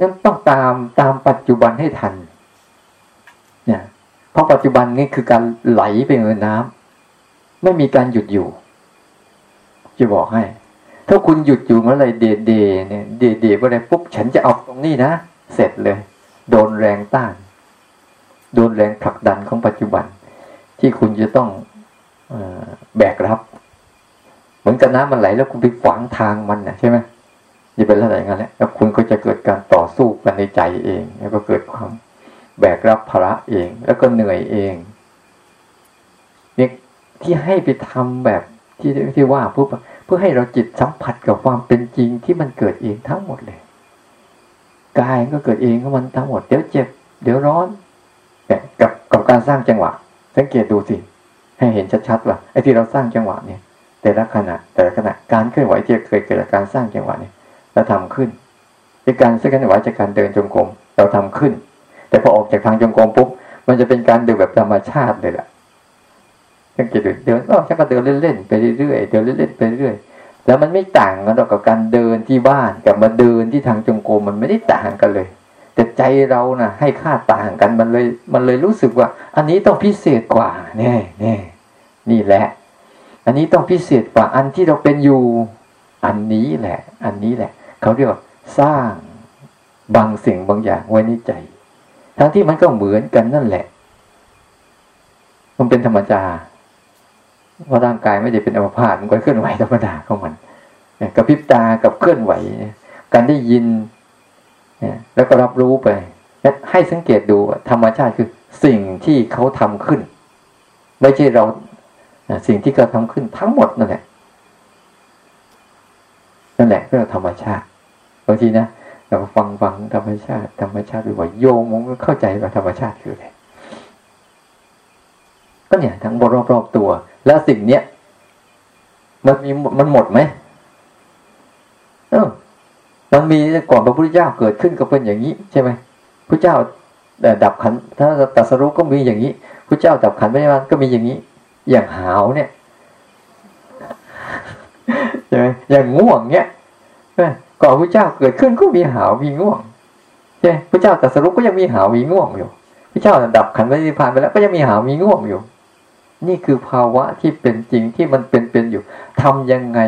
งั้นต้องตามปัจจุบันให้ทันเนี่ยเพราะปัจจุบันนี่คือการไหลไปเหมือนน้ำไม่มีการหยุดอยู่จะบอกให้ถ้าคุณหยุดอยู่เมื่อไรเดย์เมื่อไรปุ๊บฉันจะเอาตรงนี้นะเสร็จเลยโดนแรงต้านโดนแรงผลักดันของปัจจุบันที่คุณจะต้องแบกรับเหมือนกับน้ำมันไหลแล้วคุณไปขวางทางมันนะใช่ไหมจะเป็นอะไรงั้นแหละแล้วคุณก็จะเกิดการต่อสู้กันในใจเองแล้วก็เกิดความแบกรับภาระเองแล้วก็เหนื่อยเองเนี่ยที่ให้ไปทำแบบที่ว่าเพื่อให้เราจิตสัมผัสกับความเป็นจริงที่มันเกิดเองทั้งหมดเลยกายก็เกิดเองของมันทั้งหมดเดี๋ยวเจ็บเดี๋ยวร้อนแต่กับการสร้างจังหวะสังเกตดูสิให้เห็นชัดๆว่าไอ้ที่เราสร้างจังหวะเนี่ยแต่ละขณะการเคลื่อนไหวที่เคยเกิดจากการสร้างจังหวะเนี่ยเราทำขึ้นเป็นการสร้างจังหวะจากการเดินจงกรมเราทำขึ้นแต่พอออกจากทางจงกรมปุ๊บมันจะเป็นการเดินแบบธรรมชาติเลยล่ะสังเกตดูเดินฉันก็เดินเล่นๆไปเรื่อยๆเดินเล่นๆไปเรื่อยแล้วมันไม่ต่างกันหรอกกับการเดินที่บ้านกับมาเดินที่ทางจงกรมมันไม่ได้ต่างกันเลยแต่ใจเรานะให้ค่าต่างกันมันเลยรู้สึกว่าอันนี้ต้องพิเศษกว่านี่แหละอันนี้ต้องพิเศษกว่าอันที่เราเป็นอยู่อันนี้แหละเขาเรียกว่าสร้างบางสิ่งบางอย่างไว้ในใจทั้งที่มันก็เหมือนกันนั่นแหละมันเป็นธรรมชาติเพราะร่างกายไม่ได้เป็นอัมพาตมันก็เคลื่อนไหวธรรมดาของมันกระพริบตากับเคลื่อนไหวการได้ยิน แล้วก็รับรู้ไปและให้สังเกตดูธรรมชาติคือสิ่งที่เขาทำขึ้นไม่ใช่เราสิ่งที่เขาทำขึ้นทั้งหมดนั่นแหละก็ธรรมชาติบางทีนะเราฟังธรรมชาติดูว่าโยมมันเข้าใจว่าธรรมชาติคืออะไรก็เนี่ยทั้งรอบๆตัวแล้วสิ่งเนี้ยมันหมดไหมมันมีก่อนพระพุทธเจ้าเกิดขึ้นก็เป็นอย่างนี้ใช่ไหมพระเจ้าดับขันธ์ถ้าตรัสรู้ก็มีอย่างนี้พระเจ้าดับขันธ์ไม่ได้มันก็มีอย่างนี้อย่างหาวเนี่ยใช่ไหมอย่างง่วงเนี่ยก่อนพระเจ้าเกิดขึ้นก็มีหาวมีง่วงใช่พระเจ้าตรัสรู้ก็ยังมีหาวมีง่วงอยู่พระเจ้าดับขันธ์ไม่ได้ผ่านไปแล้วก็ยังมีหาวมีง่วงอยู่นี่คือภาวะที่เป็นจริงที่มันเป็นอยู่ทำยังไง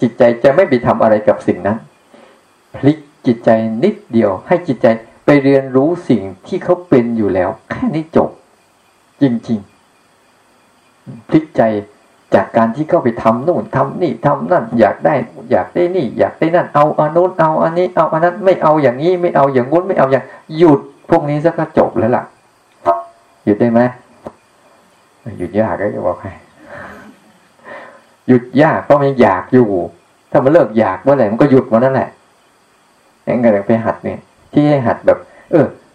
จิตใจจะไม่ไปทำอะไรกับสิ่งนั้นพลิกจิตใจนิดเดียวให้จิตใจไปเรียนรู้สิ่งที่เขาเป็นอยู่แล้วแค่นี้จบจริงๆพลิกใจจากการที่เข้าไปทำโน่นทำนี่ทำนั่นอยากได้นี่อยากได้นั่นเอาอันโน้นเอาอันนี้เอาอันนั้นไม่เอาอย่างนี้ไม่เอาอย่างงุ้นไม่เอาอย่างหยุดพวกนี้ซะก็จบแล้วล่ะหยุดได้ไหมหยุดยากเลยบอกให้หยุดยากเพราะมันอยากอยู่ถ้ามันเลิกอยากเมื่อไหร่มันก็หยุดมันนั่นแหละอย่างไรไปหัดเนี่ยที่ให้หัดแบบ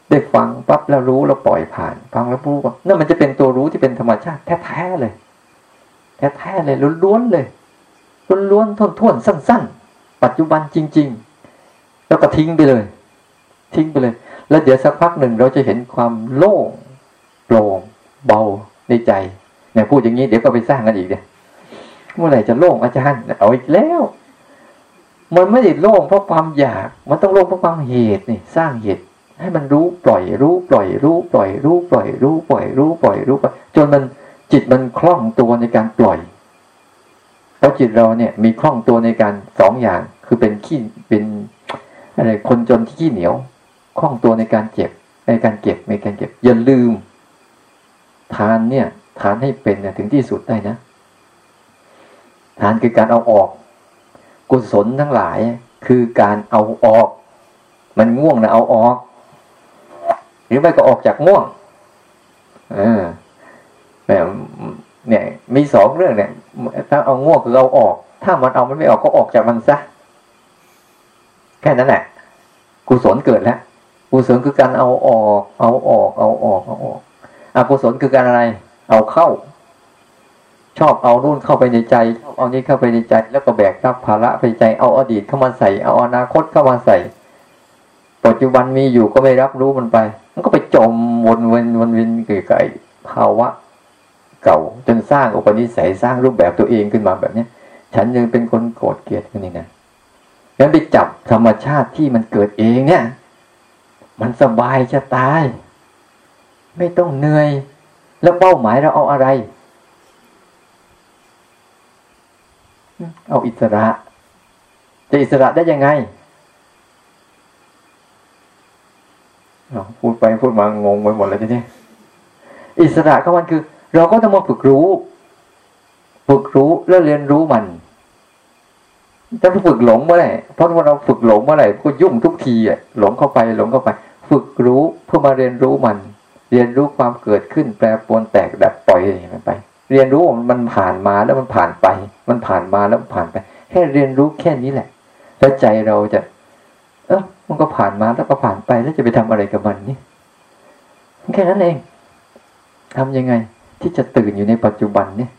ได้ฟังปั๊บแล้วรู้แล้วปล่อยผ่านฟังแล้วรู้นั่นมันจะเป็นตัวรู้ที่เป็นธรรมชาติแท้ๆเลยล้วนๆเลยท่วนๆสั้นๆปัจจุบันจริงๆแล้วก็ทิ้งไปเลยแล้วเดี๋ยวสักพักหนึ่งเราจะเห็นความโล่งโปร่งเบาในใจเนี่ยพูดอย่างนี้เดี๋ยวก็ไปสร้างกันอีกเนี่ยเมื่อไหร่จะโล่งอาจารย์เอาอีกแล้วมันไม่ได้โล่งเพราะความอยากมันต้องโล่งเพราะความเหตุนี่สร้างเหตุให้มันรู้ปล่อยรู้ปล่อยจนมันจิตมันคล่องตัวในการปล่อยเพราะจิตเราเนี่ยมีคล่องตัวในการสองอย่างคือเป็นอะไรคนจนที่ขี้เหนียวคล่องตัวในการเก็บอย่าลืมทานเนี่ยทานให้เป็นเนี่ยถึงที่สุดได้นะทานคือการเอาออกกุศลทั้งหลายคือการเอาออกมันง่วงนะเอาออกหรือไม่ก็ออกจากง่วงแบบเนี่ยมีสองเรื่องเนี่ยถ้าเอาง่วงคือเอาออกถ้ามันเอามันไม่ออกก็ออกจากมันซะแค่นั้นแหละกุศลเกิดแล้วกุศลคือการเอาออกอกุศลคือการอะไรเอาเข้าชอบเอานู่นเข้าไปในใจชอบเอานี้เข้าไปในใจแล้วก็แบกรับภาระไปใจเอาอดีตเข้ามาใส่เอาอนาคตเข้ามาใส่ปัจจุบันมีอยู่ก็ไม่รับรู้มันไปมันก็ไปจมวนเวียนเกิดกับภาวะเก่าจนสร้างอุปนิสัยสร้างรูปแบบตัวเองขึ้นมาแบบนี้ฉันยังเป็นคนโกรธเกลียดกันนี่นะงั้นไปจับธรรมชาติที่มันเกิดเองเนี่ยมันสบายจะตายไม่ต้องเหนื่อยแล้วเป้าหมายเราเอาอะไรเอาอิสระจะอิสระได้ยังไงพูดมางงไปหมดเลยทีนี้อิสระก็มันคือเราก็ต้องมาฝึกรู้แล้วเรียนรู้มันถ้าฝึกหลงเมื่อไหร่เพราะว่าเราฝึกหลงเมื่อไหร่ก็ยุ่งทุกทีอ่ะหลงเข้าไปฝึกรู้เพื่อมาเรียนรู้มันเรียนรู้ความเกิดขึ้นแปรปรวนแตกดับปล่อยมันไปเรียนรู้มันผ่านมาแล้วมันผ่านไปมันผ่านมาแล้วผ่านไปแค่เรียนรู้แค่นี้แหละแล้วใจเราจะมันก็ผ่านมาแล้วก็ผ่านไปแล้วจะไปทำอะไรกับมันนี่แค่นั้นเองทำยังไงที่จะตื่นอยู่ในปัจจุบันเนี่ย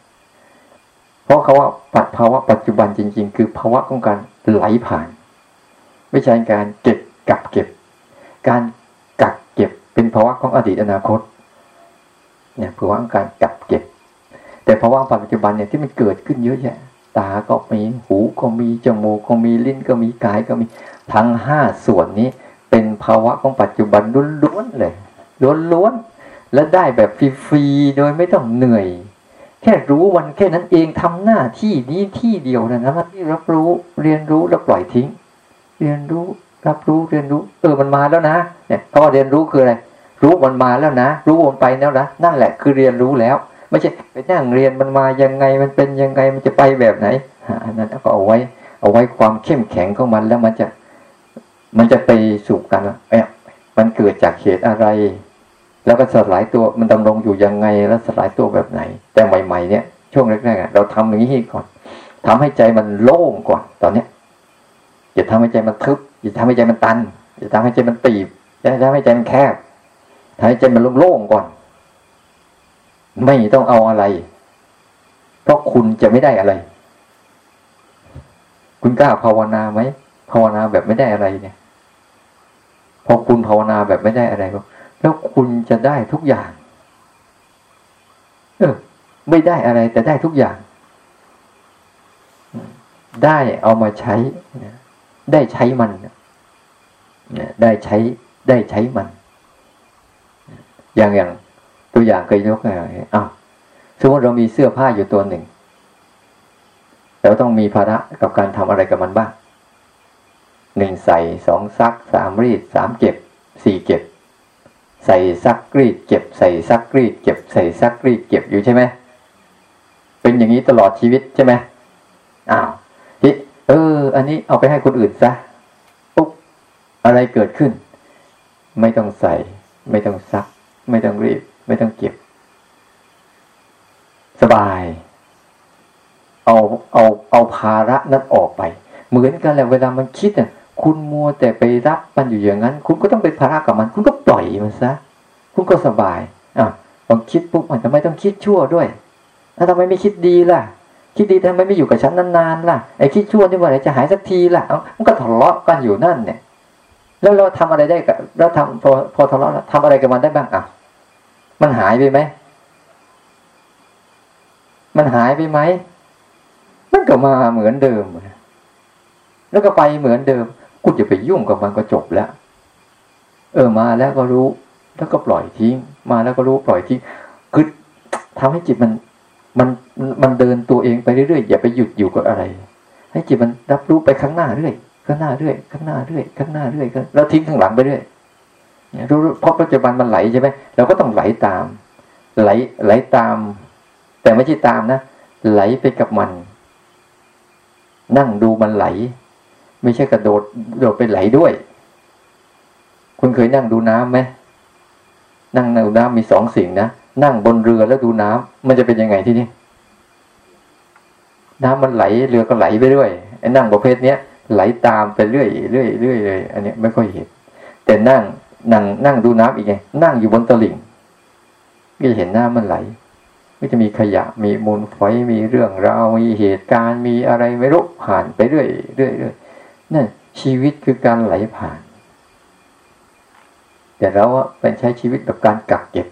เพราะเขาว่าภาวะปัจจุบันจริงๆคือภาวะของการไหลผ่านไม่ใช่การเก็บกักเก็บการกักเก็บเป็นภาวะของอดีตอนาคตเนี่ยภาวะของการกักเก็บแต่ภาวะปัจจุบันเนี่ยที่มันเกิดขึ้นเยอะแยะตาก็มีหูก็มีจมูกก็มีลิ้นก็มีกายก็มีทั้ง5ส่วนนี้เป็นภาวะของปัจจุบันล้วนๆเลยล้วนๆและได้แบบฟรีๆโดยไม่ต้องเหนื่อยแค่รู้มันแค่นั้นเองทำหน้าที่นี้ที่เดียวนะมันที่รับรู้เรียนรู้แล้วปล่อยทิ้งเรียนรู้รับรู้เรียนรู้มันมาแล้วนะเนี่ยก็เรียนรู้คืออะไรรู้มันมาแล้วนะรู้มันไปแล้วนะนั่นแหละคือเรียนรู้แล้วไม่ใช่ไปนั่งเรียนมันมายังไงมันเป็นยังไงมันจะไปแบบไหนอันนั้นก็เอาไว้ความเข้มแข็งของมันแล้วมันจะ มันจะไปสู่กันมันเกิดจากเหตุอะไรแล้วก็สลายตัวมันดำรงอยู่ยังไงแล้วสลายตัวแบบไหนแต่ใหม่ๆเนี่ยช่วงแรกๆเราทำอย่างนี้ก่อนทำให้ใจมันโล่งก่อนตอนนี้อย่าทำให้ใจมันทึบอย่าทำให้ใจมันตันอย่าทำให้ใจมันตีบอย่าทำให้ใจมันแคบทำให้ใจมันโล่งๆก่อนไม่ต้องเอาอะไรเพราะคุณจะไม่ได้อะไรคุณกล้าภาวนาไหมภาวนาแบบไม่ได้อะไรเนี่ยพอคุณภาวนาแบบไม่ได้อะไรแล้วคุณจะได้ทุกอย่างไม่ได้อะไรแต่ได้ทุกอย่างได้เอามาใช้ได้ใช้มันได้ใช้มันอย่างตัวอย่างเคยยกสมมติเรามีเสื้อผ้าอยู่ตัวหนึ่งเราต้องมีภาระกับการทำอะไรกับมันบ้าง1ใส่2ซัก3รีด3เก็บ4เก็บใส่ซักรีดเก็บใส่ซักรีดเก็บใส่ซักรีดเก็บอยู่ใช่ไหมเป็นอย่างนี้ตลอดชีวิตใช่ไหมอันนี้เอาไปให้คนอื่นซะปุ๊บอะไรเกิดขึ้นไม่ต้องใส่ไม่ต้องซักไม่ต้องรีดไม่ต้องเก็บสบายเอาภาระนั้นออกไปเหมือนกันแหละเวลามันคิดคุณมัวแต่ไปรับมันอยู่อย่างนั้นคุณก็ต้องไปภาระกับมันคุณก็ปล่อยมันซะคุณก็สบายพอคิดปุ๊บทำไมต้องคิดชั่วด้วยแล้วทำไมไม่คิดดีล่ะคิดดีทำไมไม่อยู่กับฉันนานๆล่ะไอ้คิดชั่วนี่วันไหนจะหายสักทีล่ะมันก็ทะเลาะกันอยู่นั่นเนี่ยแล้วเราทำอะไรได้กับเราทำพอทะเลาะทำอะไรกับมันได้บ้างมันหายไปไหมมันหายไปไหมมันก็มาเหมือนเดิมแล้วก็ไปเหมือนเดิมคุณจะไปยุ่งกับมันก็จบแล้วมาแล้วก็รู้แล้วก็ปล่อยทิ้งมาแล้วก็รู้ปล่อยทิ้งคือทำให้จิตมันเดินตัวเองไปเรื่อยๆอย่าไปหยุดอยู่กับอะไรให้จิตมันรับรู้ไปข้างหน้าเรื่อยข้างหน้าเรื่อยข้างหน้าเรื่อยข้างหน้าเรื่อยแล้วทิ้งข้างหลังไปเรื่อยรู้เพราะปัจจุบันมันไหลใช่ไหมเราก็ต้องไหลตามไหลตามแต่ไม่ใช่ตามนะไหลไปกับมันนั่งดูมันไหลไม่ใช่กระโดดไปไหลด้วยคุณเคยนั่งดูน้ำไหมนั่งดูน้ำมีสองสิ่งนะนั่งบนเรือแล้วดูน้ำมันจะเป็นยังไงที่นี่น้ำมันไหลเรือก็ไหลไปด้วยไอ้นั่งประเภทเนี้ยไหลตามไปเรื่อยเรื่อยเรื่อยเลยอันนี้ไม่ค่อยเห็นแต่นั่งดูน้ำอีกไงนั่งอยู่บนตลิ่งก็จะเห็นน้ำมันไหลก็จะมีขยะมีมูลฝอยมีเรื่องราวมีเหตุการณ์มีอะไรไม่รู้ผ่านไปเรื่อยเรื่อยเรื่อยนั่นชีวิตคือการไหลผ่านแต่เราเป็นใช้ชีวิตแบบการกักเก็บ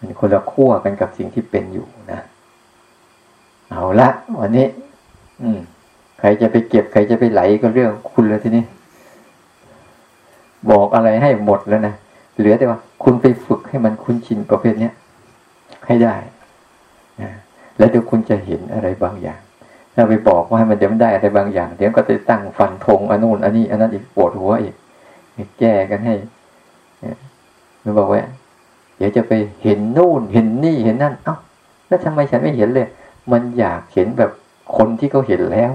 มันคนละขั้วกันกับสิ่งที่เป็นอยู่นะเอาละวันนี้ใครจะไปเก็บใครจะไปไหลก็เรื่องคุณแล้วทีนี้บอกอะไรให้หมดแล้วนะเหลือแต่ว่าคุณไปฝึกให้มันคุ้นชินประเภทเนี้ยให้ได้นะแล้วเดี๋ยวคุณจะเห็นอะไรบางอย่างถ้าไปบอกว่าให้มันเดี๋ยวมันได้อะไรบางอย่างเดี๋ยวก็จะตั้งฟันธงอันนู้นอันนี้อันนั้นอีกปวดหัวอีกแก้กันให้มันบอกว่าเดี๋ยวจะไปเห็นนู่นเห็นนี่เห็นนั่นแล้วทำไมฉันไม่เห็นเลยมันอยากเห็นแบบคนที่เขาเห็นแล้ว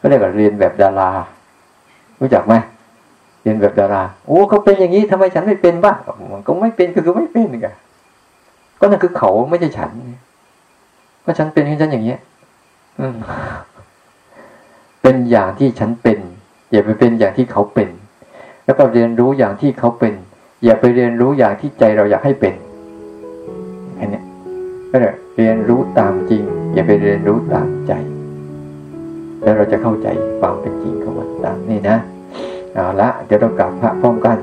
ก็เลยแบบเรียนแบบดารารู้จักไหมเรียนแบบดาราโอ้เขาเป็นอย่างนี้ทำไมฉันไม่เป็นบ้างมันก็ไม่เป็นคือไม่เป็นกันก็นั่นคือเขาไม่ใช่ฉันเพราะฉันเป็นของฉันอย่างเงี้ยเป็นอย่างที่ฉันเป็นอย่าไปเป็นอย่างที่เขาเป็นแล้วก็เรียนรู้อย่างที่เขาเป็นอย่าไปเรียนรู้อย่างที่ใจเราอยากให้เป็นอันนี้ก็เลยเรียนรู้ตามจริงอย่าไปเรียนรู้ตามใจแล้วเราจะเข้าใจความเป็นจริงของมันตามนี่นะเอาละเดี๋ยวเรากลับพระพร้อมกัน